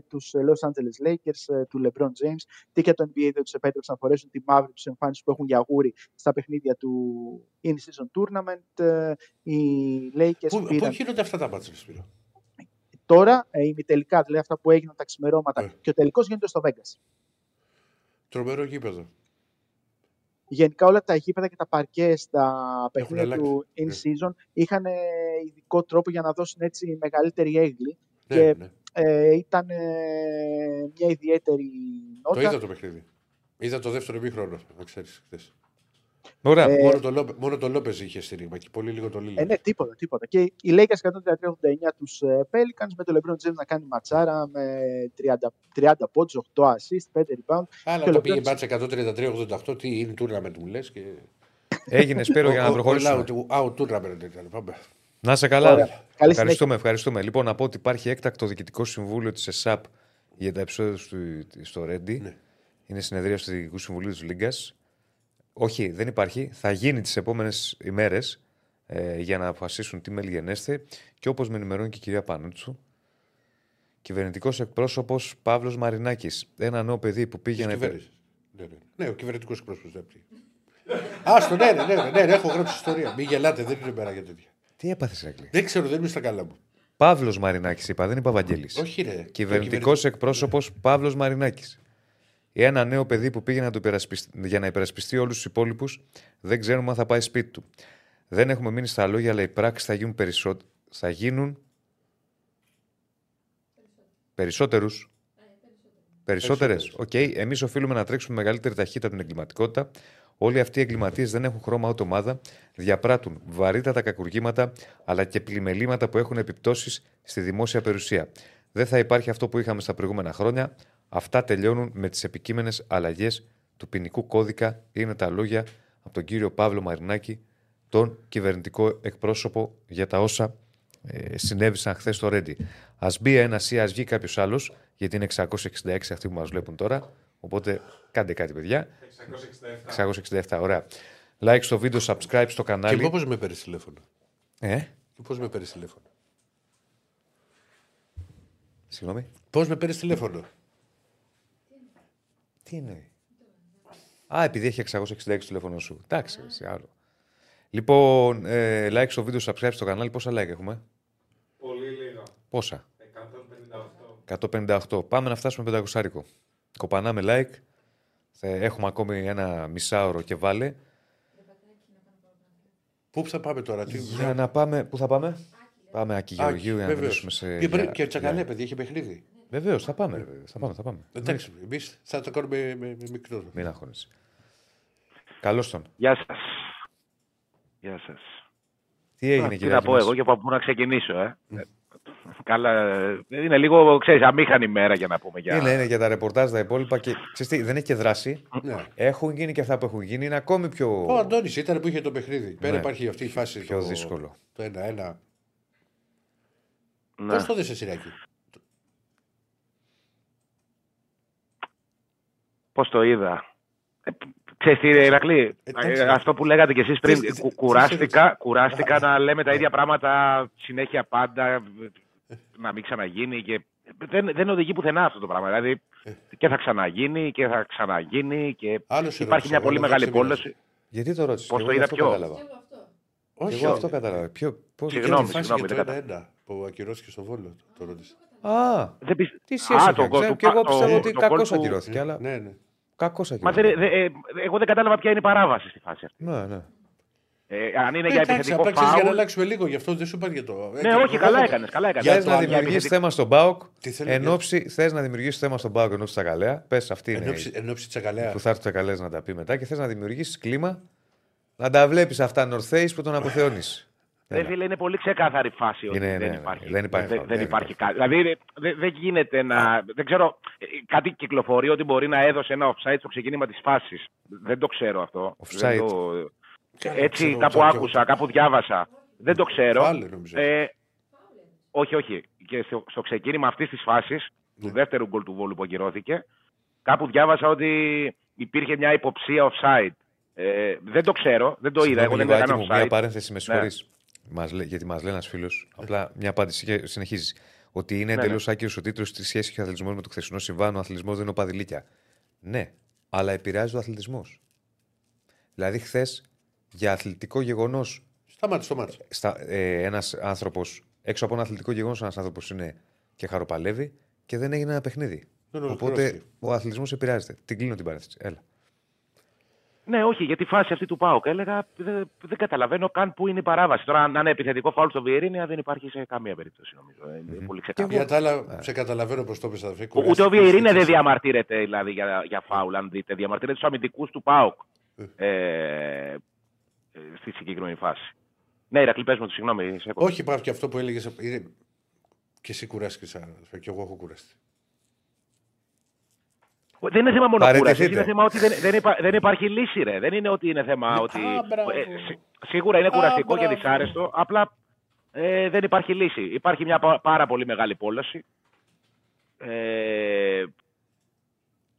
τους Los Angeles Lakers του LeBron James. Τι και το NBA δεν τους επέτρεψε να φορέσουν τη μαύρη τους εμφάνιση που έχουν για γούρι στα παιχνίδια του In-Season Tournament. Οι Lakers πού γίνονται αυτά τα μάτια, Σπύρο? Τώρα, ημιτελικά, δηλαδή αυτά που έγιναν τα ξημερώματα και ο τελικός γίνεται στο Vegas. Τρομερό γήπεδο. Γενικά όλα τα γήπεδα και τα παρκέ στα παιχνίδια του in-season είχαν ειδικό τρόπο για να δώσουν έτσι μεγαλύτερη έγκλη. Και ήταν μια ιδιαίτερη νότα. Το είδα το παιχνίδι. Είδα το δεύτερο ημίχρονο, να ξέρεις, χθες. Ωραία. Μόνο το Λόπεζ είχε στήριγμα και πολύ λίγο το Λίλι. Ναι, τίποτα. Και οι Lakers 139 τους Pelicans, με το LeBron James να κάνει ματσάρα με 30 πόντους, 8 assist, 5 rebound. Αλλά το πήγε μπάτσα 133-88, τι είναι tournament μου λες. Και έγινε, Σπύρο, για να προχωρήσουμε. Out tournament ήταν, πάμε. Να σε καλά. Ευχαριστούμε. Λοιπόν, να πω ότι υπάρχει έκτακτο διοικητικό συμβούλιο της ΕΣΑΠ για τα επεισόδια στο Ρέντι. Είναι συνεδρία του Διοικητικού Συμβουλίου της Λίγκας. Όχι, δεν υπάρχει. Θα γίνει τις επόμενες ημέρες για να αποφασίσουν τι μελγενέστε, και όπως με ενημερώνει και η κυρία Πανούτσου, κυβερνητικός εκπρόσωπος Παύλος Μαρινάκης. Ένα νέο παιδί που πήγε να υπηρετήσει. Ναι, ο κυβερνητικός εκπρόσωπος δεν πήγε. Άστο, ναι, έχω γράψει ιστορία. Μην γελάτε, δεν είναι πέρα για τέτοια. Τι έπαθε, Ρακλή? Δεν ξέρω, δεν είμαι στα καλά μου. Παύλος Μαρινάκης είπα, δεν είπα Βαγγέλης. Όχι, ρε. Κυβερνητικός εκπρόσωπος Παύλος Μαρινάκης. Ένα νέο παιδί που πήγε για να υπερασπιστεί όλους τους υπόλοιπους, δεν ξέρουμε αν θα πάει σπίτι του. Δεν έχουμε μείνει στα λόγια, αλλά οι πράξεις θα γίνουν περισσότερες. Οκ, εμείς οφείλουμε να τρέξουμε μεγαλύτερη ταχύτητα από την εγκληματικότητα. Όλοι αυτοί οι εγκληματίες δεν έχουν χρώμα ούτε ομάδα, διαπράττουν βαρύτατα κακουργήματα, αλλά και πλημελήματα που έχουν επιπτώσεις στη δημόσια περιουσία. Δεν θα υπάρχει αυτό που είχαμε στα προηγούμενα χρόνια. Αυτά τελειώνουν με τις επικείμενες αλλαγές του ποινικού κώδικα. Είναι τα λόγια από τον κύριο Παύλο Μαρινάκη, τον κυβερνητικό εκπρόσωπο, για τα όσα συνέβησαν χθες στο Ρέντι. Ας μπει ένας ή ας βγει κάποιος άλλος, γιατί είναι 666 αυτοί που μας βλέπουν τώρα. Οπότε κάντε κάτι, παιδιά. 667, ωραία. Like στο βίντεο, subscribe στο κανάλι. Και πώς με παίρνεις τηλέφωνο? Συγγνώμη. Πώς με παίρνεις τηλέφωνο? Τι εννοεί? Α, επειδή έχει 666 το τηλέφωνο σου. Εντάξει, σε άλλο. Λοιπόν, like στο βίντεο, subscribe στο κανάλι. Πόσα like έχουμε? Πολύ λίγα. Πόσα? 158. Πάμε να φτάσουμε 500. Κοπανάμε like. Έχουμε ακόμη ένα μισάωρο και βάλε. Πού θα πάμε τώρα? Για να πάμε. Πού θα πάμε? Πάμε Άκη Γεωργίου για να μιλήσουμε σε... Και Τσακαλέ, παιδί, έχει παιχνίδι. Βεβαίως, θα πάμε. Θα πάμε. Εντάξει, εμείς θα το κάνουμε με μικρό. Μην αγχώνεσαι. Καλώς τον. Γεια σας. Τι Τι έγινε, κύριε Αγγελίδη. Τι να πω εγώ και από πού να ξεκινήσω. Καλά, είναι λίγο, ξέρεις, αμήχανη ημέρα για να πούμε. Είναι για τα ρεπορτάζ τα υπόλοιπα και ξέρεις, δεν έχει και δράση. Έχουν γίνει και αυτά που έχουν γίνει. Είναι ακόμη πιο. Ο Αντώνης ήταν που είχε το παιχνίδι. Πέρα υπάρχει αυτή η φάση. Πιο δύσκολο. Το 1-1. Πώς το δεις εσύ, Ράκη? Πώς το είδα? Ξέρεις τι, Ηρακλή, αυτό που λέγατε κι εσείς πριν, κουράστηκα να λέμε τα ίδια πράγματα συνέχεια πάντα, να μην ξαναγίνει και δεν οδηγεί πουθενά αυτό το πράγμα. Δηλαδή και θα ξαναγίνει και θα ξαναγίνει και υπάρχει μια πολύ μεγάλη πόλωση. Γιατί το ρώτησες? Πώς το είδα πιο? Όχι, αυτό κατάλαβα. Συγγνώμη, δεν κατάλαβα. Που ακυρώθηκε στο Βόλο, το ρώτησε. Α, τι σχέση έχει? Και εγώ πιστεύω ότι κακώς ακυρώθηκε, αλλά... Μα εγώ δεν κατάλαβα ποια είναι η παράβαση στη φάση αυτή. Ναι. Αν είναι για επιθετικό φάουλ. Για να αλλάξουμε λίγο, γι' αυτό δεν σου είπα για το. Ναι, όχι, καλά έκανες. Θες να δημιουργήσεις θέμα στον ΠΑΟΚ. Θες να δημιουργήσεις θέμα στον ΠΑΟΚ ενόψει Τσακαλέα. Πες αυτή είναι. Ενόψει Τσακαλέα. Που θα έρθει ο Τσακαλέας να τα πει μετά και θες να δημιουργήσεις κλίμα να τα βλέπεις αυτά νορθέης που τον αποθεώνεις. Δεν φίλε, είναι πολύ ξεκάθαρη φάση ότι δεν υπάρχει κάτι. Δηλαδή δεν γίνεται να... Δεν ξέρω, κάτι κυκλοφορεί ότι μπορεί να έδωσε ένα offside στο ξεκίνημα της φάσης. Δεν το ξέρω αυτό. Έτσι κάπου άκουσα, κάπου διάβασα. Δεν το ξέρω. Όχι. Και στο ξεκίνημα αυτής της φάσης, του δεύτερου γκολ του Βόλου που ακυρώθηκε, κάπου διάβασα ότι υπήρχε μια υποψία offside. Δεν το ξέρω, δεν το είδα. Μια παρένθεση, με συγχωρείς. Γιατί μας λέει ένας φίλος, απλά μια απάντηση και συνεχίζει. Ότι είναι εντελώς άκυρος ο τίτλος στη σχέση και ο αθλητισμός με το χθεσινό συμβάν. Ο αθλητισμός δεν είναι οπαδηλίκια. Ναι, αλλά επηρεάζει ο αθλητισμός. Δηλαδή, χθες για αθλητικό γεγονός. Ένας άνθρωπος, έξω από ένα αθλητικό γεγονός, ένας άνθρωπος είναι και χαροπαλεύει και δεν έγινε ένα παιχνίδι. Οπότε ο αθλητισμός επηρεάζεται. Την κλείνω την παρένθεση. Έλα. Ναι, όχι, γιατί η φάση αυτή του ΠΑΟΚ έλεγα δεν καταλαβαίνω καν πού είναι η παράβαση. Τώρα, αν είναι επιθετικό φάουλ στο Βιερίνια, δεν υπάρχει σε καμία περίπτωση, νομίζω. Είναι πολύ ξεκάθαρο. Για τα άλλα, σε καταλαβαίνω πως το πες, αδερφέ. Ούτε ο Βιερίνια δεν διαμαρτύρεται δηλαδή, για φάουλ, αν δείτε. Διαμαρτύρεται στους αμυντικούς του ΠΑΟΚ στη συγκεκριμένη φάση. Ναι, Ηρακλή, πες μου, συγγνώμη. Όχι, υπάρχει και αυτό που έλεγες. Και εσύ κουράστηκες, αδερφέ, και εγώ έχω κουραστεί. Δεν είναι θέμα μόνο κούραση, είναι θέμα ότι δεν υπάρχει λύση, ρε. Δεν είναι ότι είναι θέμα ότι... Σίγουρα είναι κουραστικό και δυσάρεστο, απλά δεν υπάρχει λύση. Υπάρχει μια πάρα πολύ μεγάλη πόλωση.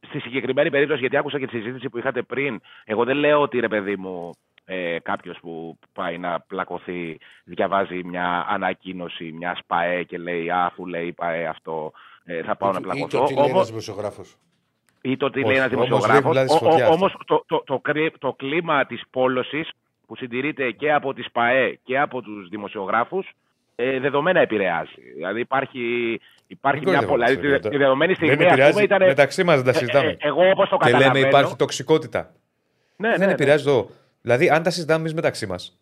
Στη συγκεκριμένη περίπτωση, γιατί άκουσα και τη συζήτηση που είχατε πριν, εγώ δεν λέω ότι, ρε παιδί μου, κάποιος που πάει να πλακωθεί διαβάζει μια ανακοίνωση, μια ΠΑΕ και λέει, αφού λέει ΠΑΕ αυτό, θα πάω να πλακωθώ. Ή το τι λέει ένας δημοσιογράφος. Ή το τι λέει ένας δημοσιογράφος. Όμως το κλίμα της πόλωσης που συντηρείται και από τις ΠΑΕ και από τους δημοσιογράφους δεδομένα επηρεάζει. Δηλαδή υπάρχει μια πολλά. Δηλαδή τη δεδομένη στιγμή ήταν. Μεταξύ μας δεν τα συζητάμε. Εγώ όπως το καταλαβαίνω. Και λέμε υπάρχει τοξικότητα. Δεν επηρεάζει το. Δηλαδή αν τα συζητάμε μεταξύ μας.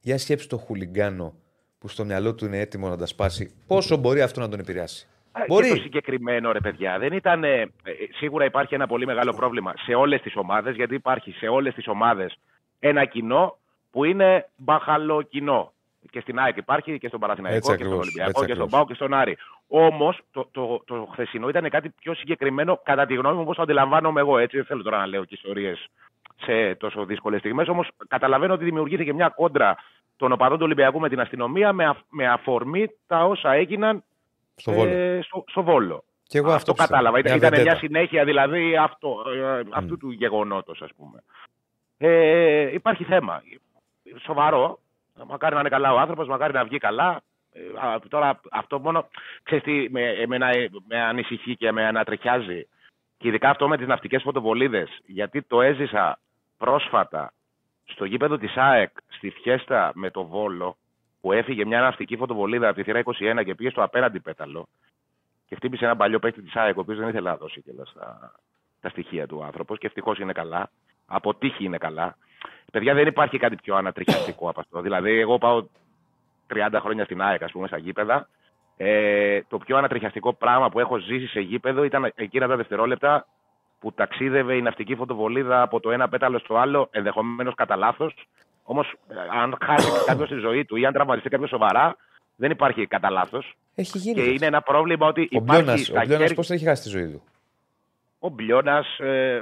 Για σκέψου το χουλιγκάνο που στο μυαλό του είναι έτοιμο να τα σπάσει. Πόσο μπορεί αυτό να τον επηρεάσει? Μπορεί. Και το συγκεκριμένο, ρε παιδιά, δεν ήταν. Σίγουρα υπάρχει ένα πολύ μεγάλο πρόβλημα σε όλες τις ομάδες, γιατί υπάρχει σε όλες τις ομάδες ένα κοινό που είναι μπαχαλό κοινό. Και στην ΑΕΚ υπάρχει και στον Παναθηναϊκό και στον Ολυμπιακό και στον ΠΑΟΚ και στον Άρη. Όμως το χθεσινό ήταν κάτι πιο συγκεκριμένο, κατά τη γνώμη μου, όπως το αντιλαμβάνομαι εγώ. Έτσι, δεν θέλω τώρα να λέω και ιστορίες σε τόσο δύσκολες στιγμές. Όμως καταλαβαίνω ότι δημιουργήθηκε μια κόντρα των οπαδών του Ολυμπιακού με την αστυνομία με αφορμή τα όσα έγιναν. Στο Βόλο. Και εγώ αυτό κατάλαβα. Ήταν μια συνέχεια δηλαδή αυτού του γεγονότος, ας πούμε. Υπάρχει θέμα. Σοβαρό. Μακάρι να είναι καλά ο άνθρωπος, μακάρι να βγει καλά. Τώρα αυτό μόνο. Ξέρεις τι, εμένα με ανησυχεί και με ανατριχιάζει. Και ειδικά αυτό με τις ναυτικές φωτοβολίδες. Γιατί το έζησα πρόσφατα στο γήπεδο της ΑΕΚ στη φιέστα με το Βόλο, που έφυγε μια ναυτική φωτοβολίδα από τη θύρα 21 και πήγε στο απέναντι πέταλο και χτύπησε έναν παλιό παίκτη της ΑΕΚ, ο οποίος δεν ήθελε να δώσει τα στοιχεία του άνθρωπος και ευτυχώς είναι καλά, από τύχη είναι καλά. Παιδιά, δεν υπάρχει κάτι πιο ανατριχιαστικό από αυτό. Δηλαδή, εγώ πάω 30 χρόνια στην ΑΕΚ, ας πούμε, στα γήπεδα. Το πιο ανατριχιαστικό πράγμα που έχω ζήσει σε γήπεδο ήταν εκείνα τα δευτερόλεπτα που ταξίδευε η ναυτική φωτοβολίδα από το ένα πέταλο στο άλλο, ενδεχομένως κατά λάθος. Όμως, αν χάσει κάποιος τη ζωή του ή αν τραυματιστεί κάποιος σοβαρά, δεν υπάρχει κατά λάθος. Έχει γίνει. Και είναι ένα πρόβλημα ότι υπάρχει. Ο Μπλιώνας πώς θα έχει χάσει τη ζωή του. Ο Μπλιώνας.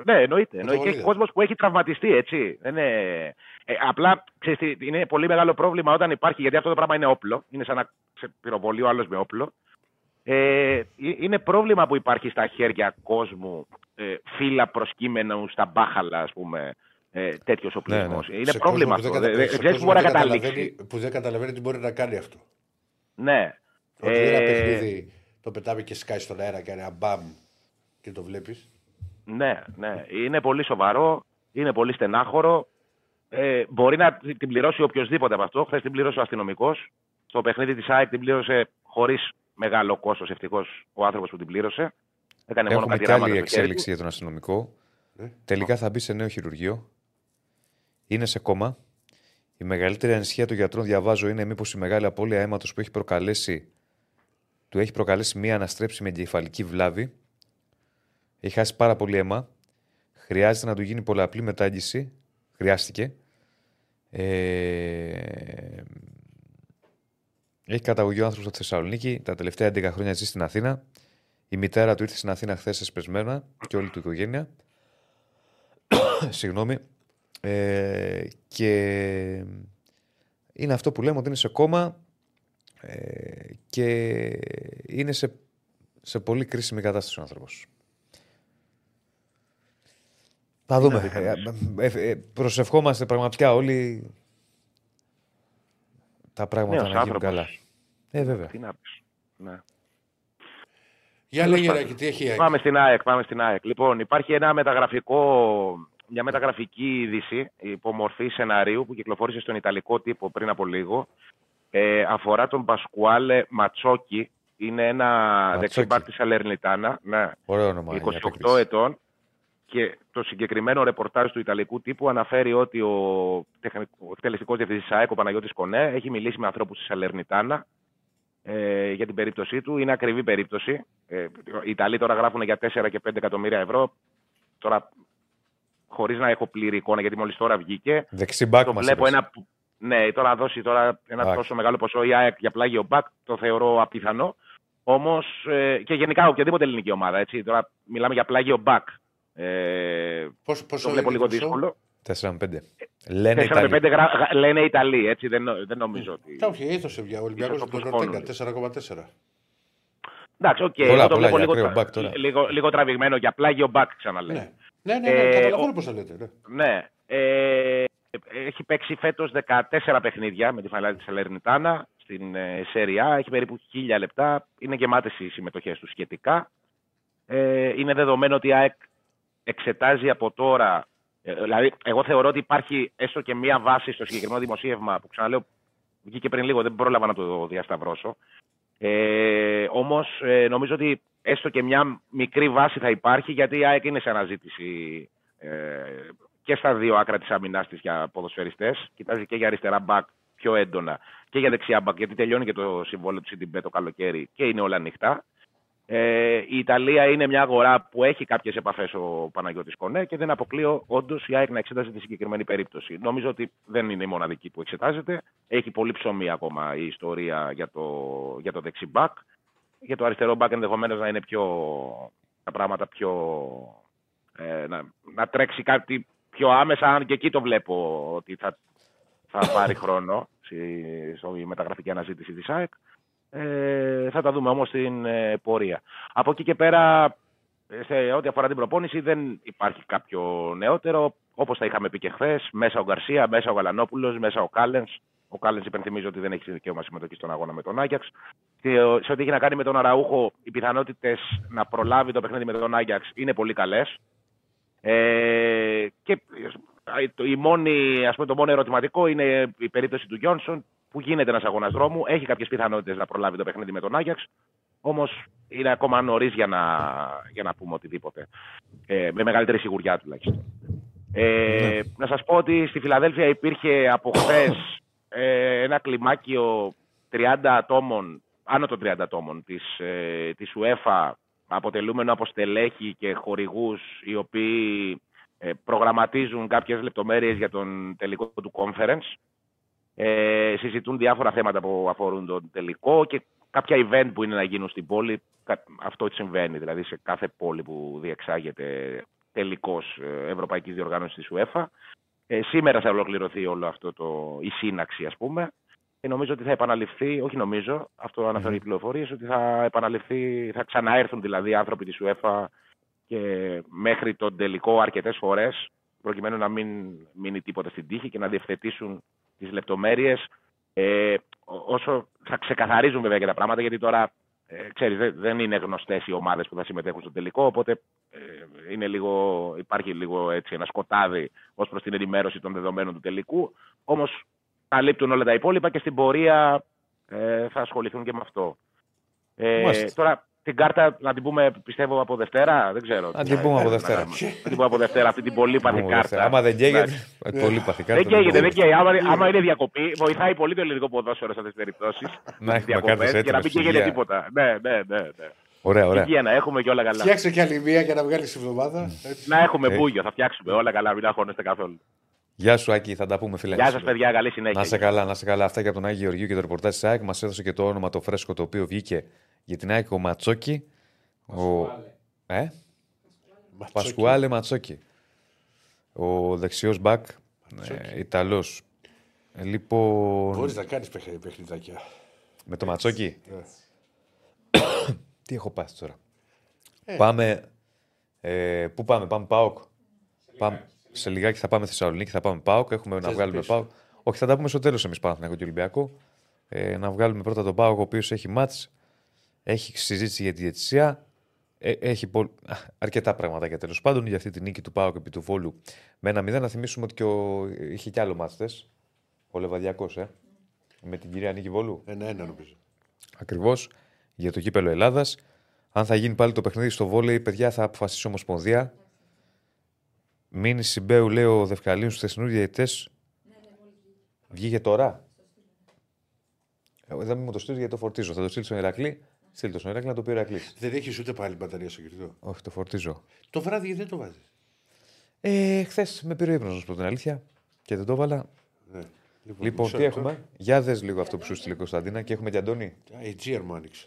Ναι, εννοείται. Έχει κόσμος που έχει τραυματιστεί, έτσι. Απλά ξέρεις, είναι πολύ μεγάλο πρόβλημα όταν υπάρχει, γιατί αυτό το πράγμα είναι όπλο. Είναι σαν να σε πυροβολεί ο άλλος με όπλο. Είναι πρόβλημα που υπάρχει στα χέρια κόσμου, φύλλα προσκύμενου στα μπάχαλα, ας πούμε. Τέτοιο οπλισμός. Ναι, ναι. Είναι σε πρόβλημα αυτό. Δεν μπορεί να καταλήξει. Που δεν καταλαβαίνει τι μπορεί να κάνει αυτό. Ναι. Ότι ένα παιχνίδι το πετάμε και σκάει στον αέρα και ένα μπαμ και το βλέπεις. Ναι, ναι. Είναι πολύ σοβαρό. Είναι πολύ στενάχωρο. Μπορεί να την πληρώσει οποιοδήποτε από αυτό. Χθες την πλήρωσε ο αστυνομικός. Στο παιχνίδι της ΑΕΚ την πλήρωσε χωρίς μεγάλο κόστος. Ευτυχώς ο άνθρωπος που την πλήρωσε. Έκανε μόνο κάτι ράμματα. Καλή εξέλιξη για τον αστυνομικό. Τελικά θα μπει σε νέο χειρουργείο. Είναι σε κόμμα. Η μεγαλύτερη ανησυχία των γιατρών, διαβάζω, είναι μήπως η μεγάλη απώλεια αίματος που έχει προκαλέσει, του έχει προκαλέσει μία αναστρέψη με εγκεφαλική βλάβη. Έχει χάσει πάρα πολύ αίμα. Χρειάζεται να του γίνει πολλαπλή μετάγγιση. Χρειάστηκε. Έχει καταγωγή ο άνθρωπος από τη Θεσσαλονίκη. Τα τελευταία 11 χρόνια ζει στην Αθήνα. Η μητέρα του ήρθε στην Αθήνα χθες εσπεσμένα και όλη του οικογένεια. Συγγνώμη. Και είναι αυτό που λέμε ότι είναι σε κόμμα και είναι σε πολύ κρίσιμη κατάσταση ο άνθρωπος. Θα δούμε. Προσευχόμαστε πραγματικά όλοι τα πράγματα να γίνουν καλά. Βέβαια. Τι να πεις. Ναι. Για λέγε Ράκη, τι έχει η ΑΕΚ. Πάμε στην ΑΕΚ. Λοιπόν, υπάρχει ένα μια μεταγραφική είδηση υπομορφή σεναρίου που κυκλοφόρησε στον Ιταλικό τύπο πριν από λίγο. Αφορά τον Πασκουάλε Ματσόκι. Είναι ένα δεξιμπάκ της Σαλερνιτάνα. Ναι. Ωραίο όνομα. 28 ετών. Και το συγκεκριμένο ρεπορτάζ του Ιταλικού τύπου αναφέρει ότι ο εκτελεστικός διευθυντής της ΑΕΚ, ο Παναγιώτης Κορνέ, έχει μιλήσει με ανθρώπους της Σαλερνιτάνα για την περίπτωσή του. Είναι ακριβή περίπτωση. Οι Ιταλοί τώρα γράφουν για 4 και 5 εκατομμύρια ευρώ. Τώρα, χωρίς να έχω πλήρη εικόνα, γιατί μόλις τώρα βγήκε. Δεξιμπάκ μας είπες. Ναι, τώρα δώσει ένα τόσο μεγάλο ποσό η ΑΕΚ για πλάγιο μπακ, το θεωρώ απιθανό. Όμως και γενικά οποιαδήποτε ελληνική ομάδα. Έτσι, τώρα μιλάμε για πλάγιο μπακ. Πόσο το βλέπω λίγο δύσκολο. 4-5. Λένε Ιταλοί, έτσι, δεν νομίζω ότι. Όχι, ήθωσε πια. Ο Ολυμπιακός με τον Ροντρίγκο 4,4. Εντάξει, οκ. Το βλέπω λίγο τραβηγμένο για πλάγιο μπακ, ξαναλέω. Ναι, καταλαβαίνω πώς θα λέτε. Ναι. Έχει παίξει φέτος 14 παιχνίδια με τη Φιλαδέλφια της Σαλερνιτάνα στην Σέρια. Έχει περίπου 1.000 λεπτά. Είναι γεμάτες οι συμμετοχές του σχετικά. Είναι δεδομένο ότι η ΑΕΚ εξετάζει από τώρα. Δηλαδή, εγώ θεωρώ ότι υπάρχει έστω και μία βάση στο συγκεκριμένο δημοσίευμα που ξαναλέω βγήκε πριν λίγο, δεν πρόλαβα να το διασταυρώσω. Όμως νομίζω ότι έστω και μια μικρή βάση θα υπάρχει, γιατί η ΑΕΚ είναι σε αναζήτηση και στα δύο άκρα της αμυνάς της για ποδοσφαιριστές. Κοιτάζει και για αριστερά μπακ πιο έντονα και για δεξιά μπακ, γιατί τελειώνει και το συμβόλαιο του Σιντιμπέ το καλοκαίρι και είναι όλα ανοιχτά. Η Ιταλία είναι μια αγορά που έχει κάποιες επαφές ο Παναγιώτης Κονέ και δεν αποκλείω όντως η ΑΕΚ να εξετάζει τη συγκεκριμένη περίπτωση. Νομίζω ότι δεν είναι η μοναδική που εξετάζεται. Έχει πολύ ψωμί ακόμα η ιστορία για το δεξί μπακ. Για το αριστερό μπακ ενδεχομένως να είναι τα πράγματα να τρέξει κάτι πιο άμεσα, αν και εκεί το βλέπω ότι θα πάρει χρόνο στη μεταγραφική αναζήτηση της ΑΕΚ. Θα τα δούμε όμως στην πορεία. Από εκεί και πέρα, σε ό,τι αφορά την προπόνηση, δεν υπάρχει κάποιο νεότερο. Όπως τα είχαμε πει και χθες, μέσα ο Γκαρσία, μέσα ο Γαλανόπουλος, μέσα ο Κάλενς. Ο Κάλενς υπενθυμίζω ότι δεν έχει δικαίωμα συμμετοχή στον αγώνα με τον Άγιαξ. Σε ό,τι έχει να κάνει με τον Αραούχο, οι πιθανότητες να προλάβει το παιχνίδι με τον Άγιαξ είναι πολύ καλές. Και το μόνο ερωτηματικό είναι η περίπτωση του Γιόνσον, που γίνεται ένας αγώνας δρόμου, έχει κάποιες πιθανότητες να προλάβει το παιχνίδι με τον Άγιαξ, όμως είναι ακόμα νωρίς για να πούμε οτιδήποτε. Με μεγαλύτερη σιγουριά τουλάχιστον. Να σας πω ότι στη Φιλαδέλφια υπήρχε από χθες ένα κλιμάκιο 30 ατόμων, άνω των 30 ατόμων της UEFA, αποτελούμενο από στελέχη και χορηγούς, οι οποίοι προγραμματίζουν κάποιες λεπτομέρειες για τον τελικό του conference. Συζητούν διάφορα θέματα που αφορούν τον τελικό και κάποια event που είναι να γίνουν στην πόλη. Αυτό συμβαίνει, δηλαδή σε κάθε πόλη που διεξάγεται τελικός Ευρωπαϊκής Διοργάνωσης της UEFA. Σήμερα θα ολοκληρωθεί όλο αυτό η σύναξη, ας πούμε. Και νομίζω ότι θα επαναληφθεί, όχι νομίζω, αυτό αναφέρει οι πληροφορίες, ότι θα επαναληφθεί, θα ξαναέρθουν δηλαδή άνθρωποι της UEFA και μέχρι τον τελικό αρκετές φορές, προκειμένου να μην μείνει τίποτα στην τύχη και να διευθετήσουν τις λεπτομέρειες. Όσο θα ξεκαθαρίζουν βέβαια και τα πράγματα, γιατί τώρα ξέρεις, δεν είναι γνωστές οι ομάδες που θα συμμετέχουν στο τελικό, οπότε είναι λίγο, υπάρχει λίγο έτσι, ένα σκοτάδι ως προς την ενημέρωση των δεδομένων του τελικού. Όμως καλύπτουν όλα τα υπόλοιπα και στην πορεία θα ασχοληθούν και με αυτό. Τώρα την κάρτα να την πούμε, πιστεύω, από Δευτέρα. Δεν ξέρω. Να την πούμε από Δευτέρα. Να την πούμε από Δευτέρα αυτή την πολύπαθη κάρτα. Άμα δεν καίγεται. Δεν καίγεται, δεν καίγεται. Άμα είναι διακοπή, βοηθάει πολύ το ελληνικό ποδόσφαιρο σε αυτές τις περιπτώσεις. Να έχουμε κάρτες και να μην καίγεται τίποτα. Ναι. Ωραία, ωραία. Υγεία να έχουμε και όλα καλά. Φτιάξε κι άλλη μία για να βγάλει τη εβδομάδα. Να έχουμε μπούγιο, θα φτιάξουμε όλα καλά, μην αγχώνεστε καθόλου. Γεια σου, Άκη, θα τα πούμε, φίλε. Γεια σας, παιδιά, καλή συνέχεια. Να σε καλά, να σε καλά. Αυτά και από τον Άγιο Γεωργίου και το ρεπορτάζ της ΑΕΚ. Μας έδωσε και το όνομα το φρέσκο το οποίο βγήκε για την ΑΕΚ ο Ματσόκι. Πασκουάλε Ματσόκι. Ο δεξιός μπακ, Ιταλός. Λοιπόν. Μπορείς να κάνεις παιχνιδάκια. Με το Ματσόκι. Τι έχω πάθει τώρα. Πάμε. Πού πάμε, ΠΑΟΚ. Σε λιγάκι θα πάμε Θεσσαλονίκη, θα πάμε ΠΑΟΚ. Έχουμε να βγάλουμε ΠΑΟΚ. Όχι, θα τα πούμε στο τέλος εμείς Παναθηναϊκό και Ολυμπιακό. Να βγάλουμε πρώτα τον ΠΑΟΚ, ο οποίος έχει μάτς, έχει συζήτηση για τη διαιτησία. Έχει αρκετά πράγματα τέλος πάντων για αυτή τη νίκη του ΠΑΟΚ επί του Βόλου με 1-0. Να θυμίσουμε ότι είχε κι άλλο μάτς χθες. Ο Λεβαδιακός, με την κυρία Νίκη Βόλου. 1-1 νομίζω. Ακριβώς για το κύπελο Ελλάδας. Αν θα γίνει πάλι το παιχνίδι στο βόλεϊ, παιδιά, θα αποφασίσει η Ομοσπονδία. Μήνυση Συμπέου, λέει ο Δευκαλίου στους θεσινούς διαιτητές. Βγήκε τώρα. Δεν μου το στείλει γιατί το φορτίζω. Θα το στείλει στον Ηρακλή. Στείλει το στον Ηρακλή να το πει ο Ηρακλής. Δεν έχεις ούτε πάλι μπαταρία στο κινητό. Όχι, το φορτίζω. Το βράδυ γιατί δεν το βάζεις. Χθες με πήρε ο ύπνος, να σου πω την αλήθεια. Και δεν το έβαλα. Ναι. Λοιπόν, τι έχουμε. Για δες λίγο αυτό που σου στείλει Κωνσταντίνα και έχουμε και Αντώνη. Η GR μου άνοιξε.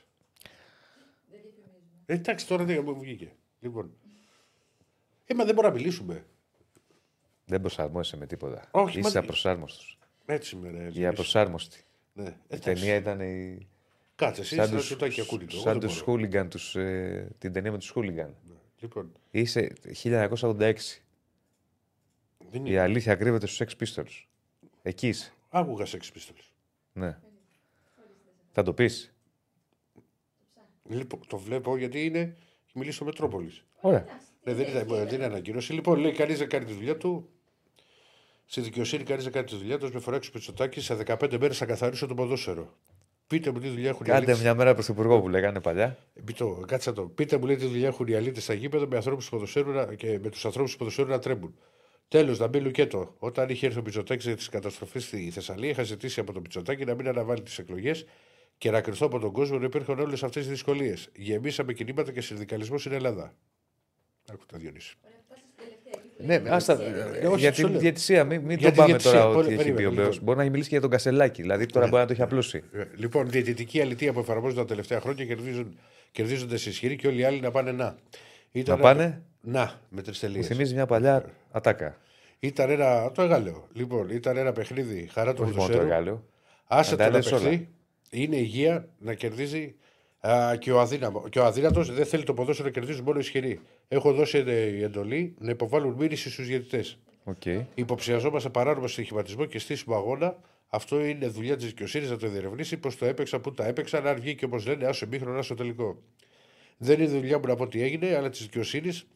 Εντάξει, τώρα δεν μου βγήκε. Λοιπόν. Μα δεν μπορούμε να μιλήσουμε. Δεν προσαρμόζεσαι με τίποτα. Όχι, είσαι απροσάρμοστος. Έτσι με ρε. Η απροσάρμοστη. Ναι, η ταινία ήταν η... Κάτσε, εσύ είσαι σωτάκι ακούνητο. Σαν τους Χούλιγκαν, την ταινία με τους Χούλιγκαν. Ναι. Λοιπόν. Είσαι 1986. Η αλήθεια κρύβεται στους Sex Pistols. Εκεί είσαι. Άκουγα Sex Pistols. Ναι. Θα το πεις. Λοιπόν, το βλέπω γιατί είναι... Μιλήσω στο Μετρόπολης. Ωραία. Δεν είναι ανακοίνωση. Λοιπόν, λέει κανείς δεν κάνει τη δουλειά του. Στη δικαιοσύνη κανείς δεν κάνει τη δουλειά του. Με φοράξει Πιτσοτάκη, σε 15 μέρες θα καθαρίσω το ποδόσφαιρο. Πείτε μου τι δουλειά έχουν οι αλήτες. Κάντε μια μέρα πρωθυπουργό που λέγανε παλιά. Κάτσε το. Πείτε μου λέει τι δουλειά έχουν οι αλήτες στα γήπεδα με ανθρώπους του ποδοσφαίρου και με τους ανθρώπους του ποδοσφαίρου να τρέμουν. Τέλος, να μπει Λουκέτο. Όταν είχε έρθει ο Πιτσοτάκη για τις καταστροφές στη Θεσσαλία, είχα ζητήσει από τον Πιτσοτάκη να μην αναβάλει τις εκλογές. Και να κρυφθώ από τον κόσμο ότι υπήρχαν όλες αυτές τις δυσκολίες. Γεμίσαμε κινήματα και συνδικαλισμό στην Ελλάδα. Άκου τα Διονύση. Ναι, άστα. Για την διαιτησία, μην το πάμε τώρα ότι έχει πει ο Μπέος. Μπορεί να μιλήσει και για τον Κασελάκη, δηλαδή τώρα μπορεί να το έχει απλώσει. Λοιπόν, διαιτητική αλητεία που εφαρμόζονται τα τελευταία χρόνια κερδίζονται σε ισχυροί και όλοι οι άλλοι να πάνε να. Να πάνε να, με τρεις τελείες. Θυμίζει μια παλιά ατάκα. Ήταν ένα. Το εργαλείο. Λοιπόν, ήταν ένα παιχνίδι χαρά του Μοντοσέρου. Άσε το παιχνίδι. Είναι υγεία να κερδίζει και ο αδύνατος δεν θέλει το ποδόσφαιρο να κερδίζει μόνο ισχυρή. Έχω δώσει εντολή να υποβάλουν μήνυση στους διαιτητές. Okay. Υποψιαζόμαστε παράνομο στοιχηματισμό και στήσιμο αγώνα. Αυτό είναι δουλειά της δικαιοσύνης να το διερευνήσει. Πώς το έπαιξα, πού τα έπαιξα. Αν βγήκε όπως λένε, άσο εμίχρονο, άσο τελικό. Δεν είναι δουλειά μου να πω τι έγινε, αλλά της δικαιοσύνης,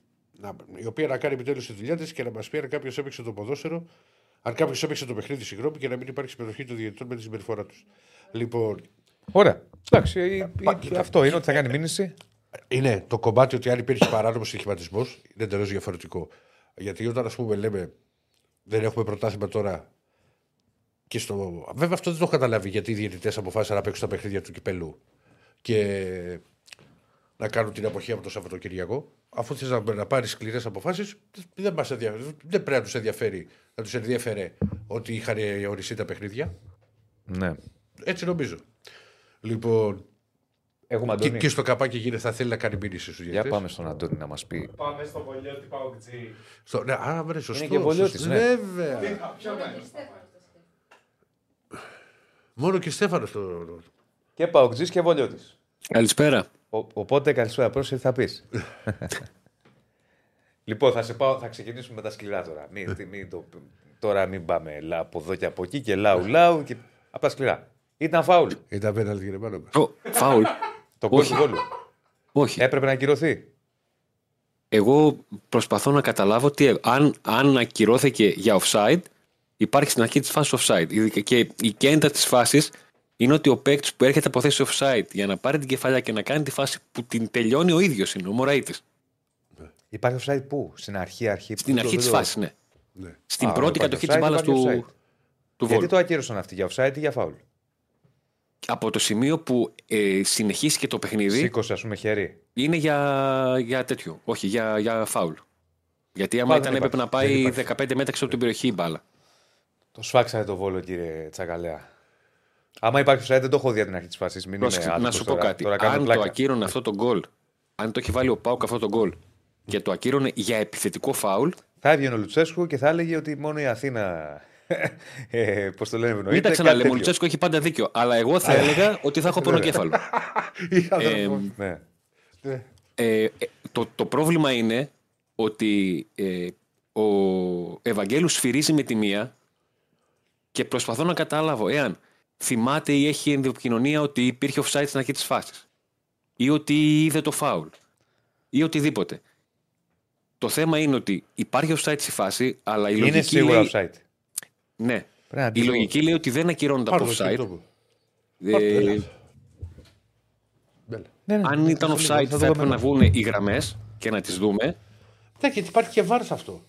η οποία να κάνει επιτέλους τη δουλειά της και να μας πει αν κάποιος έπαιξε το ποδόσφαιρο. Αν κάποιος έπαιξε το παιχνίδι, συγγνώμη, και να μην υπάρχει συμμετοχή των διαιτητών με τη συμπεριφορά τους. Λοιπόν. Ωραία. Εντάξει, αυτό είναι ότι θα κάνει μήνυση. Είναι το κομμάτι ότι αν υπήρχε παράνομος στοιχηματισμός είναι εντελώς διαφορετικό. Γιατί όταν ας πούμε λέμε δεν έχουμε πρωτάθλημα τώρα. Και στο... Βέβαια αυτό δεν το έχω καταλάβει γιατί οι διαιτητές αποφάσισαν να παίξουν τα παιχνίδια του κυπέλου. Και να κάνουν την αποχή από το Σαββατοκυριακό. Αφού θες να πάρεις σκληρές αποφάσεις, δεν πρέπει να τους ενδιαφέρει, να τους ενδιαφέρε ότι είχαν οριστεί τα παιχνίδια. Ναι. Έτσι νομίζω. Λοιπόν. Και στο καπάκι γίνεται, θα θέλει να κάνει μήνυση στους διαιτητές. Για πάμε στον Αντώνη να μας πει. Πάμε στο Βολιώτη Παοκτζή. Ναι, άρα βρε, σωστό. Είναι και Βολιώτης, ναι. Βέβαια. Μόνο και Στέφανος το... Και Παοκτζής και Βολιώτης. Καλησπέρα. Οπότε καλησπέρα, πρόσεχε θα πεις. Λοιπόν, θα ξεκινήσουμε με τα σκληρά τώρα. Τώρα μην πάμε από εδώ και από εκεί και λαου-λαου. Από τα σκληρά. Ήταν φάουλ. Ήταν πέναλτι, κύριε Πάνο. Φάουλ. Το κόλλο του Βόλου. Όχι. Έπρεπε να ακυρωθεί. Εγώ προσπαθώ να καταλάβω ότι αν ακυρώθηκε για offside, υπάρχει στην αρχή τη φάση offside. Και η κέντα τη φάση είναι ότι ο παίκτη που έρχεται από θέση offside για να πάρει την κεφαλιά και να κάνει τη φάση που την τελειώνει ο ίδιο είναι, ο Μωραΐτης. Υπάρχει offside πού? Στην αρχή. Στην αρχή τη φάση, ναι. Στην πρώτη κατοχή τη μπάλα του Βόλου. Γιατί το ακύρωσαν αυτοί, για offside ή για φάουλ? Από το σημείο που συνεχίσει και το παιχνίδι. Σήκωσε, ας πούμε, χέρι. Είναι για τέτοιο. Όχι, για φάουλ. Γιατί άμα ήταν έπρεπε να πάει 15 μέτρα από την περιοχή η μπάλα. Το σφάξανε το Βόλο, κύριε Τσακαλέα. Άμα υπάρχει offside, δεν το έχω δει την αρχή τη φάση. Να σου πω κάτι. Αν το ακύρωνε αυτό το γκολ, αν το έχει βάλει ο Πάουκ αυτό το γκολ και το ακύρωνε για επιθετικό φάουλ. Θα έβγαινε ο Λουτσέσκου και θα έλεγε ότι μόνο η Αθήνα. Πώς το λένε, ευνοείται. Μην τα ξαναλέμε, ο Λουτσέσκο έχει πάντα δίκιο. Αλλά εγώ θα έλεγα ότι θα έχω πονοκέφαλο. Το πρόβλημα είναι ότι ο Ευαγγέλου σφυρίζει με τη μία και προσπαθώ να καταλάβω εάν θυμάται ή έχει ενδοκοινωνία ότι υπήρχε offside στην αρχή τη φάση ή ότι είδε το φάουλ ή οτιδήποτε. Το θέμα είναι ότι υπάρχει offside στη φάση, αλλά η λογική είναι σίγουρα offside. Ναι, η λογική λέει ότι δεν ακυρώνονται από offside. Αν ήταν offside θα έπρεπε να βγουν οι γραμμές και να τις δούμε. Ναι, γιατί υπάρχει και VAR σε αυτό.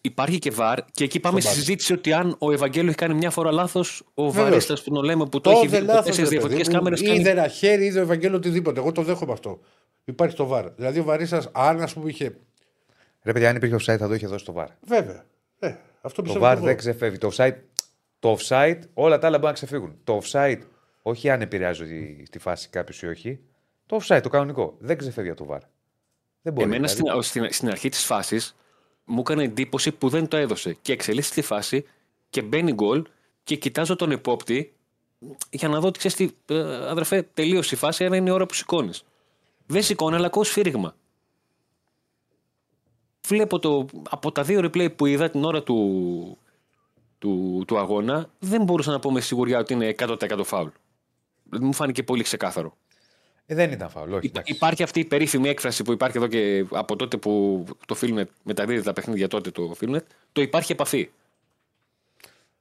Υπάρχει και VAR και εκεί πάμε στη συζήτηση ότι αν ο Ευαγγέλιο έχει κάνει μια φορά λάθος, ο βαρίστας που λέμε που το έχει δει από 4 διαφορετικές κάμερες. Είδε ένα χέρι, είδε ο Ευαγγέλιο οτιδήποτε. Εγώ το δέχομαι αυτό. Υπάρχει το VAR. Δηλαδή ο βαρίστας, αν ας πούμε είχε. Ρε παιδιά, αν υπήρχε offside θα το είχε δώσει το VAR. Βέβαια. Το VAR δεν ξεφεύγει. Το offside, όλα τα άλλα μπορούν να ξεφύγουν. Το offside, όχι αν επηρεάζει τη φάση κάποιο ή όχι. Το offside, το κανονικό. Δεν ξεφεύγει από το VAR. Δεν μπορεί. Εμένα στην αρχή τη φάση μου έκανε εντύπωση που δεν το έδωσε. Και εξελίσσεται τη φάση και μπαίνει γκολ και κοιτάζω τον επόπτη για να δω ότι ξέρει τι. Αδερφέ, τελείωσε η φάση, αλλά είναι η ώρα που σηκώνει. Δεν σηκώνει, αλλά ακούω σφύριγμα. Βλέπω από τα δύο replay που είδα την ώρα του αγώνα, δεν μπορούσα να πω με σιγουριά ότι είναι 100% φάουλ. Μου φάνηκε πολύ ξεκάθαρο. Δεν ήταν φάουλ, όχι. Υπάρχει αυτή η περίφημη έκφραση που υπάρχει εδώ και από τότε που το Filmnet μεταδίδει τα παιχνίδια, τότε το Filmnet. Το υπάρχει επαφή.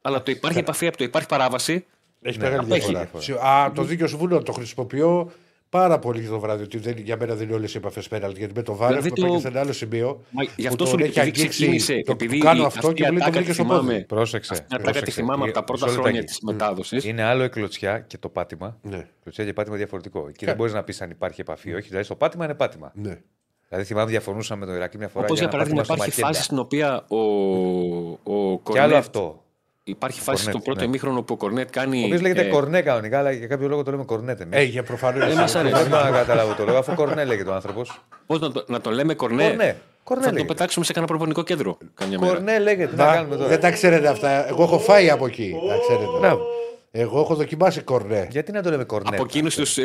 Αλλά το υπάρχει επαφή από το υπάρχει παράβαση. Έχει μεγάλη διαφορά. Α, το δίκαιο συμβούλιο το χρησιμοποιώ. Πάρα πολύ το βράδυ, ότι για μένα δεν είναι όλες οι επαφές πέναλτι. Γιατί με το βάρε δηλαδή το σε ένα άλλο σημείο. Μα, γι' αυτό σου λέει ότι ξεκίνησε. Επειδή κάνω αυτό και μου λέει το βρήκε στο πόδι. Πρόσεξε. Αυτά τη θυμάμαι από τα πρώτα χρόνια τη μετάδοση. Είναι άλλο η κλωτσιά και το πάτημα. Ναι. Κλωτσιά και πάτημα διαφορετικό. Εκεί δεν μπορεί να πει αν υπάρχει επαφή ή όχι. Δηλαδή στο πάτημα είναι πάτημα. Ναι. Δηλαδή θυμάμαι διαφωνούσαμε με τον Ηρακλή μια φορά. Όπως για παράδειγμα υπάρχει φάση στην οποία ο Κορνέ. Υπάρχει φάση Κορνέτ, στο πρώτο ημίχρονο που ο Κορνέτ κάνει. Ο οποίος λέγεται Κορνέ κανονικά, αλλά για κάποιο λόγο το λέμε Κορνέτ. Για προφανώς. Δεν μας αρέσει. Δεν μπορώ να καταλάβω το λόγο, αφού Κορνέ λέγεται ο άνθρωπος. Πώς να το λέμε Κορνέ. Κορνέ θα λέγεται. Το πετάξουμε σε κανένα προπονικό κέντρο. Κορνέ λέγεται. Δεν τα ξέρετε αυτά. Εγώ έχω φάει από εκεί. Εγώ έχω δοκιμάσει Κορνέ. Γιατί να το λέμε Κορνέ. Από εκείνους τους.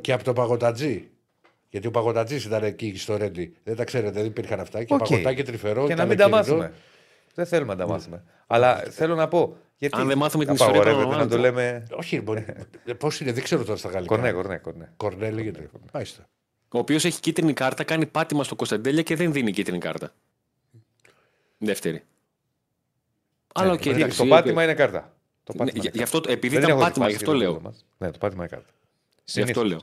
Και από το Παγωτατζή. Γιατί ο Παγωτατζής ήταν εκεί στο Ρέντι. Δεν τα ξέρετε, δεν υπήρχαν αυτά. Και Παγωτάκι τρυφερό. Και να μην τα μάθουμε. Δεν θέλουμε να τα μάθουμε. Αλλά θέλω να πω. Γιατί αν δεν μάθουμε την ιστορία, πρέπει να το λέμε. Όχι, πώς είναι, δεν ξέρω τώρα στα γαλλικά. Κορνέ. Κορνέ λέγεται. Μάλιστα. Ο οποίος έχει κίτρινη κάρτα, κάνει πάτημα στο Κωνσταντέλια και δεν δίνει κίτρινη κάρτα. Δεύτερη. Αλλά οκ. Το πάτημα είναι κάρτα. Γι' αυτό επειδή ήταν πάτημα, γι' αυτό λέω. Ναι, το πάτημα είναι κάρτα. Γι' αυτό λέω.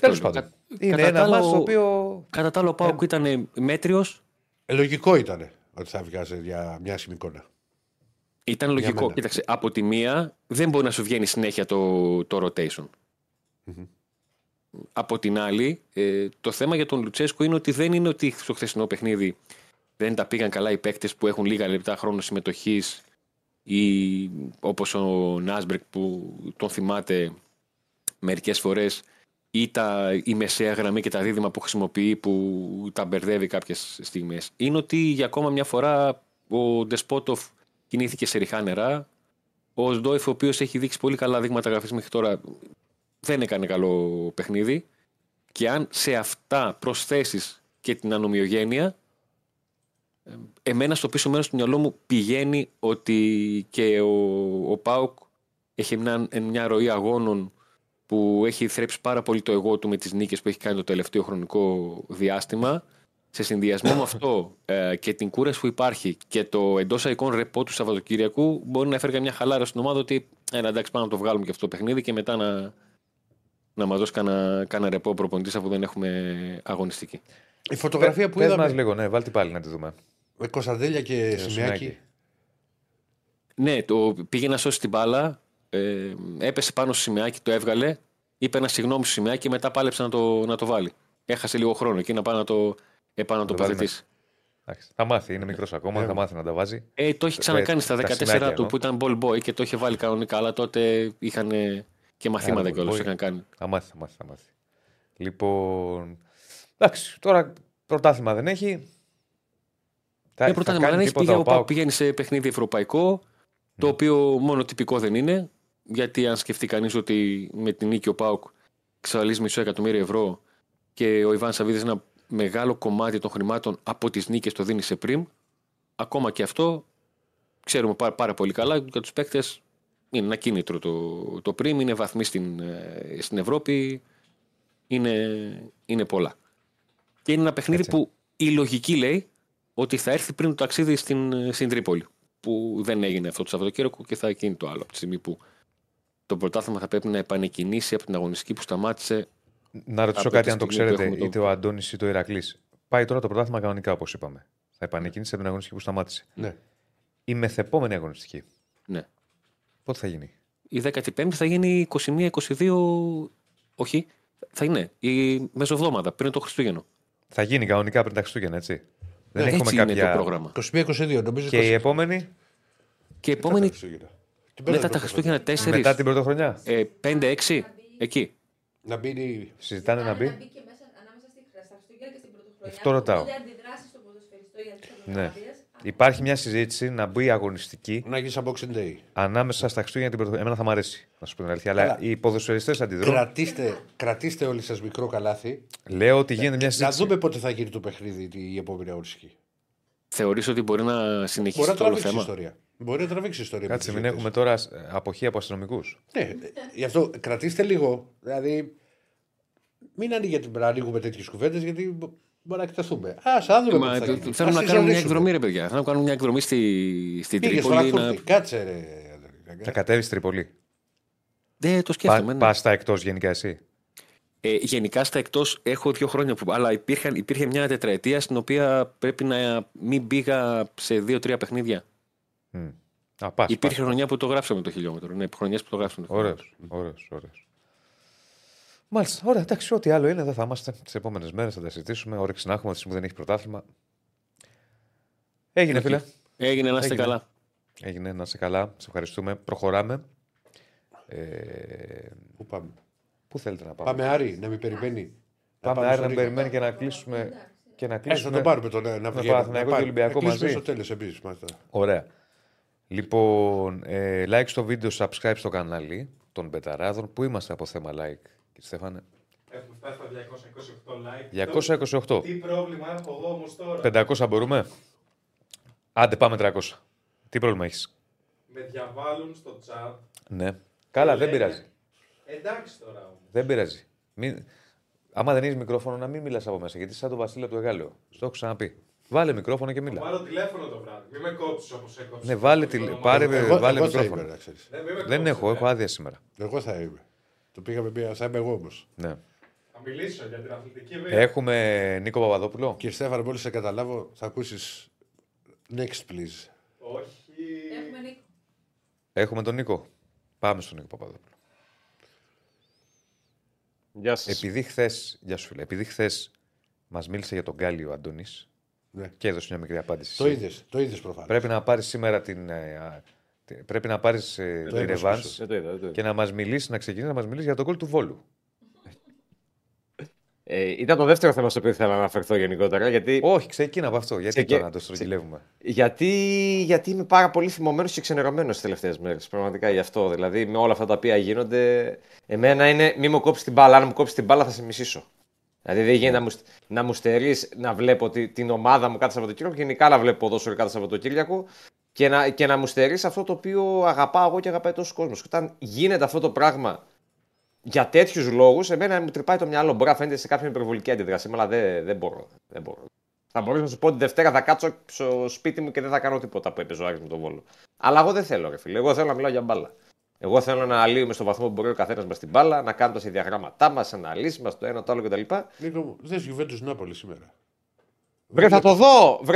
Τέλος πάντων. Είναι ένα μάτς το οποίο. Κατά τα άλλα, ο ΠΑΟΚ ήταν μέτριος. Λογικό ήταν ότι θα βγάζει μια άσχημη εικόνα. Ήταν λογικό. Κοίταξε, από τη μία δεν μπορεί να σου βγαίνει συνέχεια το rotation. Mm-hmm. Από την άλλη, το θέμα για τον Λουτσέσκο είναι ότι δεν είναι ότι στο χθεσινό παιχνίδι δεν τα πήγαν καλά οι παίκτες που έχουν λίγα λεπτά χρόνο συμμετοχής ή όπως ο Νάσμπρεκ που τον θυμάται μερικές φορές, ή η μεσαία γραμμή και τα δίδυμα που χρησιμοποιεί που τα μπερδεύει κάποιες στιγμές. Είναι ότι για ακόμα μια φορά ο Ντεσπότοφ κινήθηκε σε ριχά νερά. Ο Σντόιφ, ο οποίος έχει δείξει πολύ καλά δείγματα γραφής μέχρι τώρα, δεν έκανε καλό παιχνίδι. Και αν σε αυτά προσθέσεις και την ανομοιογένεια, εμένα στο πίσω μέρος του μυαλό μου πηγαίνει ότι και ο ΠΑΟΚ έχει μια ροή αγώνων που έχει θρέψει πάρα πολύ το εγώ του με τις νίκες που έχει κάνει το τελευταίο χρονικό διάστημα. Σε συνδυασμό με αυτό και την κούραση που υπάρχει και το εντός αϊκών ρεπό του Σαββατοκύριακου, μπορεί να έφερε μια χαλάρωση στην ομάδα ότι εντάξει, πάμε να το βγάλουμε και αυτό το παιχνίδι και μετά να μας δώσει κανένα ρεπό προπονητής που δεν έχουμε αγωνιστική. Η φωτογραφία που είδαμε. Πες μας λίγο, ναι, βάλτε πάλι να τη δούμε. Με Κωνσταντέλια και Σιμιάκη. Ναι, πήγε να σώσει την μπάλα, έπεσε πάνω στο Σιμιάκη, το έβγαλε, είπε ένα συγγνώμη στο Σιμιάκη και μετά πάλεψε να το βάλει. Έχασε λίγο χρόνο εκεί να πάει να το παθητήσει. Θα μάθει, είναι μικρός ακόμα, θα μάθει να τα βάζει. Το έχει ξανακάνει στα 14 του που ήταν ball boy και το είχε βάλει κανονικά, αλλά τότε είχαν και μαθήματα κιόλας. Θα μάθει. Λοιπόν. Εντάξει, τώρα πρωτάθλημα δεν έχει. Ναι, πρωτάθλημα δεν έχει. Πηγαίνει σε παιχνίδι ευρωπαϊκό, το οποίο μόνο τυπικό δεν είναι. Γιατί αν σκεφτεί κανείς ότι με την νίκη ο ΠΑΟΚ εξασφαλίζει €500,000 και ο Ιβάν Σαββίδης ένα μεγάλο κομμάτι των χρημάτων από τις νίκες το δίνει σε πριμ, ακόμα και αυτό ξέρουμε πάρα πολύ καλά για τους παίκτες. Είναι ένα κίνητρο το πριμ, είναι βαθμοί στην Ευρώπη, είναι πολλά. Και είναι ένα παιχνίδι που η λογική λέει ότι θα έρθει πριν το ταξίδι στην Τρίπολη. Που δεν έγινε αυτό το Σαββατοκύριακο και θα γίνει το άλλο. Από τη στιγμή που το πρωτάθλημα θα πρέπει να επανεκκινήσει από την αγωνιστική που σταμάτησε. Να ρωτήσω κάτι, αν το ξέρετε, είτε ο Αντώνης είτε ο Ηρακλής. Πάει τώρα το πρωτάθλημα κανονικά, όπως είπαμε. Θα επανεκκινήσει από την αγωνιστική που σταμάτησε. Ναι. Η μεθεπόμενη αγωνιστική. Ναι. Πότε θα γίνει? Η 15η θα γίνει 21-22. Όχι. Θα είναι η μεσοβδόμαδα πριν το Χριστούγεννο. Θα γίνει κανονικά πριν τα Χριστούγεννα, έτσι. Δεν έχουμε κάποιο πρόγραμμα. 21-22, νομίζω. Και η επόμενη. Μετά τα Χριστούγεννα 4. Μετά την πρωτοχρονιά. 5-6. Εκεί. Να μπει. Συζητάνε να μπει. Να μπει και μέσα ανάμεσα στα Χριστούγεννα και στην πρωτοχρονιά. Αυτό ρωτάω. Ναι. Υπάρχει μια συζήτηση να μπει αγωνιστική. Να γίνει σαν Boxing Day. Ανάμεσα στα Χριστούγεννα και την πρωτοχρονιά. Εμένα θα μου αρέσει, να σου πω την αλήθεια. Αλλά οι ποδοσφαιριστές αντιδρούν. Κρατήστε όλοι σας μικρό καλάθι. Λέω ότι γίνεται μια συζήτηση. Να δούμε πότε θα γίνει το παιχνίδι η επόμενη αγωνιστική. Θεωρείς ότι μπορεί να συνεχίσει το όλο θέμα? Μπορεί να τραβήξει ιστορία. Κάτσε, μην έχουμε τώρα αποχή από αστυνομικούς. Ναι, γι' αυτό κρατήστε λίγο. Δηλαδή, μην ανοίγουμε τέτοιες κουβέντες, γιατί μπορεί να εκτεθούμε. Ας άδουμε. Θέλουμε να κάνουμε μια εκδρομή, ρε παιδιά. Θέλουμε να κάνουμε μια εκδρομή στην Τρίπολη. Κάτσε, ρε. Θα κατέβεις Τρίπολη? Ναι, το σκέφτομαι. Πας στα εκτός γενικά, εσύ? Γενικά στα εκτός έχω 2 χρόνια που. Αλλά υπήρχε μια τετραετία στην οποία πρέπει να μην πήγα σε 2-3 παιχνίδια. Υπήρχε χρονιά που το γράψαμε το χιλιόμετρο. Ναι, χρονιές που το γράψαμε. Ωραίος. Μάλιστα. Ωραία, εντάξει, ό,τι άλλο είναι, δεν θα είμαστε. Τις επόμενες μέρες θα τα συζητήσουμε. Όρεξη να έχουμε, αυτή που δεν έχει πρωτάθλημα. Έγινε, φίλε. Έγινε, να είστε καλά. Έγινε, να είστε καλά. Σε ευχαριστούμε. Προχωράμε. Πού πάμε? Πού θέλετε να πάμε? Πάμε Άρη, να μην περιμένει. Πάμε Άρη, να μην περιμένει και να κλείσουμε. Θα τον πάρουμε τον Ολυμπιακό μαζί. Ωραία. Λοιπόν, like στο βίντεο, subscribe στο κανάλι των Μπεταράδων. Πού είμαστε από θέμα like, Στέφανε? Έχουμε φτάσει στα 228 like. 228. Τι πρόβλημα έχω εγώ όμως τώρα? 500 μπορούμε. Άντε, πάμε 300. Τι πρόβλημα έχεις? Με διαβάλλουν στο chat. Ναι. Καλά, δεν πειράζει. Εντάξει τώρα όμως. Δεν πειράζει. Άμα δεν έχεις μικρόφωνο, να μην μιλάς από μέσα. Γιατί σαν το Βασίλειο του Εγάλεο. Στο έχω ξαναπεί. Βάλε μικρόφωνο και μίλα. Βάλω τηλέφωνο το βράδυ. Μην με κόψεις όπως έκοψες. Ναι, βάλε μικρόφωνο. Δεν έχω άδεια σήμερα. Εγώ θα είμαι. Το πήγαμε μία, θα είμαι εγώ όμως. Ναι. Θα μιλήσω για την αθλητική βία. Έχουμε Νίκο Παπαδόπουλο. Κύριε Στέφανο, μόλις σε καταλάβω, θα ακούσεις next please. Όχι. Έχουμε Νίκο. Έχουμε τον Νίκο. Πάμε στον Νίκο Παπαδόπουλο. Γεια σας. Γεια σου φίλε. Επειδή χθες μας μίλησε για τον Γκάλιο Αντώνης, ναι, και έδωσε μια μικρή απάντηση. Το είδες προφανώς. Πρέπει να πάρεις σήμερα την... Πρέπει να πάρεις τη ρεβάνς και να μας μιλήσει, να ξεκινήσει να μας μιλήσει για τον γκολ του Βόλου. Ήταν το δεύτερο θέμα στο οποίο ήθελα να αναφερθώ γενικότερα. Γιατί... Όχι, ξεκινά από αυτό. Γιατί τώρα να το στρογγυλεύουμε. Γιατί είμαι πάρα πολύ θυμωμένος και ξενερωμένος τις τελευταίες μέρες. Πραγματικά γι' αυτό. Δηλαδή, με όλα αυτά τα οποία γίνονται, εμένα είναι μη μου κόψει την μπάλα. Αν μου κόψει την μπάλα, θα σε μισήσω. Δηλαδή, δεν γίνεται να μου στερείς να βλέπω την ομάδα μου κάθε Σαββατοκύριακο. Γενικά να βλέπω ποδόσφαιρο κάθε Σαββατοκύριακο. Και να μου στερείς αυτό το οποίο αγαπάω εγώ και αγαπάει τόσο κόσμο. Όταν γίνεται αυτό το πράγμα για τέτοιους λόγους, εμένα μου τρυπάει το μυαλό. Μπορεί να φαίνεται σε κάποια υπερβολική αντίδραση, αλλά δεν μπορώ. Θα μπορούσα να σου πω ότι Δευτέρα θα κάτσω στο σπίτι μου και δεν θα κάνω τίποτα που έπαιζε ο Άρης με τον Βόλο. Αλλά εγώ δεν θέλω, ρε φίλε. Εγώ θέλω να μιλάω για μπάλα. Εγώ θέλω να αναλύουμε στον βαθμό που μπορεί ο καθένας μας την μπάλα, να κάνουμε τα συνδιαγράμματά μας, αναλύσεις μας το ένα, το άλλο κτλ. Νίκο, δες Γιουβέντους Νάπολη σήμερα. Βρε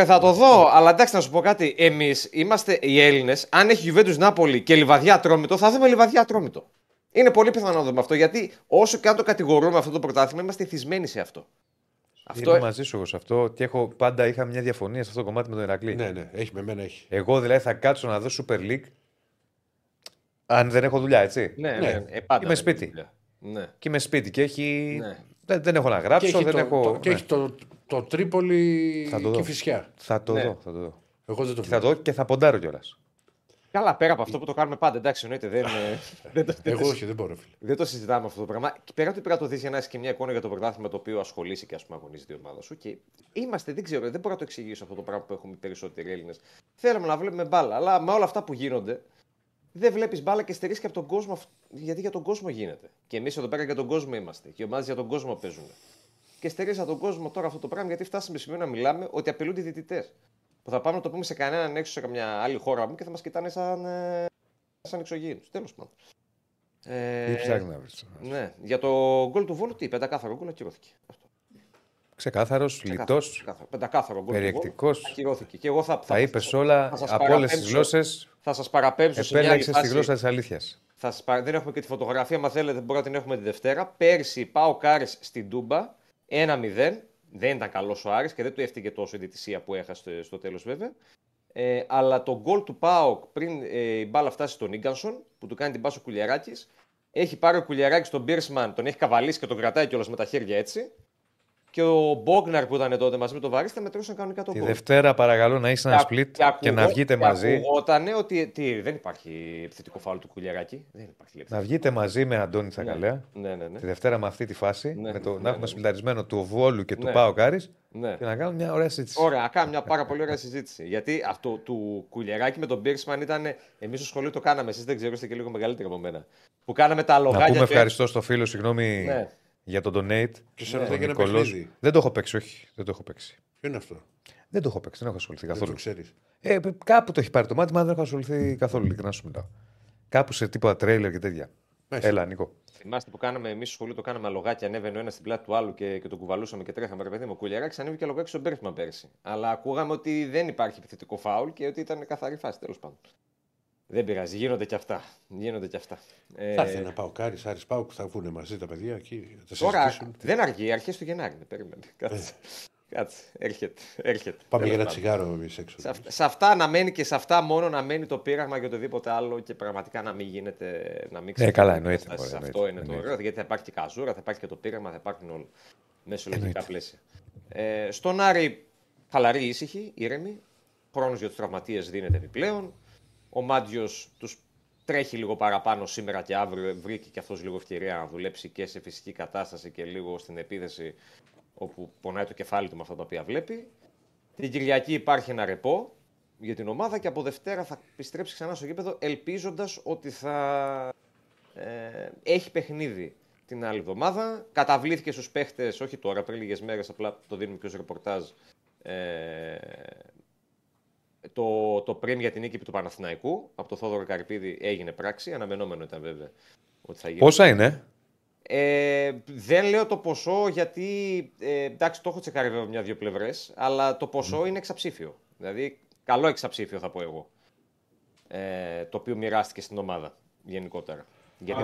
θα το δω, αλλά εντάξει να σου πω κάτι. Εμείς είμαστε οι Έλληνες. Αν έχει Γιουβέντους Νάπολη και Λιβαδιά Ατρόμητο, θα δούμε Λιβαδιά Ατρόμητο. Είναι πολύ πιθανό να δούμε αυτό, γιατί όσο και αν το κατηγορούμε αυτό το πρωτάθλημα, είμαστε θυσμένοι σε αυτό. Είμαι μαζί σου εγώ σε αυτό και πάντα είχα μια διαφωνία σε αυτό το κομμάτι με τον Ηρακλή. Ναι, έχει με μένα, έχει. Εγώ δηλαδή θα κάτσω να δω Super League αν δεν έχω δουλειά, έτσι. Ναι, πάντα. Είμαι σπίτι. Ναι. Και είμαι σπίτι και έχει. Ναι. Δεν έχω να γράψω, δεν έχω. Και έχει το Τρίπολη και Φυσιά. Θα το δω. Εγώ δεν το θα δω και θα ποντάρω κιόλας. Καλά, πέρα από αυτό που το κάνουμε πάντα, εντάξει, εννοείται. Εγώ όχι, δεν μπορώ, φίλε. Δεν το συζητάμε αυτό το πράγμα. Πέρα από το δεις για να έχεις και μια εικόνα για το πρωτάθλημα το οποίο ασχολείσαι και αγωνίζεται η ομάδα σου. Και είμαστε, δεν ξέρω, δεν μπορώ να το εξηγήσω αυτό το πράγμα που έχουμε περισσότεροι Έλληνες. Θέλαμε να βλέπουμε μπάλα, αλλά με όλα αυτά που γίνονται, δεν βλέπεις μπάλα και στερείς και από τον κόσμο. Γιατί για τον κόσμο γίνεται. Και εμείς εδώ πέρα για τον κόσμο είμαστε. Και οι ομάδες για τον κόσμο παίζουν. Και στερείς από τον κόσμο τώρα αυτό το πράγμα, γιατί φτάσαμε σε σημείο να μιλάμε ότι απειλούνται οι διαιτητές. Που θα πάμε να το πούμε σε κανέναν έξω, σε καμιά άλλη χώρα μου και θα μας κοιτάνε σαν εξωγήινους. Τέλος πάντων. Ναι. Για το γκολ του Βόλου, τι πεντακάθαρο γκολ ακυρώθηκε. Ξεκάθαρος, λιτός. Πεντακάθαρο γκολ. Περιεκτικός. Ακυρώθηκε. Και εγώ θα είπες όλα από όλες τις γλώσσες. Θα σας παραπέμψω σε μια άλλη φάση. Επέλεξες τη γλώσσα της αλήθειας. Δεν έχουμε και τη φωτογραφία, μα θέλετε μπορούμε να την έχουμε τη Δευτέρα. Πέρσι πάω Κάρες στην Τούμπα 1-0. Δεν ήταν καλός ο Άρης και δεν του έφτυγε τόσο η διαιτησία που έχασε στο τέλος, βέβαια. Αλλά το γκολ του ΠΑΟΚ πριν η μπάλα φτάσει στον Ίγκανσον, που του κάνει την πάση ο Κουλιαράκης, έχει πάρει ο Κουλιαράκης τον Πίρσμαν, τον έχει καβαλήσει και τον κρατάει κιόλας με τα χέρια έτσι. Και ο Μπόγναρ που ήταν τότε μαζί με τον Βαρίστα μετρούσαν κανονικά το γκολ. Τη Δευτέρα, παρακαλώ, να είσαι ένα σπλίτ και να βγείτε μαζί. Ακούγονταν ότι. Δεν υπάρχει επιθετικό φάουλ του Κουλιαράκη. Να βγείτε μαζί με Αντώνη Τσακαλέα. Ναι. Τη Δευτέρα με αυτή τη φάση. Να έχουμε σπλιταρισμένο του Βόλου και του ΠΑΟΚ Άρης. Και να κάνουμε μια ωραία συζήτηση. Ωραία, κάνουμε μια πάρα πολύ ωραία συζήτηση. Γιατί αυτό του Κουλιαράκη με τον Πίρσμαν ήταν. Εμείς στο σχολείο το κάναμε. Εσείς δεν ξέρω, είστε και λίγο μεγαλύτεροι από μένα. Που κάναμε τα λογάκια. Να πούμε ευχαριστώ στο φίλο, συγγνώμη. Για τον donate. Δεν το έχω παίξει, όχι. Δεν το έχω παίξει. Ποιο είναι αυτό? Δεν το έχω παίξει, δεν έχω ασχοληθεί καθόλου. Δεν το ξέρεις. Κάπου το έχει πάρει το μάτι, μα δεν έχω ασχοληθεί καθόλου. Ειλικρινά σου μιλάω. Κάπου σε τίποτα τρέιλερ και τέτοια. Μες. Έλα, Νίκο. Θυμάστε που κάναμε εμείς στο σχολείο, το κάναμε αλογάκι. Ανέβαινε ο ένας στην πλάτη του άλλου και τον κουβαλούσαμε και τρέχαμε. Ρε παιδί μου, Κουλιαράκη ανέβηκε αλογάκι στον Μπέρχμαν πέρσι. Αλλά ακούγαμε ότι δεν υπάρχει επιθετικό φάουλ και ότι ήταν καθαρή φάση, τέλος πάντων. Δεν πειράζει, γίνονται και αυτά. Θα έρθει ένα ΠΑΟΚ Άρης, Άρης ΠΑΟΚ που θα βγουν μαζί τα παιδιά εκεί. Τώρα δεν αργεί, αρχές του Γενάρη. Περίμενε. Κάτσε, έρχεται. Πάμε για ένα τσιγάρο εμείς έξω. Σε αυτά να μένει και σε αυτά μόνο να μένει το πείραγμα και οτιδήποτε άλλο και πραγματικά να μην γίνεται. Καλά, εννοείται. Αυτό είναι το ωραίο, γιατί θα υπάρχει και καζούρα, θα υπάρχει και το πείραγμα, θα υπάρχουν όλα. Μέσα λογικά πλαίσια. Στον Άρη, χαλαρή, ήσυχη, ήρεμη. Χρόνος για τους τραυματίες δίνεται επιπλέον. Ο Μάντιος τους τρέχει λίγο παραπάνω σήμερα και αύριο. Βρήκε και αυτός λίγο ευκαιρία να δουλέψει και σε φυσική κατάσταση και λίγο στην επίθεση, όπου πονάει το κεφάλι του με αυτά τα οποία βλέπει. Την Κυριακή υπάρχει ένα ρεπό για την ομάδα και από Δευτέρα θα επιστρέψει ξανά στο γήπεδο, ελπίζοντας ότι θα έχει παιχνίδι την άλλη εβδομάδα. Καταβλήθηκε στους παίχτες, όχι τώρα, πριν λίγες μέρες, απλά το δίνουμε και ως ρεπορτάζ. Το πρέμ για την νίκη του Παναθηναϊκού από το Θόδωρο Καρυπίδη έγινε πράξη. Αναμενόμενο ήταν βέβαια ότι θα γίνει. Πόσα είναι? Δεν λέω το ποσό γιατί εντάξει, το έχω τσεκάρει βέβαια μια-δυο πλευρές, αλλά το ποσό είναι εξαψήφιο. Δηλαδή, καλό εξαψήφιο θα πω εγώ. το οποίο μοιράστηκε στην ομάδα γενικότερα. Γιατί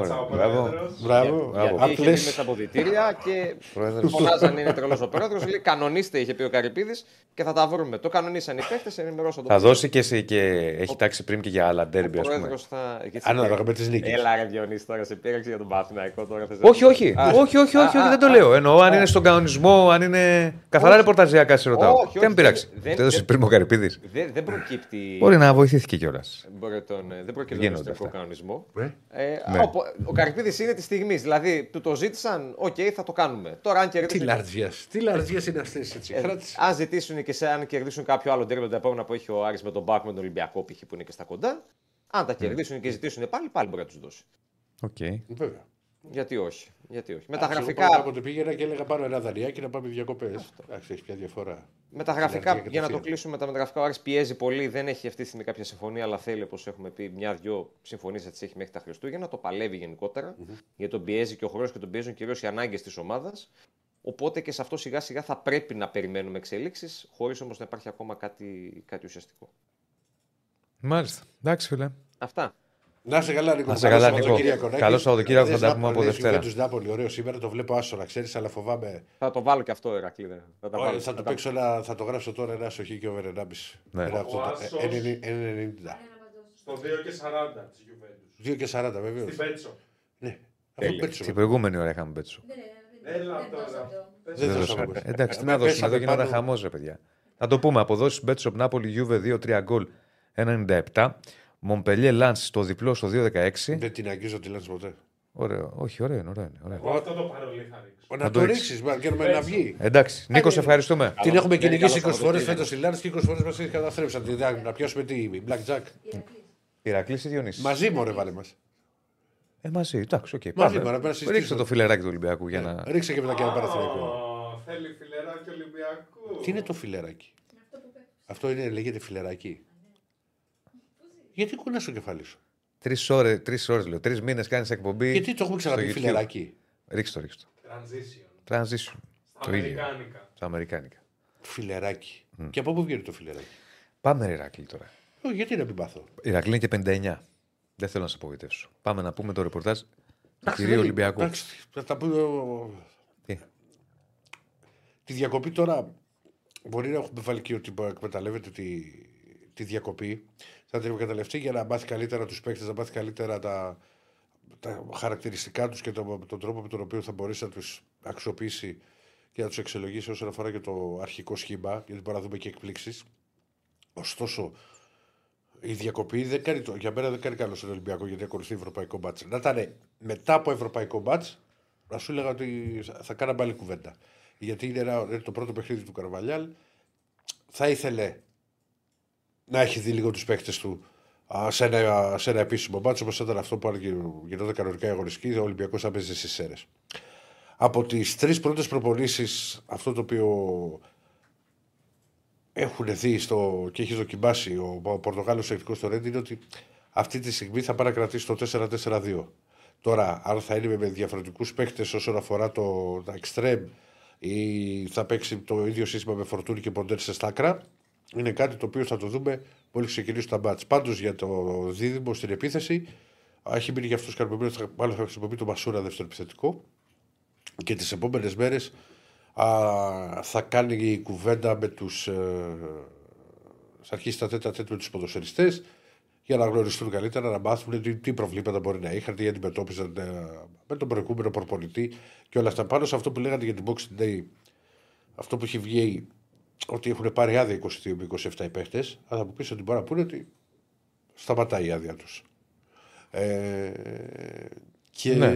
είχε μέσα από διτήρια και φωνάζανε είναι τρελός ο πρόεδρος. Κανονίστε, είχε πει ο Καρυπίδης, και θα τα βρούμε. Το κανονίσαν οι παίχτες, ενημερώσαν τον. Θα δώσει και έχει τάξει πριν και για άλλα ντέρμπι. Ο πρόεδρος θα. Ανάλογα με τις νίκες. Έλα, ρε Διονύση, τώρα σε πήραξε για τον Παναθηναϊκό. Όχι, δεν το λέω. Εννοώ αν είναι στον κανονισμό, αν είναι. Καθαρά ρεπορταζιακά σε ρωτάω. Τι αν πειράξει. Το έδωσε πριν ο Καρυπίδης. Δεν προκύπτει. Μπορεί να βοηθήθηκε κιόλας. Δεν προκύπτει τον κανονισμό. Ο Καρυπίδης είναι τη στιγμή. Δηλαδή, του το ζήτησαν, οκ, okay, θα το κάνουμε. Τώρα, αν κερδίσουν. Τι λαρδιές είναι αυτές έτσι. Αν ζητήσουν και αν κερδίσουν κάποιο άλλο ντέρμπι τα επόμενα που έχει ο Άρης με τον ΠΑΟΚ, με τον Ολυμπιακό π.χ. που είναι και στα κοντά, αν τα κερδίσουν και ζητήσουν πάλι μπορεί να τους δώσει. Okay. Βέβαια. Γιατί όχι. Με τα γραφικά. Κάποτε πήγαινα και έλεγα πάνω ένα δανειάκι να πάμε διακοπές. Έχει πια διαφορά. Με τα γραφικά, για να το κλείσουμε, τα μεταγραφικά ο Άρης πιέζει πολύ. Δεν έχει αυτή τη στιγμή κάποια συμφωνία, αλλά θέλει, όπως έχουμε πει, μια-δυο συμφωνίες έτσι έχει μέχρι τα Χριστούγεννα. Το παλεύει γενικότερα. Mm-hmm. Γιατί τον πιέζει και ο χρόνος και τον πιέζουν κυρίως οι ανάγκες της ομάδας. Οπότε και σε αυτό σιγά-σιγά θα πρέπει να περιμένουμε εξελίξεις, χωρίς όμως να υπάρχει ακόμα κάτι ουσιαστικό. Μάλιστα. Εντάξει, φίλε. Αυτά. Να σε καλά, Νίκο. Καλό Σαββατοκύριακο, θα τα πούμε από Δευτέρα. Του Νάπολη, ωραίο σήμερα, το βλέπω άσο να ξέρεις, αλλά φοβάμαι. Θα το βάλω και αυτό, Ηρακλή. Θα το γράψω τώρα ένα σοχή και ο Βερενάμπης. Ναι. Άσος... 1,90. Στο 2,40 τη Γιουβέντους. 2,40 βεβαίως. Στην Πέτσο. Ναι. Την προηγούμενη ώρα είχαμε Πέτσο. Δεν δώσαμε. Εντάξει, τι να δώσουμε, εδώ γινόταν χαμός, ρε παιδιά. Να το πούμε, αποδόσεις Πέτσο Νάπολη Γιούβε 2-3 γκολ 1,97. Μομπελιέ Λάνς το διπλό στο 2-16. Δεν την αγγίζω τη Λάνς ποτέ. Ωραίο, όχι, ωραίο είναι. Εγώ αυτό το πάρω λίγο θα ρίξω. Να το ρίξεις, να βγει. Εντάξει, Νίκο, ευχαριστούμε. Την έχουμε κυνηγήσει 20 φορές φέτος η Λάνς και 20 φορές μας έχει καταστρέψει. Να πιάσουμε τι, Blackjack. Ηρακλής ή Διονύσης. Μαζί μου, ρε, βάλε μας. Μαζί, εντάξει, οκ. Ρίξε το φιλεράκι του Ολυμπιακού για να. Ρίξε και μετά και ένα παραθυρικό. Θέλει φιλεράκι Ολυμπιακού. Τι είναι το φιλεράκι. Αυτό λέγεται φιλεράκι. Γιατί κουνάς το κεφάλι σου. 3 ώρες λέω. 3 μήνες κάνεις εκπομπή. Γιατί το έχουμε ξαναπεί φιλεράκι. Ρίξτε το. Transition. Στα αμερικάνικα. Φιλεράκι. Mm. Και από πού βγαίνει το φιλεράκι. Πάμε Ηρακλή τώρα. Γιατί να μην πάθω. Ηρακλή είναι και 59. Δεν θέλω να σε απογοητεύσω. Πάμε να πούμε το ρεπορτάζ του κυρίου Ολυμπιακού. Θα τα πούμε. Τη διακοπή τώρα μπορεί να έχουμε βάλει και ότι εκμεταλλεύεται τη διακοπή. Θα την εκμεταλλευτεί για να μάθει καλύτερα τους παίκτες, να μάθει καλύτερα τα χαρακτηριστικά τους και τον τρόπο με τον οποίο θα μπορέσει να τους αξιοποιήσει και να τους εξελογήσει όσον αφορά και το αρχικό σχήμα, γιατί μπορούμε να δούμε και εκπλήξεις. Ωστόσο, η διακοπή δεν κάνει, για μένα δεν κάνει καλό στον Ολυμπιακό, γιατί ακολουθεί ευρωπαϊκό μπάτς. Να ήταν μετά από ευρωπαϊκό μπάτς, να σου έλεγα ότι θα κάναμε άλλη κουβέντα. Γιατί είναι το πρώτο παιχνίδι του Καρβαλιάλ, θα ήθελε να έχει δει λίγο τους παίκτες του σε ένα επίσημο μπάτσο, όπως ήταν αυτό που γινόταν κανονικά αγωνιστική, ο Ολυμπιακός θα παίζει στις Σέρρες. Από τις 3 πρώτες προπονήσεις, αυτό το οποίο έχουν δει και έχει δοκιμάσει ο Πορτογάλος εθνικός στο Ρέντ είναι ότι αυτή τη στιγμή θα παρακρατήσει το 4-4-2. Τώρα, αν θα είναι με διαφορετικούς παίκτες όσον αφορά τα εξτρέμ ή θα παίξει το ίδιο σύστημα με Φορτούνη και Ποντέρ σε στάκρα, είναι κάτι το οποίο θα το δούμε μόλις ξεκινήσουν τα μπάτς. Πάντως για το δίδυμο στην επίθεση, έχει μείνει για αυτούς καρπεμένους, μάλλον θα χρησιμοποιεί το Μασούρα δευτεροεπιθετικό και τις επόμενες μέρες θα κάνει κουβέντα με τους. Θα αρχίσει τα τέτα τέτα με τους ποδοσφαιριστές για να γνωριστούν καλύτερα, να μάθουν τι προβλήματα μπορεί να είχαν, τι αντιμετώπιζαν με τον προηγούμενο προπονητή και όλα αυτά. Πάνω σε αυτό που λέγανε για την Boxing Day, αυτό που έχει βγει. Ότι έχουν πάρει άδεια 22-27 παίχτες, αλλά θα μου πεις ότι μπορεί να πούνε ότι σταματάει η άδεια τους. Και ναι.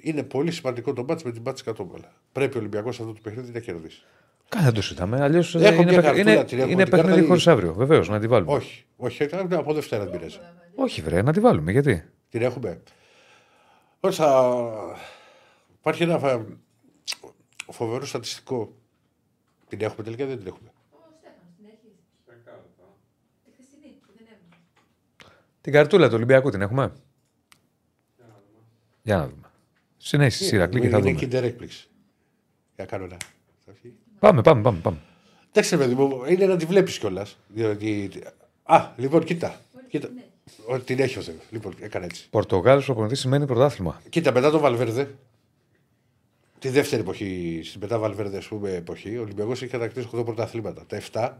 Είναι πολύ σημαντικό το μπάτς με την μπάτς κατώμελα. Πρέπει ο Ολυμπιακός αυτό το παιχνίδι να κερδίσει. Καλά το συζητάμε. Αλλιώς είναι παιχνίδι χωρίς αύριο. Βεβαίως, να τη βάλουμε. Όχι, από Δευτέρα την πειράζει. Όχι, βρε, να τη βάλουμε. Γιατί. Την έχουμε. Υπάρχει ένα φοβερό στατιστικό. Την έχουμε τελικά, δεν την έχουμε. Την καρτούλα του Ολυμπιακού την έχουμε. Για να δούμε. Συνέχισε η Ηρακλή και θα δούμε. Είναι Kinder Έκπληξη. Για κάνω ένα. Πάμε. Εντάξει, παιδί μου, είναι να τη βλέπεις κιόλας. Α, λοιπόν, κοίτα. Την έχει ο Θεός. Λοιπόν, έκανε έτσι. Πορτογάλος προπονητής σημαίνει πρωτάθλημα. Κοίτα, μετά τον Βαλβέρδε. Τη δεύτερη εποχή, στην μετά Βαλβέρδε, ας πούμε, εποχή, ο Ολυμπιακός είχε κατακτήσει 8 πρωταθλήματα. Τα 7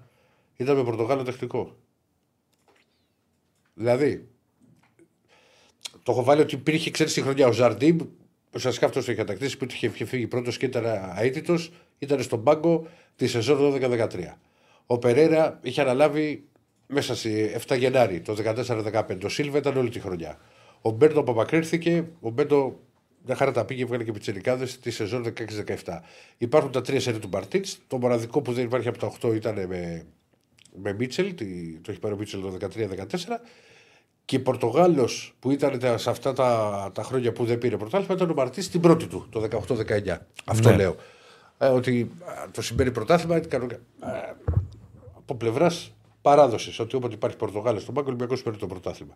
ήταν με Πορτογάλο τεχνικό. Δηλαδή, το έχω βάλει ότι υπήρχε, ξέρεις, τη χρονιά ο Ζαρντίμπ, ουσιαστικά αυτός το είχε κατακτήσει, που είχε φύγει πρώτος και ήταν αίτητος, ήταν στον πάγκο τη σεζόν 12-13. Ο Περέρα είχε αναλάβει μέσα σε 7 Γενάρη το 14-15. Ο Σίλβα ήταν όλη τη χρονιά. Ο Μπέρντο απομακρύνθηκε, ο Μπέρντο μια χαρά τα πήγε, βγάλε και πιτσιρικάδες τη σεζόν 16-17. Υπάρχουν τα 3 σερί του Μπαρτίτς. Το μοναδικό που δεν υπάρχει από τα 8 ήταν με Μίτσελ, το έχει πάρει ο Μίτσελ το 13-14. Και Πορτογάλος που ήταν σε αυτά τα χρόνια που δεν πήρε πρωτάθλημα ήταν ο Μαρτής την πρώτη του, το 18-19. Ναι. Αυτό λέω. Ότι το συμπέρι πρωτάθλημα από πλευράς παράδοσης. Ότι όποτε υπάρχει Πορτογάλος στον πάγκο, ο Ολυμπιακός παίρνει το πρωτάθλημα.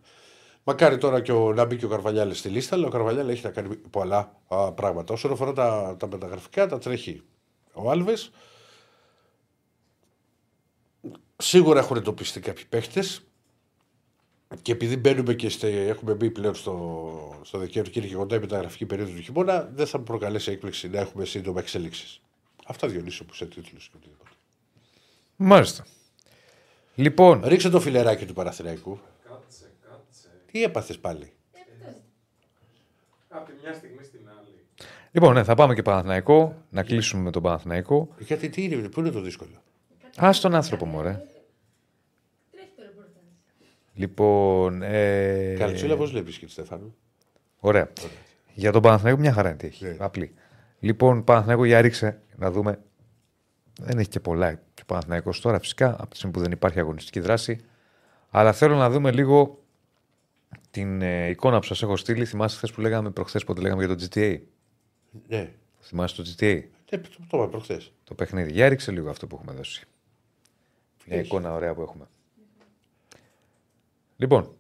Μακάρι τώρα και να μπει και ο Καρβαλιάλης στη λίστα, αλλά ο Καρβαλιάλης έχει να κάνει πολλά πράγματα. Όσον αφορά τα μεταγραφικά, τα τρέχει ο Άλβες. Σίγουρα έχουν εντοπιστεί κάποιοι παίχτες. Και επειδή μπαίνουμε και έχουμε μπει πλέον στο Δεκέμβριο και είναι και κοντά η μεταγραφική περίοδο του χειμώνα, δεν θα μου προκαλέσει έκπληξη να έχουμε σύντομα εξελίξεις. Αυτά Διονύσιο που σε τίτλους. Μάλιστα. Λοιπόν. Ρίξε το φιλεράκι του Παναθηναϊκού. Κάτσε. Τι έπαθες πάλι. Από τη μια στιγμή στην άλλη. Λοιπόν, ναι, θα πάμε και Παναθηναϊκό, να κλείσουμε με τον Παναθηναϊκό. Γιατί τι είναι, πού είναι το δύσκολο. Ας τον άνθρωπο μωρέ. Λοιπόν. Καλτσούλα, πώς βλέπεις και τη Στεφάνου. Ωραία. Για τον Παναθηναϊκό μια χαρά είναι τι έχει. Yeah. Απλή. Λοιπόν, Παναθηναϊκό, για ρίξε να δούμε. Δεν έχει και πολλά και ο Παναθηναϊκός τώρα φυσικά, από τη στιγμή που δεν υπάρχει αγωνιστική δράση. Αλλά θέλω να δούμε λίγο την εικόνα που σας έχω στείλει. Θυμάσαι χθες που λέγαμε προχθές, πότε λέγαμε για το GTA. Ναι. Yeah. Θυμάσαι το GTA. Yeah, το είπαμε προχθές. Το παιχνίδι. Για ρίξε λίγο αυτό που έχουμε δώσει. Μια εικόνα ωραία που έχουμε. Λοιπόν,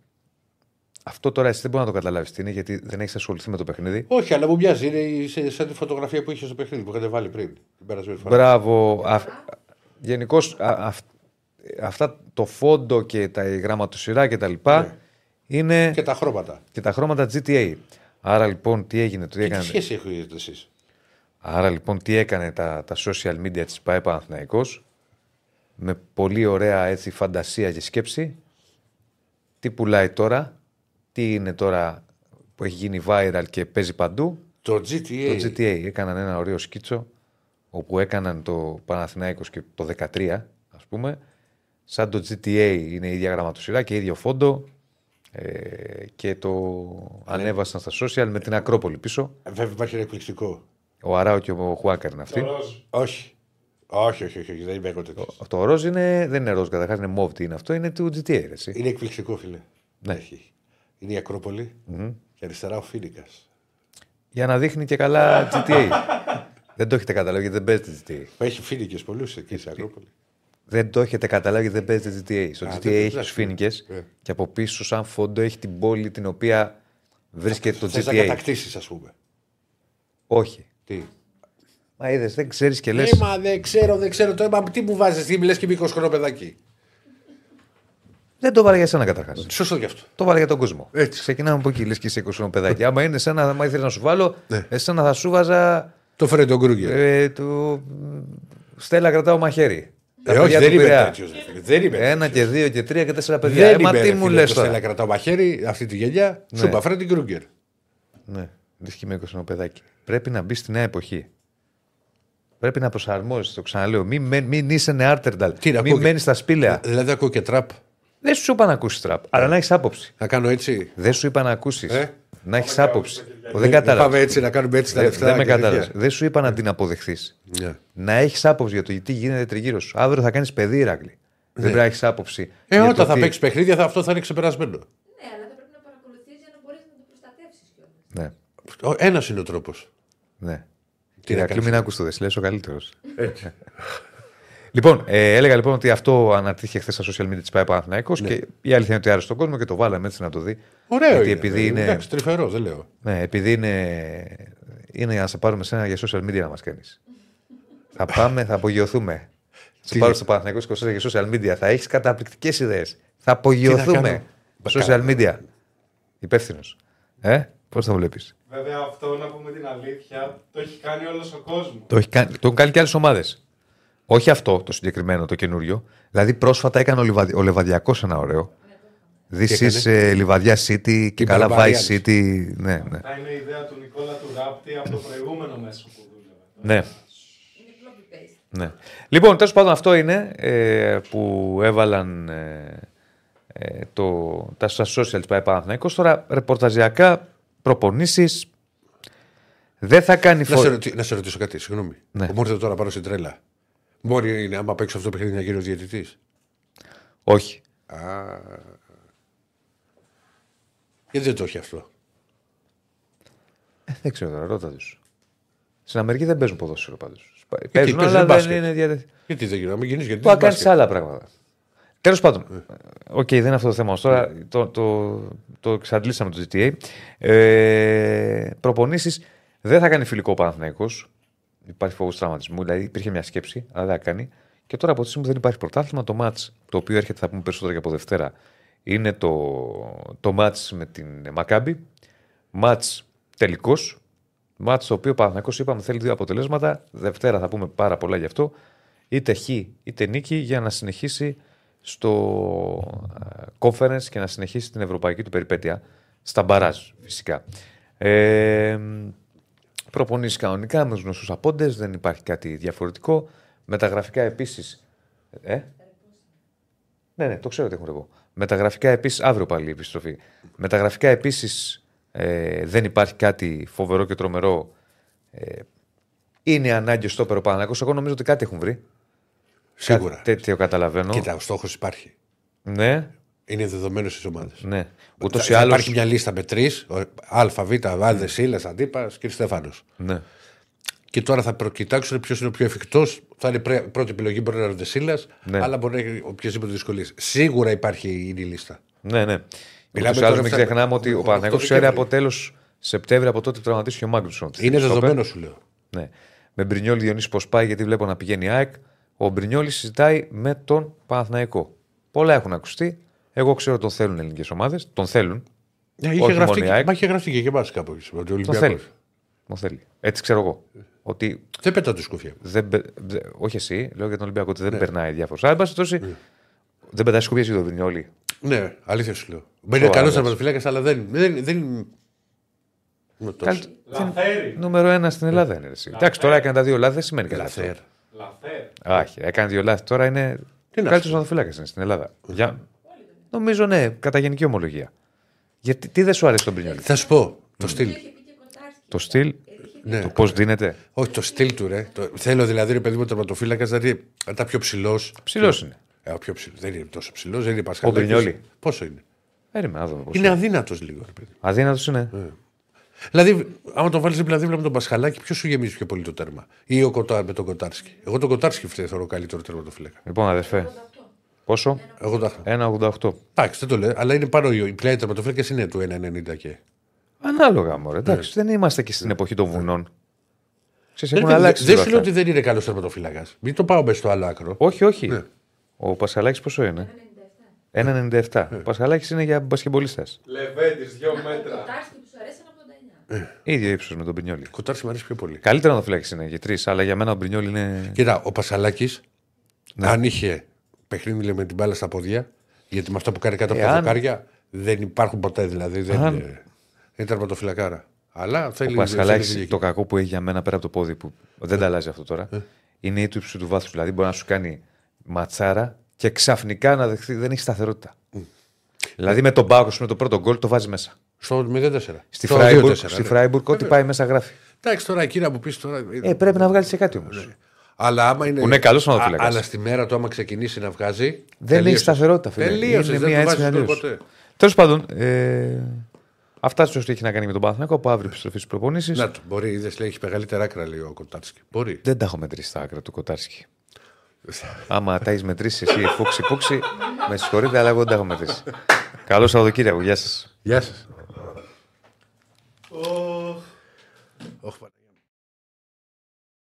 αυτό τώρα εσύ δεν μπορεί να το καταλάβει τι είναι, γιατί δεν έχει ασχοληθεί με το παιχνίδι. Όχι, αλλά μου μοιάζει. Είναι σαν τη φωτογραφία που είχε στο παιχνίδι που είχατε βάλει πριν. Μπράβο. Γενικώς αυτά το φόντο και τα γραμματοσυρά και τα λοιπά είναι. Και τα χρώματα. Και τα χρώματα GTA. Άρα λοιπόν τι έγινε. Τι σχέση έχετε εσείς. Άρα λοιπόν τι έκανε τα social media της ΠΑΕ Παναθηναϊκός με πολύ ωραία έτσι φαντασία και σκέψη. Τι πουλάει τώρα, τι είναι τώρα που έχει γίνει viral και παίζει παντού. Το GTA. Έκαναν ένα ωραίο σκίτσο όπου έκαναν το Παναθηναϊκός και το 13, ας πούμε. Σαν το GTA είναι η ίδια γραμματοσυρά και ίδιο φόντο και το ανέβασαν στα social με την Ακρόπολη πίσω. Βέβαια υπάρχει ένα εκπληκτικό. Ο Αράο και ο Χουάκαρ είναι αυτοί. Όχι, δεν είμαι εγώ τέτοιος. Το ροζ δεν είναι ροζ, καταρχάς είναι μόβ, τι είναι αυτό, είναι του GTA. Εσύ. Είναι εκπληκτικό, φίλε. Ναι. Έχει. Είναι η Ακρόπολη και αριστερά ο Φίνικας. Για να δείχνει και καλά GTA. Δεν το έχετε καταλάβει γιατί δεν παίζετε GTA. Έχει Φίνικες πολλούς εκεί στην Ακρόπολη. Δεν το έχετε καταλάβει γιατί δεν παίζετε GTA. Στο GTA έχει τους Φίνικες και από πίσω, σαν φόντο, έχει την πόλη την οποία βρίσκεται το GTA. Θες να κατακτήσεις, ας πούμε. Όχι. Τι. Μα είδες, δεν ξέρεις και λες. Δεν ξέρω το αίμα. Τι μου βάζεις, τι μιλές και με 20 χρονών παιδάκι. Δεν το βάλε για σένα καταρχάς. Σωστό γι' αυτό. Το βάλε για τον κόσμο. Έτσι. Ξεκινάμε από εκεί, λες και σε 20 χρονών παιδάκι. Άμα είναι σένα, άμα ήθελε να σου βάλω, εσένα θα σου βάζα. Το Φρέντο Γκρούγκερ. Στέλλα, κρατάω μαχαίρι. Όχι, δεν είμαι τέτοιος. Ένα και δύο και τρία και τέσσερα παιδιά. Μα τι μου λες τώρα. Στέλλα, κρατάω μαχαίρι, αυτή τη γενιά. Σου είπα Φρέντο Γκρούγκερ. Ναι, λες και με 20 χρονών παιδάκι. Πρέπει να μπει στη νέα εποχή. Πρέπει να προσαρμόζεις, το ξαναλέω. Μην είσαι νεάρτερνταλ. Μην μένεις στα σπήλαια. Δηλαδή, ακούω και τραπ. Δεν σου είπα να ακούσεις τραπ, αλλά να έχεις άποψη. Να κάνω έτσι. Δεν σου είπα να ακούσεις. Να έχεις άποψη. Δεν κατάλαβα. Πάμε έτσι, να κάνουμε έτσι τα λεφτά. Δεν με κατάλαβες. Δεν σου είπα να την αποδεχθείς. Να έχεις άποψη για το τι γίνεται τριγύρω σου. Αύριο θα κάνεις παιδί, Ηρακλή. Δεν πρέπει να έχεις άποψη. Όταν θα παίξεις παιχνίδια, αυτό θα είναι ξεπερασμένο. Ναι, αλλά θα πρέπει να παρακολουθείς για να μπορείς να το προστατεύσεις κιόλας. Ένας είναι ο τρόπος. Ναι. Ηρακλή, μην άκουσε το δε, λες ο καλύτερος. Λοιπόν, έλεγα λοιπόν ότι αυτό ανατύχε χθες στα social media της ΠΑΕ Παναθηναϊκός και η αλήθεια είναι ότι άρεσε τον κόσμο και το βάλαμε έτσι να το δει. Ωραίο. Εντάξει, τρυφερό, δεν λέω. Ναι, επειδή είναι για να σε πάρουμε σένα για social media να μας κάνεις. Θα πάμε, θα απογειωθούμε. Θα πάρω στο Παναθηναϊκό 24 για social media. Θα έχεις καταπληκτικές ιδέες. Θα απογειωθούμε. Social media. Υπεύθυνος. Πώς το βλέπεις? Βέβαια, αυτό να πούμε την αλήθεια, το έχει κάνει όλος ο κόσμος. Το έχουν κάνει και άλλες ομάδες. Όχι αυτό το συγκεκριμένο, το καινούριο. Δηλαδή, πρόσφατα έκανε ο Λεβαδιακός ένα ωραίο. Δύσεις Λιβαδιά City και καλά Vice City. Ναι, ναι. Αυτά είναι η ιδέα του Νικόλα του Ράπτη από το προηγούμενο μέσο που δούλευε. Ναι. Ναι. Λοιπόν, τέλος πάντων, αυτό είναι που έβαλαν τα social της Παναθηναϊκός. Τώρα, ρεπορταζιακά, προπονήσεις. Δεν θα κάνει να σε ρωτήσω κάτι, συγγνώμη. Ναι. Μπορείτε τώρα πάνω στην τρέλα. Μπορεί είναι, άμα παίξω αυτό το παιχνίδι, να γίνει ο διαιτητής? Όχι. Γιατί δεν το έχει αυτό? Δεν ξέρω τώρα, ρώτα τους. Στην Αμερική δεν παίζουν ποδόσφαιρο πάντως. Παίζουν, αλλά δεν είναι διαιτητής. Γιατί δεν γίνονται, γιατί δεν κάνεις άλλα πράγματα. Τέλος πάντων, οκ, δεν είναι αυτό το θέμα. Τώρα το εξαντλήσαμε το GTA. Προπονήσεις δεν θα κάνει φιλικό ο Παναθηναϊκός. Υπάρχει φόβος τραυματισμού, δηλαδή υπήρχε μια σκέψη, αλλά δεν θα κάνει. Και τώρα από τη στιγμή που δεν υπάρχει πρωτάθλημα, το μάτς το οποίο έρχεται, θα πούμε περισσότερα και από Δευτέρα, είναι το μάτς με την Μακάμπι. Μάτς τελικός. Μάτς το οποίο ο Παναθηναϊκός, είπαμε, θέλει δύο αποτελέσματα. Δευτέρα θα πούμε πάρα πολλά γι' αυτό. Είτε χ είτε νίκη για να συνεχίσει στο conference και να συνεχίσει την ευρωπαϊκή του περιπέτεια στα μπαράζ, φυσικά. Προπονήσεις κανονικά με τους γνωστούς απόντες, δεν υπάρχει κάτι διαφορετικό. Μεταγραφικά επίσης. Ναι, το ξέρω τι έχω εγώ. Μεταγραφικά επίσης, αύριο πάλι η επιστροφή. Μεταγραφικά επίσης δεν υπάρχει κάτι φοβερό και τρομερό. Είναι ανάγκη στο περοπάνω. Εγώ νομίζω ότι κάτι έχουν βρει. Σίγουρα. Κάτι τέτοιο καταλαβαίνω. Κοίτα, ο στόχος υπάρχει. Ναι. Είναι δεδομένο στις ομάδες. Ναι. Ούτως ή άλλως υπάρχει μια λίστα με τρεις. Α, Β, Βάλδε, Σίλας, Αντίπας και Στέφανος. Ναι. Και τώρα θα προκοιτάξουν ποιος είναι ο πιο εφικτός. Θα είναι πρώτη επιλογή, μπορεί να είναι ο Ντεσίλας, ναι, αλλά μπορεί να έχει οποιασδήποτε δυσκολίες. Σίγουρα υπάρχει η λίστα. Ναι, ναι. Μιλάμε τώρα. Μην ξεχνάμε ότι ο Παναθηναϊκός ξέρει από τέλος Σεπτέμβρη, από τότε που τραυματίστηκε ο Μάγκλουσον. Είναι δεδομένο, σου λέω. Ναι. Με Μπρινιόλη Διονύση πώς πάει, γιατί βλέπω να πηγαίνει η ΑΕΚ. Ο Μπρινιόλη συζητάει με τον Παναθηναϊκό. Πολλά έχουν ακουστεί. Εγώ ξέρω ότι τον θέλουν ελληνικές ομάδες. Τον θέλουν. Μα είχε γραφτεί και εμά κάπου. Τον θέλει. Έτσι ξέρω εγώ. Ότι δεν πετά το σκουφί. Όχι εσύ, λέω για τον Ολυμπιακό ότι δεν περνάει διάφορο. Αν πάση τόση. Δεν πετάει σκουφί για τον Μπρινιόλη. Ναι, αλήθεια σου λέω. Μπαίνει καλό τερματοφύλακα, αλλά δεν. Νούμερο ένα στην Ελλάδα είναι. Εντάξει, τώρα έκανε τα δύο λάθη, δεν σημαίνει καλά. Άχι, έκανε δύο λάθη. Τώρα είναι καλύτερο τερματοφύλακα στην Ελλάδα. Νομίζω ναι, κατά γενική ομολογία. Γιατί τι δεν σου αρέσει τον Μπρινιόλη? Θα σου πω το στυλ. Το στυλ. Ναι, το πώς δίνεται. Όχι, το στυλ του, ρε. Θέλω δηλαδή, ρε παιδί μου, τερματοφύλακα, δηλαδή τα πιο ψηλό. Ψηλό είναι. Πιο ψηλός. Δεν είναι τόσο ψηλό, δεν είναι Πασχαλάκης. Ο Μπρινιόλη. Πόσο είναι? Έρημα, είναι αδύνατος λίγο. Αδύνατος είναι. Δηλαδή, άμα τον βάλει δίπλα-δίπλα με τον Πασχαλάκη, ποιο σου γεμίζει πιο πολύ το τέρμα? Ή με τον Κοτάρσκι? Εγώ τον Κοτάρσκι θεωρώ καλύτερο τερματοφύλακα. Λοιπόν, αδερφέ. Πόσο? 1,88. Εντάξει, δεν το λέω, αλλά είναι πάνω. Οι πλάι τερματοφύλακες είναι του 1,90 και. Ανάλογα, μωρέ. Εντάξει, δεν είμαστε και στην εποχή των βουνών. Δεν σου λέω ότι δεν είναι καλός τερματοφύλακας. Μην το πάω μέσα στο άλλο άκρο. Όχι, όχι. Ναι. Ο Πασχαλάκης πόσο είναι? 1,97. Ο Πασχαλάκης είναι για μπασκετμπολίστας. Λεβέντης, 2 μέτρα. Κοτάρσκι του αρέσει 1,89. Ίδιο ύψος με τον Μπρινιόλη. Κοτάρσκι μου αρέσει πιο πολύ. Καλύτερα να το φυλάξει είναι για 3, αλλά για μένα ο Μπρινιόλη είναι. Κοίτα, ο Πασχαλάκης, αν είχε παιχνίδι με την μπάλα στα πόδια, γιατί με αυτά που κάνει κάτω από τα δοκάρια δεν υπάρχουν ποτέ δηλαδή. Είναι τερματοφυλακάρα. Αλλά θέλει να αλλάξει. Το κακό που έχει για μένα πέρα από το πόδι που δεν τα αλλάζει αυτό τώρα είναι η του ύψου του βάθους. Δηλαδή μπορεί να σου κάνει ματσάρα και ξαφνικά να δεχθεί, δεν έχει σταθερότητα. Δηλαδή με τον Πάκο, με το πρώτο γκολ το βάζει μέσα. Στο 0-4. Στη Φράιμπουργκ, ό,τι πάει μέσα γράφει. Εντάξει, τώρα εκείνα που πει τώρα. Πρέπει να βγάλει κάτι όμω. Αλλά άμα είναι καλός τερματοφυλακάς. Αλλά στη μέρα του, άμα ξεκινήσει να βγάζει. Δεν έχει σταθερότητα. Τελείωσε. Τέλος πάντων. Αυτά σου έχει να κάνει με τον Παναθηναϊκό από αύριο επιστροφή στις προπονήσεις. Να το μπορεί, είδες, λέει, έχει μεγαλύτερα άκρα, λέει ο Κοτάρσκι. Μπορεί. Δεν τα έχω μετρήσει τα άκρα του Κοτάρσκι. Άμα τα έχει μετρήσει εσύ, φούξη, με συγχωρείτε, αλλά εγώ δεν τα έχω μετρήσει. Καλό Σαββατοκύριακο, γεια σας. Γεια σας.